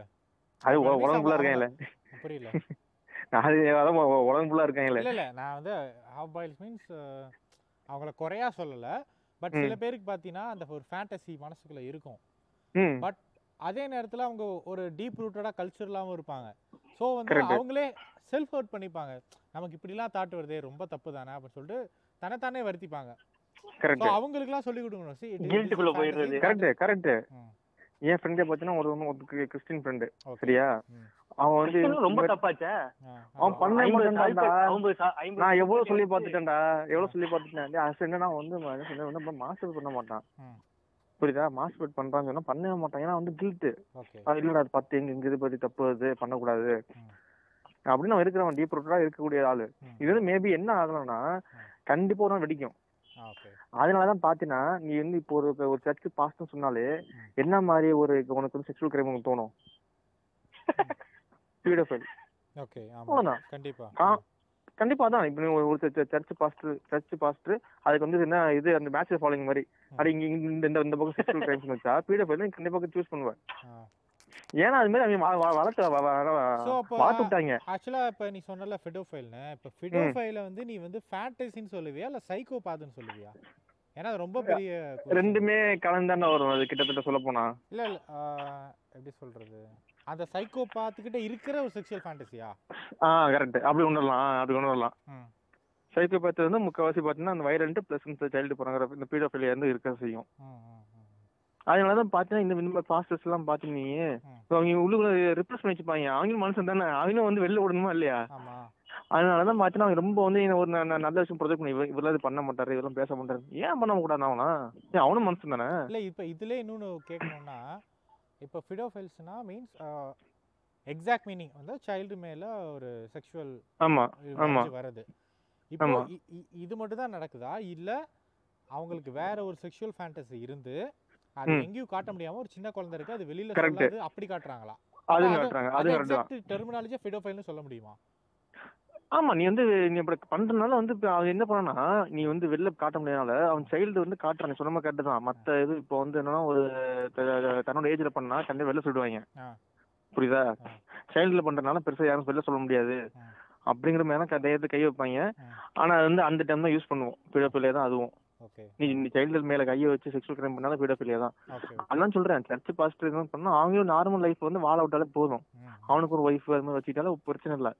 அது உடம்புல இருக்காங்கல்ல, புரியல அது உடம்புல இருக்காங்கல்ல. இல்ல இல்ல நான் வந்து ஹாஃப் பாயில்ஸ் மீன்ஸ் அவங்கள குறையா சொல்லல, பட் சில பேருக்கு பாத்தீங்கன்னா அந்த ஒரு ஃபேண்டசி மனசுக்குள்ள இருக்கும், பட் அதே நேரத்துல அவங்க ஒரு டீப் ரூட்டடா கல்ச்சரலாவும் இருப்பாங்க. ஸோ வந்து அவங்களே செல்ஃப் அவுட் பண்ணிப்பாங்க, நமக்கு இப்படிலாம் தாட் வருதே ரொம்ப தப்பு தானே அப்படின்னு சொல்லிட்டு தனத்தானே வருத்திப்பாங்க. ஸோ அவங்களுக்குலாம் சொல்லிக் கொடுக்கணும். Correct correct. என் ஃப்ரெண்டே பார்த்தீங்கன்னா ஒரு ஒரு கிறிஸ்டின் ஃப்ரெண்டு, சரியா? அவன் வந்து ரொம்ப தப்பாச்சே அவன் பண்ண மாட்டேன்டா. நான் எவ்வளோ சொல்லி பார்த்துட்டேன்டா எவ்வளோ சொல்லி பார்த்துட்டேன் அது என்னன்னா வந்து வந்து மாஸ்டர் பண்ண மாட்டான், புரியுதா? மாஸ்டர் பண்றான்னு சொன்னா பண்ணவே மாட்டான். ஏன்னா வந்து கில்ட்டு இல்லடா அது பத்து எங்க இது பத்தி தப்பு அது பண்ணக்கூடாது அப்படின்னு அவன் இருக்கிறவன் டீப் ரூட்டா இருக்கக்கூடிய ஆளு. இது வந்து மேபி என்ன ஆகணும்னா கண்டிப்பா ஒரு நாள் வெடிக்கும். அதனாலதான் பாத்தீங்கன்னா நீ வந்து இப்போ ஒரு ஒரு சர்ச்சு பாஸ்ட் சொன்னாலே என்ன மாதிரி ஒரு உனக்கு வந்து செக்ஷுவல் கிரைம் உனக்கு தோணும், பீடோஃபைல். ஓகே, ஆமா, கண்டிப்பா கண்டிப்பா தான். இப்போ ஒரு சர்ச் பாஸ்ட் சர்ச் பாஸ்ட் அதுக்கு வந்து என்ன இது அந்த மேட்ச் ஃபாலோயிங் மாதிரி அது இங்க இந்த இந்த பக்கம் செக்ஷுவல் கிரைம்ஸ் வச்சா பீடோஃபைல் நீ கண்டிப்பா சூஸ் பண்ணுவேன். ஏன்னா அது மாதிரி அவங்க வளர்த்து பார்த்துட்டாங்க. ஆக்சுவலாக இப்போ நீ சொன்னல பெடோஃபைல்னு, இப்போ பெடோஃபைலை வந்து நீ வந்து ஃபேண்டசின்னு சொல்லுவியா இல்லை சைக்கோபாத்னு சொல்லுவியா? ஏன்னா அது ரொம்ப பெரிய ரெண்டுமே கலந்தான வரும். அது கிட்டத்தட்ட சொல்ல போனா இல்லை இல்லை எப்படி சொல்றது அந்த சைக்கோபாத்துக்கிட்ட இருக்கிற ஒரு செக்ஷுவல் ஃபேண்டசியா? ஆ கரெக்ட், அப்படி உணரலாம், அப்படி உணரலாம். சைக்கோபாத் வந்து முக்கால்வாசி பார்த்தீங்கன்னா அந்த வைரண்ட் பிளஸ் இந்த சைல்டு போனோகிராஃபி இந்த பீடோஃபைலியா இருந்து இருக்க செய்யும். அதனாலதான் பாத்தீங்கன்னா இந்த மாதிரி பாஸ்டர்ஸ் எல்லாம் பாத்தீங்கன்னா அவங்க உள்ளுக்குள்ள ரிப்ரஸ் பண்ணி வச்சுப்பாங்க. அவங்களும் மனுஷன் தானே, அவங்களும் வந்து வெளில விடணுமா இல்லையா? அதனாலதான் பாத்தீங்கன்னா அவங்க ரொம்ப வந்து ஒரு நல்ல விஷயம் ப்ரொஜெக்ட் பண்ணி இவரெல்லாம் இது பண்ண மாட்டாரு, இவரெல்லாம் பேச மாட்டாரு, ஏன் பண்ண கூடாது அவனா? ஏன் அவனும் மனுஷன் தானே? இல்ல இப்ப இதுல இன்னொன்னு கேட்கணும்னா இப்ப பெடோஃபைல்ஸ்னா மீன்ஸ் எக்ஸாக்ட் மீனிங் வந்து சைல்டு மேல ஒரு செக்ஷுவல் வருது. இப்போ இது மட்டும் தான் நடக்குதா இல்ல அவங்களுக்கு வேற ஒரு செக்ஷுவல் ஃபேண்டசி இருந்து அது எங்கேயும் காட்ட முடியாம ஒரு சின்ன குழந்தை இருக்கு அது வெளியில சொல்லாது அப்படி காட்டுறாங்களா? அது காட்டுறாங்க. அது கரெக்ட். டெர்மினாலஜி பெடோஃபைல்னு சொல்ல முடியுமா? ஆமா, நீ வந்து நீ இப்படி பண்றதுனால வந்து அவன் என்ன பண்ணனா நீ வந்து வெளில காட்ட முடியாதனால அவன் சைல்டு வந்து காட்டுறான். சொன்னமா கேட்டுதான் மத்த இது இப்போ வந்து என்னன்னா ஒரு தன்னோட ஏஜ்ல பண்ணா கண்டிப்பா வெளில சொல்லுவாங்க, புரியுதா? சைல்டுல பண்றதுனால பெருசா யாரும் வெளில சொல்ல முடியாது அப்படிங்கிற மாதிரி தையத்தை கை வைப்பாங்க. ஆனா அது வந்து அந்த டைம் தான் யூஸ் பண்ணுவோம், பெடோஃபைலியா தான் அதுவும். நீ சைல்டு மேல கையை வச்சு செக்ஷுவல் கிரைம் பண்ணாலும் பீடோஃபைலியா தான். அதான் சொல்றேன், சர்ச் பாஸ்ட் பண்ணா அவங்களும் நார்மல் லைஃப் வந்து வாழ விட்டாலே போதும். அவனுக்கு ஒரு ஒய்ஃப் அது மாதிரி வச்சுக்கிட்டாலும் பிரச்சனை இல்லை.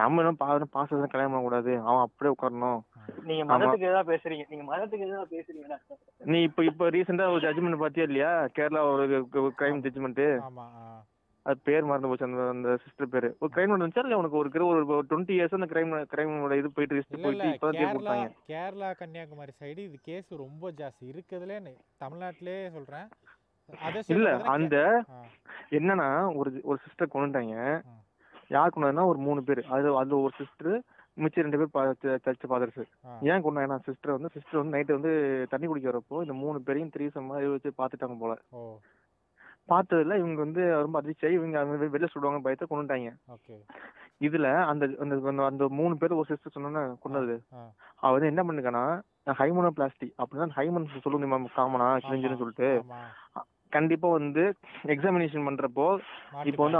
நம்ம என்ன பாஸ் கல்யாணம் பண்ணக்கூடாது, அவன் அப்படியே உட்காரணும். நீங்க மதத்துக்கு எதாவது பேசுறீங்க, நீங்க மதத்துக்கு எதாவது பேசுறீங்க. நீ இப்ப இப்ப ரீசெண்டா ஒரு ஜட்ஜ்மெண்ட் பாத்தியா இல்லையா? கேரளா ஒரு கிரைம் ஜட்ஜ்மெண்ட், அது பேர் மறந்து போச்சு அந்த சிஸ்டர் பேரு. ஒரு கிரைம் நடந்துச்சா இல்ல உனக்கு ஒரு இருபது இயர்ஸ் அந்த கிரைம் கிரைமோட இது போயிட்டு ரிஸ்ட் போயிட்டு இப்பதான் கேஸ் போட்டாங்க. கேரளா கன்னியாகுமரி சைடு இது கேஸ் ரொம்ப ஜாஸ்தி இருக்குதுல, தமிழ்நாட்டிலே சொல்றேன். இல்ல அந்த என்னன்னா ஒரு ஒரு சிஸ்டர் கொண்டுட்டாங்க. யார் கொண்டாதுன்னா ஒரு மூணு பேர், அது அது ஒரு சிஸ்டர் மிச்சம் ரெண்டு பேர் சர்ச் பாதர்ஸ். ஏன் கொண்டாங்கன்னா சிஸ்டர் வந்து சிஸ்டர் வந்து நைட்டு வந்து தண்ணி குடிக்க வரப்போ இந்த மூணு பேரையும் த்ரீ சம்மா வச்சு பாத்துட்டாங்க போல. பார்த்ததுல இவங்க வந்து ரொம்ப அதிர்ச்சி ஆகி இவங்க வெளில சொல்லுவாங்க பயத்தை கொண்டுட்டாங்க. இதுல அந்த அந்த மூணு பேர் ஒரு சிஸ்டர் சொன்னோன்னு கொண்டது. அவ வந்து என்ன பண்ணுக்கானா ஹைமோனோ பிளாஸ்டி அப்படின்னா ஹைமோன் சொல்லுங்க காமனா கிழிஞ்சுன்னு சொல்லிட்டு கண்டிப்பா வந்து எக்ஸாமினேஷன் பண்றப்போ இப்ப வந்து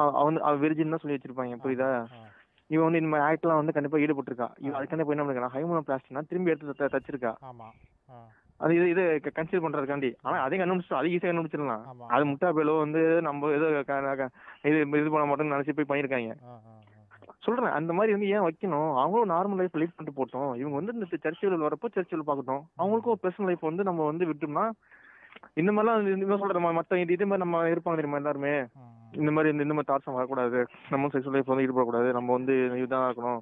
அவ விரிஜின் தான் சொல்லி வச்சிருப்பாங்க புரியுதா. இவன் வந்து இந்த ஆக்ட் எல்லாம் வந்து கண்டிப்பா ஈடுபட்டு இருக்கா. இவ அதுக்கான என்ன பண்ணிருக்கா ஹைமோனோ பிளாஸ்டினா திரும்பி எடுத்து தச்சிருக்கா. அது இது இது கன்சிடர் பண்றதுக்காண்டி. ஆனா அதே கண்டுபிடிச்சு அது ஈஸியா கண்டுபிடிச்சிடலாம். அது முட்டா பேலோ வந்து நம்ம ஏதோ இது இது பண்ண மாட்டோம்னு நினைச்சு போய் பண்ணிருக்காங்க. சொல்றேன் அந்த மாதிரி வந்து ஏன் வைக்கணும், அவங்களும் நார்மல் லைஃப் லீட் பண்ணிட்டு போட்டோம். இவங்க வந்து இந்த சர்ச்சைகள் வரப்போ சர்ச்சைகள் பார்க்கட்டும். அவங்களுக்கும் ஒரு பர்சனல் லைஃப் வந்து நம்ம வந்து விட்டோம்னா இந்த மாதிரிலாம் சொல்ற மற்ற இதே மாதிரி நம்ம இருப்பாங்க தெரியுமா எல்லாருமே. இந்த மாதிரி இந்த மாதிரி தாட்சம் வரக்கூடாது, நம்ம செக்ஷுவல் லைஃப் வந்து ஈடுபடக்கூடாது, நம்ம வந்து இதுதான் இருக்கணும்.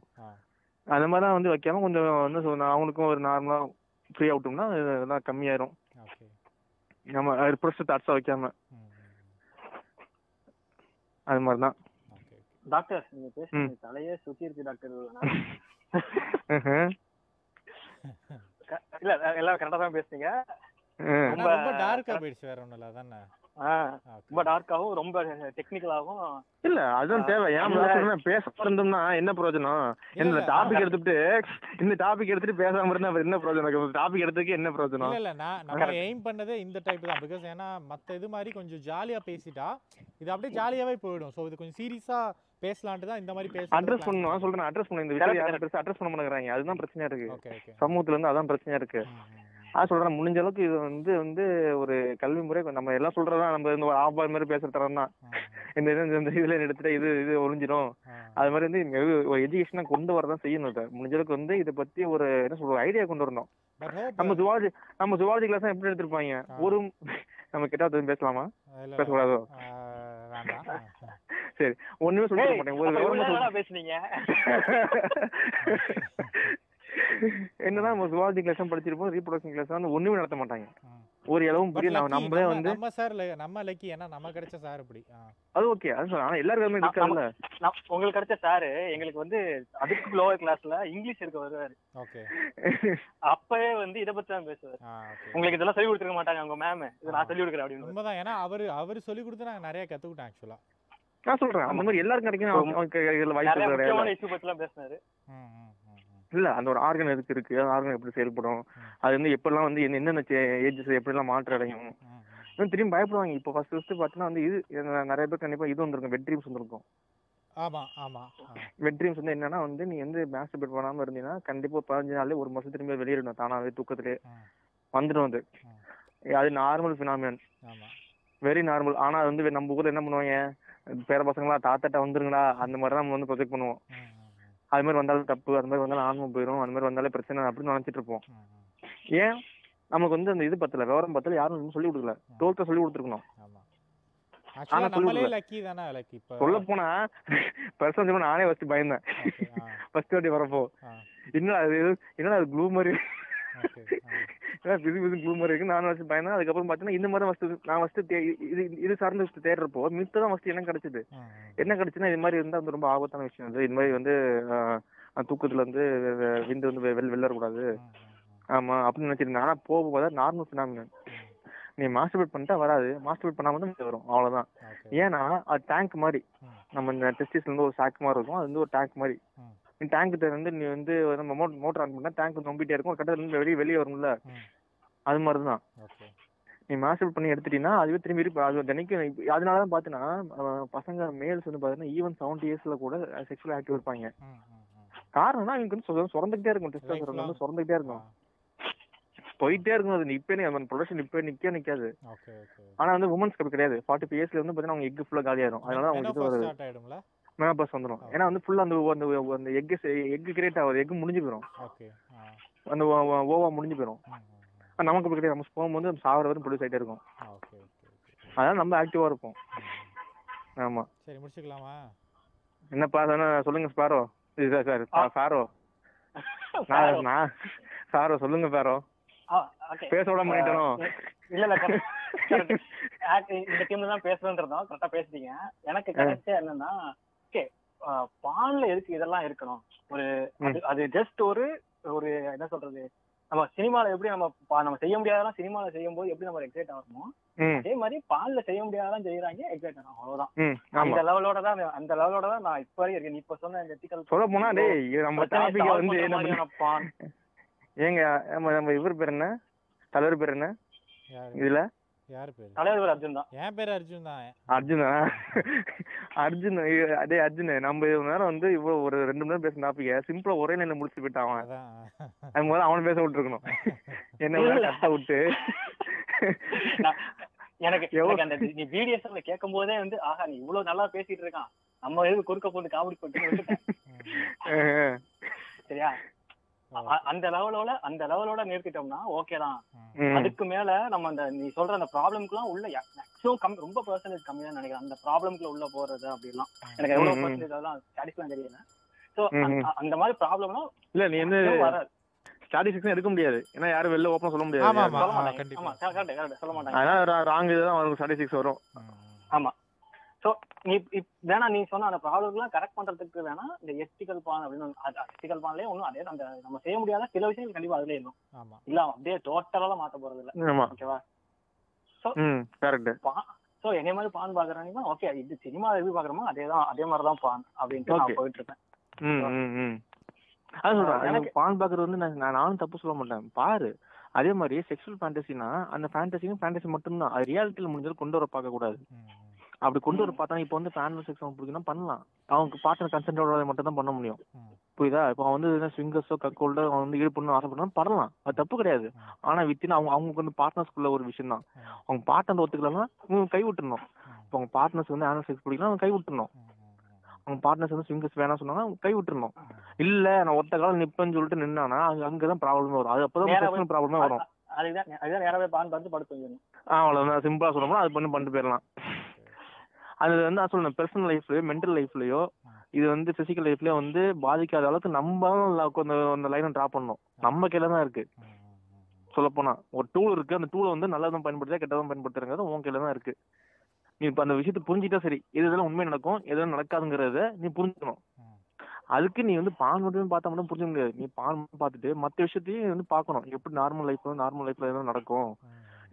அந்த மாதிரிலாம் வந்து வைக்காம கொஞ்சம் வந்து அவங்களுக்கும் ஒரு நார்மலா ஃப்ரீ ஆகிட்டோம்னா இதெல்லாம் கம்மியாயிரும். நம்ம ப்ரெஷ் தாட்ஸா வைக்காம அது மாதிரிதான். டாக்டர் நீங்க பேசுறது தலையே சுத்தி இருக்கு டாக்டர். இல்ல எல்லாரும் கரெக்டா தான் பேசுறீங்க. ரொம்ப டார்க்கா போயிடுச்சு வேற ஒண்ணும் இல்ல அதானே. ரொம்ப டார்க்காவும் ரொம்ப டெக்னிக்கலாவும் இல்ல அதுதான் தேவை. ஏன் பேச இருந்தோம்னா என்ன பிரயோஜனம்? இந்த டாபிக் எடுத்துட்டு இந்த டாபிக் எடுத்துட்டு பேசாம இருந்தா என்ன பிரயோஜனம்? டாபிக் எடுத்துக்கு என்ன பிரயோஜனம்? இல்ல நான் நம்ம எய்ம் பண்ணதே இந்த டைப் தான். பிகாஸ் ஏன்னா மத்த இது மாதிரி கொஞ்சம் ஜாலியா பேசிட்டா இது அப்படியே ஜாலியாவே போயிடும். சோ இது கொஞ்சம் சீரியஸா பேசலாம்னு தான் இந்த மாதிரி பேச அட்ரஸ் பண்ணுவாங்க சொல்றேன். அட்ரஸ் பண்ண இந்த விஷயம் அட்ரஸ் பண்ண மாட்டேங்கிறாங்க. அதுதான் பிரச்சனையா இருக்கு சமூகத்துல இருந்து. அதான் பிரச்சனையா இருக்கு. ஆ சொல்றேன் முடிஞ்ச அளவுக்கு இது வந்து வந்து ஒரு கல்வி முறை நம்ம எல்லாம் சொல்றதா நம்ம இந்த ஆபார் மாதிரி பேசுற தரம் தான். இந்த இந்த இதுல எடுத்துட்டு இது இது ஒழிஞ்சிடும். அது மாதிரி வந்து ஒரு எஜுகேஷனா கொண்டு வரதான் செய்யணும். முடிஞ்ச அளவுக்கு வந்து இதை பத்தி ஒரு என்ன சொல்ற ஐடியா கொண்டு வரணும். நம்ம ஜுவாலஜி நம்ம ஜுவாலஜி கிளாஸ் தான் எப்படி எடுத்திருப்பாங்க. ஒரு நம்ம கிட்ட பேசலாமா பேசக்கூடாதோ? சரி ஒண்ணுமே சொல்ல மாட்டேன். ஒரு விவரமா பேசுனீங்க என்னன்னா நம்ம ஜுவாலஜி கிளாஸ் படிச்சிருப்போம், ரீப்ரொடக்ஷன் கிளாஸ் வந்து ஒண்ணுமே நடத்த மாட்டாங்க. ஒரு அளவும் புரிய நம்மளே வந்து நம்ம சார் நம்ம லக்கி ஏன்னா நம்ம கிடைச்ச சார் அப்படி அது ஓகே. அது சார் ஆனா எல்லாருக்குமே இருக்காங்கல்ல. உங்களுக்கு கிடைச்ச சார் எங்களுக்கு வந்து அதுக்கு லோவர் கிளாஸ்ல இங்கிலீஷ் இருக்க வருவாரு. ஓகே அப்பவே வந்து இத பத்தி தான் பேசுவார். உங்களுக்கு இதெல்லாம் சொல்லி கொடுத்துக்க மாட்டாங்க அவங்க மேம். இது நான் சொல்லி கொடுக்கறேன் அப்படின்னு உண்மைதான். ஏன்னா அவரு அவரு சொல்லி கொடுத்து நாங்க நிறைய கத்துக்கிட்டோம் ஆக்சுவலா. நான் சொல்றேன் அந்த மாதிரி எல்லாரும் கிடைக்கும் வாய்ப்பு பத்திலாம் பேசினாரு. இல்ல அந்த ஒரு ஆர்கன் எதுக்கு இருக்கு, ஆர்கன் எப்படி செயல்படும், அது வந்து எப்பெல்லாம் வந்து என்னென்ன ஏஜஸ் எப்படிலாம் மாற்ற அடையும் திரும்பி பயப்படுவாங்க. இப்போ ஃபர்ஸ்ட் ஃபர்ஸ்ட் பார்த்தீங்கன்னா வந்து இது நிறைய பேர் கண்டிப்பா இது வந்துருக்கும் வெட் ட்ரீம்ஸ் வந்துருக்கும். ஆமா ஆமா வெட் ட்ரீம்ஸ் வந்து என்னன்னா வந்து நீ வந்து மாஸ்டர்பேட் பண்ணாம இருந்தீங்கன்னா கண்டிப்பா பதினஞ்சு நாள்லயே ஒரு மாசம் திரும்பி வெளியிடணும். தானாவே தூக்கத்திலே வந்துடும். வந்து அது நார்மல் ஃபினாமினன், வெரி நார்மல். ஆனா அது வந்து நம்ம ஊர்ல என்ன பண்ணுவாங்க பேர பசங்களா தாத்தாட்ட வந்துருங்களா அந்த மாதிரிதான் நம்ம வந்து ப்ரொஜெக்ட் பண்ணுவோம். அது மாதிரி வந்தாலும் தப்பு, அது மாதிரி வந்தாலும் ஆன்மம் போயிடும், அந்த மாதிரி வந்தாலே பிரச்சனை அப்படின்னு நினைச்சிட்டு இருப்போம். ஏன் நமக்கு வந்து அந்த இது பத்தல விவரம் பத்தல யாரும் சொல்லி கொடுக்கல. டோல்ட்ட சொல்லி கொடுத்துருக்கணும். சொல்ல போனா பெருசா நானே ஃபர்ஸ்ட் பயந்தேன். ஃபர்ஸ்ட் வாட்டி வரப்போ இன்னும் அது என்னன்னா அது க்ளூ மாதிரி பிசு பிசு க்ளூ மாதிரி இருக்கு. நானும் ஃபர்ஸ்ட் பயந்தேன். அதுக்கப்புறம் பார்த்தீங்கன்னா இந்த மாதிரி ஃபர்ஸ்ட் நான் ஃபர்ஸ்ட் இது இது சார்ந்த ஃபர்ஸ்ட் தேடுறப்போ மித்த தான் ஃபர்ஸ்ட் என்ன கிடைச்சது. என்ன கிடைச்சுன்னா இது மாதிரி இருந்தால் வந்து ரொம்ப ஆபத்தான விஷயம். அது இது மாதிரி வந்து தூக்கத்துல வந்து விந்து வந்து வெளில வெளிலக்கூடாது ஆமா அப்படின்னு நினைச்சிருந்தேன். ஆனா போக நார்மல் ஃபினாமினன். நீ மாஸ்டர்பேட் பண்ணிட்டா வராது, மாஸ்டர்பேட் பண்ணாம தான் வரும் அவ்வளவுதான். ஏன்னா அது டேங்க் மாதிரி நம்ம இந்த டெஸ்டிஸ்ல இருந்து ஒரு சாக் மாதிரி இருக்கும். அது வந்து ஒரு டேங்க் மாதிரி. நீ டேங்க் வந்து நீ வந்து நம்ம மோட்டர் ஆன் பண்ணா டேங்க் நம்பிட்டே இருக்கும். ஒரு கட்டத்துல இருந்து வெளியே வெளியே வரும்ல அது மாதிரிதான். நீ மாஸ்டர்பேட் பண்ணி எடுத்துட்டீங்கன்னா அதுவே திரும்பி அது தினைக்கும். அதனாலதான் பாத்தீங்கன்னா பசங்க மேல்ஸ் வந்து பாத்தீங்கன்னா ஈவன் செவன்டி இயர்ஸ்ல கூட செக்ஷுவல் ஆக்டிவ் இருப்பாங்க. காரணம்னா இவங்க வந்து சுரந்துகிட்டே இருக்கும். டெஸ்டோஸ்டெரோன் வந்து சுரந்துகிட்டே இருக்கும், போயிட்டே இருக்கும். அது இப்ப ப்ரொடக்ஷன் இப்ப நிக்க நிக்காது. ஆனா வந்து உமன்ஸ்க்கு அப்படி கிடையாது. ஃபார்ட்டி ஃபைவ் இயர்ஸ்ல வந்து பாத்தீங்கன்னா அவங்க எக் ஃபுல்லா காலியாயிரும். அதனால அவங்க மேனோபாஸ் வந்துடும். ஏன்னா வந்து ஃபுல்லா அந்த அந்த எக் எக் கிரியேட் ஆகுது. எக் முடிஞ்சு போயிடும், அந்த ஓவா முடிஞ்சு போயிடும். நமக்கு அப்படி கிடையாது. நம்ம போகும்போது நம்ம சாகிற வரும் ப்ரொடியூஸ் ஆகிட்டே இருக்கும். அதனால நம்ம ஆக்டிவா இருப்போம். ஆமா சரி முடிச்சுக்கலாமா? என்னப்பா சொல்லுங்க ஸ்பாரோ. இதுதான் சார் சாரோ நான் சாரோ சொல்லுங்க பாரோ. பேசோட பண்ணிட்டோம். இல்ல இல்ல இந்த டீம்ல தான் பேசணும்ன்றதும் கரெக்டா பேசுறீங்க. எனக்கு கரெக்டா என்னன்னா ஓகே பான்ல எதுக்கு இதெல்லாம் இருக்கணும். ஒரு அது ஜஸ்ட் ஒரு ஒரு என்ன சொல்றது நம்ம சினிமால எப்படி நம்ம நம்ம செய்ய முடியாதெல்லாம் சினிமால செய்யும் போது எப்படி நம்ம எக்ஸைட் ஆகுமோ அதே மாதிரி பால்ல செய்ய முடியாதெல்லாம் செய்யறாங்க, எக்ஸைட் ஆகும். அவ்வளவுதான். அந்த லெவலோட தான் அந்த லெவலோட தான் நான் இப்ப வரைக்கும் நீ இப்ப சொன்ன எத்திக்கல் சொல்ல போனா நம்ம டாபிக் வந்து என்ன பான் ஏங்க நம்ம நம்ம இவர் பேர் என்ன தலைவர் பேர் என்ன இதுல தலைவர் அர்ஜுன் தான். என் பேர் அர்ஜுன் தான். அர்ஜுனா அர்ஜுன் அதே அர்ஜுன் நம்ம இவ்வளவு நேரம் வந்து இவ்வளவு ஒரு ரெண்டு மணி நேரம் பேசுற டாபிக்க சிம்பிளா ஒரே நிலை முடிச்சு போயிட்டான். அது முதல்ல அவனை பேச விட்டு இருக்கணும், என்ன கஷ்ட விட்டு. எனக்கு நீ பிடிஎஸ்எம்ல கேட்கும் போதே வந்து ஆஹா நீ இவ்வளவு நல்லா பேசிட்டு இருக்கான், நம்ம எது குறுக்க போட்டு காமெடி போட்டு சரியா அந்த லெவலோட அந்த லெவலோட நிறுத்திட்டோம்னா ஓகேதான். அதுக்கு மேல நம்ம அந்த நீ சொல்ற அந்த ப்ராப்ளம்க்குலாம் உள்ள மேக்ஸிமம் கம்மி, ரொம்ப பர்சன்டேஜ் கம்மியா நினைக்கிறேன். அந்த ப்ராப்ளம்க்குள்ள உள்ள போறது அப்படின்லாம் எனக்கு எவ்வளவு பர்சன்டேஜ் அதெல்லாம் ஸ்டாட்டிஸ்டிக்ஸ்லாம் தெரியல. சோ அந்த மாதிரி ப்ராப்ளம்னா இல்ல நீ என்ன ஸ்டாட்டிஸ்டிக்ஸ் எடுக்க முடியாது, ஏன்னா யாரும் வெளில ஓப்பனா சொல்ல முடியாது. ஆமா ஆமா கண்டிப்பா கரெக்ட் கரெக்ட் சொல்ல மாட்டாங்க. அதனால ராங் இதுதான் உங்களுக்கு ஸ்டாட்டிஸ்டிக்ஸ் வரும். ஆமா. சோ நீ வேணா நீ சொன்ன அந்த ப்ராப்ளம்லாம் கரெக்ட் பண்றதுக்கு வேணா இந்த எத்திக்கல் பான் அப்படின்னு எத்திக்கல் பான்லயே ஒன்றும் அதே அந்த நம்ம செய்ய முடியாத சில விஷயங்கள் கண்டிப்பா அதுல இருக்கும். இல்ல அப்படியே டோட்டலா மாத்த போறது இல்லை, ஓகேவா? சோ கரெக்ட் பான். சோ என்ன மாதிரி பான் பாக்குறாங்கன்னா ஓகே இது சினிமா எப்படி பாக்குறோமோ அதேதான் அதே மாதிரிதான் பான் அப்படின்ட்டு நான் போயிட்டு இருக்கேன். அது சொல்றேன் எனக்கு பான் பாக்குறது வந்து நான் நானும் தப்பு சொல்ல மாட்டேன் பாரு. அதே மாதிரி செக்ஷுவல் ஃபேண்டசினா அந்த ஃபேண்டசியும் ஃபேண்டசி மட்டும்தான், அது ரியாலிட்டியில முடிஞ்சாலும் கொண்டு வர பார்க்க கூடாது. அப்படி கொண்டு வர பார்த்தா இப்போ வந்து பேனல் செக்ஸ் அவன் பிடிக்கணும் பண்ணலாம், அவங்க பார்ட்னர் கன்சென்டோட மட்டும் தான் பண்ண முடியும், புரியுதா? இப்போ அவன் வந்து ஸ்விங்கர்ஸோ கக்கோல்டோ அவன் வந்து ஈடுபடணும் ஆசைப்படணும் பண்ணலாம், அது தப்பு கிடையாது. ஆனால் வித்தின் அவங்க அவங்களுக்கு வந்து பார்ட்னர்ஸ்குள்ள ஒரு விஷயம் தான், அவங்க பார்ட்னர் ஒத்துக்கலன்னா இவங்க கை விட்டுணும். இப்போ அவங்க பார்ட்னர்ஸ் வந்து ஆனல் செக்ஸ் பிடிக்கலாம் அவங்க கை விட்டுணும், அவங்க பார்ட்னர்ஸ் வந்து ஸ்விங்கர்ஸ் வேணாம் சொன்னாங்கன்னா அவங்க கை விட்டுணும். இல்லை நான் ஒத்த காலம் நிப்பேன்னு சொல்லிட்டு நின்னானா அங்கே அங்கே தான் ப்ராப்ளமே வரும், அது அப்போ தான் ப்ராப்ளமே வரும். அதுதான் அதுதான் நேராவே பான் பார்த்து படுத்து ஆ அவ்வளோதான் சிம்பிளாக சொல்லணும்னா அது பண்ணி பண்ணிட்டு போயிடலாம். அது வந்து நான் சொல்லணும் பர்சனல் லைஃப்லயோ மென்டல் லைஃப்லயோ இது வந்து பிசிக்கல் லைஃப்லயோ வந்து பாதிக்காத அளவுக்கு நம்ம அந்த லைனை டிரா பண்ணணும், நம்ம கையில தான் இருக்கு. சொல்லப்போனா ஒரு டூல் இருக்கு, அந்த டூலை வந்து நல்லதும் பயன்படுத்தா கெட்டதும் பயன்படுத்துறங்கிறது உன் கையில தான் இருக்கு. நீ இப்ப அந்த விஷயத்தை புரிஞ்சுக்கிட்டா சரி எது இதெல்லாம் உண்மை நடக்கும் எதெல்லாம் நடக்காதுங்கிறத நீ புரிஞ்சுக்கணும். அதுக்கு நீ வந்து பான் மட்டும் பார்த்தா மட்டும் புரிஞ்சுக்க முடியாது, நீ பான் பார்த்துட்டு மற்ற விஷயத்தையும் வந்து பார்க்கணும். எப்படி நார்மல் லைஃப்ல நார்மல் லைஃப்ல எதுவும் நடக்கும்,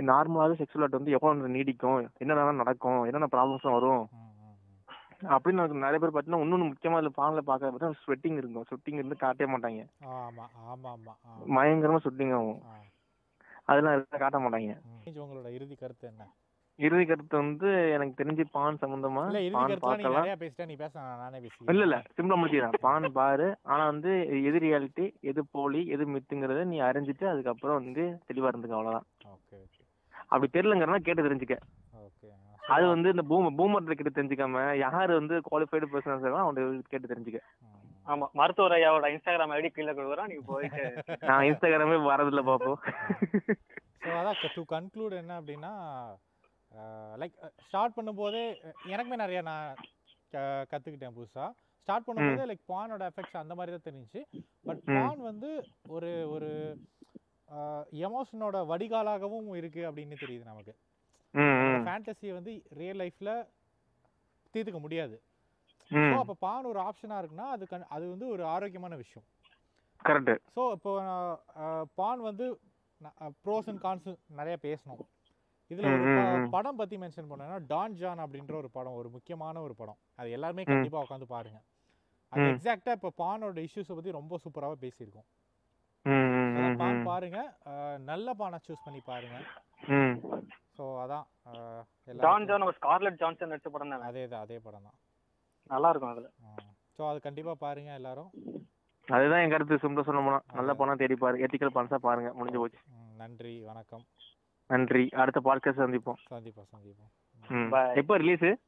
நார்மலாவே செக்ஷுவல் வந்து எவ்வளவு நீடிக்கும், என்னென்ன நடக்கும், என்னென்ன ப்ராப்ளம்ஸ் வரும் அப்படின்னு எனக்கு நிறைய பேர் பார்த்தீங்கன்னா இன்னொன்னு முக்கியமா இதுல பான்ல பாக்க ஸ்வெட்டிங் இருக்கும். ஸ்வெட்டிங் இருந்து காட்டவே மாட்டாங்க, பயங்கரமா ஸ்வெட்டிங் ஆகும், அதெல்லாம் காட்ட மாட்டாங்க. உங்களோட இறுதி கருத்து என்ன? இறுதி கருத்து வந்து எனக்கு தெரிஞ்சு பான் சம்பந்தமா இல்ல இல்ல சிம்பிளா முடிச்சுக்கிறேன். பான் பாரு, ஆனா வந்து எது ரியாலிட்டி எது போலி எது மித்துங்கிறத நீ அறிஞ்சிட்டு அதுக்கப்புறம் வந்து தெளிவா இருந்துக்க, அவ்வளவுதான். அப்படி தெரியலங்கிறனா கேட்டு தெரிஞ்சுக்க. அது வந்து இந்த பூமர் பூமர் கிட்ட தெரிஞ்சுக்காம யாரு வந்து குவாலிஃபைடு பர்சன்ஸ் இருக்கானோ அவங்க கேட்டு தெரிஞ்சுக்க. ஆமா மருத்துவர் ஐயாவோட இன்ஸ்டாகிராம் ஐடி கீழே கொடுக்குறோம், நீங்க போயிட்டு. நான் இன்ஸ்டாகிராமே வரதில்ல பாப்போம். டு கன்க்ளூட் என்ன அப்படின்னா லைக் ஸ்டார்ட் பண்ணும்போதே எனக்குமே நிறையா நான் கற்றுக்கிட்டேன் புதுசாக. ஸ்டார்ட் பண்ணும்போதே லைக் பானோட எஃபெக்ட்ஸ் அந்த மாதிரி தான் தெரிஞ்சிச்சு. பட் பான் வந்து ஒரு ஒரு எமோஷனோட வடிகாலாகவும் இருக்குது அப்படின்னு தெரியுது நமக்கு. ஃபேண்டசியை வந்து ரியல் லைஃப்பில் தீர்த்துக்க முடியாது. ஸோ அப்போ பான் ஒரு ஆப்ஷனாக இருக்குன்னா அது கண் அது வந்து ஒரு ஆரோக்கியமான விஷயம். கரெக்டு. ஸோ இப்போ பான் வந்து ப்ரோஸ் அண்ட் கான்ஸ் நிறையா பேசணும். இதுல ஒரு படம் பத்தி மென்ஷன் பண்ணா டான் ஜான் அப்படின்ற ஒரு படம், ஒரு முக்கியமான ஒரு படம், அது எல்லாருமே கண்டிப்பா உட்காந்து பாருங்க. அது எக்ஸாக்டா இப்ப பானோட இஷ்யூஸை பத்தி ரொம்ப சூப்பராகவே பேசியிருக்கோம். பான் பாருங்க, நல்ல பானை சூஸ் பண்ணி பாருங்க. ஸோ அதான் டான் ஜான் ஒரு ஸ்கார்லெட் ஜான்சன் நடிச்ச படம் தான். அதே தான், அதே படம் தான், நல்லா இருக்கும் அதுல. ஸோ அது கண்டிப்பா பாருங்க எல்லாரும். அதுதான் என் கருத்து, சிம்பிளா சொல்லணும்னா நல்ல பானை தேடி பாருங்க, எத்திக்கல் பான்ஸா பாருங்க. முடிஞ்சு போச்சு. நன்றி, வணக்கம். நன்றி. அடுத்த பாட்காஸ்ட் சந்திப்போம். சந்திப்போம் சந்திப்போம். எப்போ ரிலீஸ்?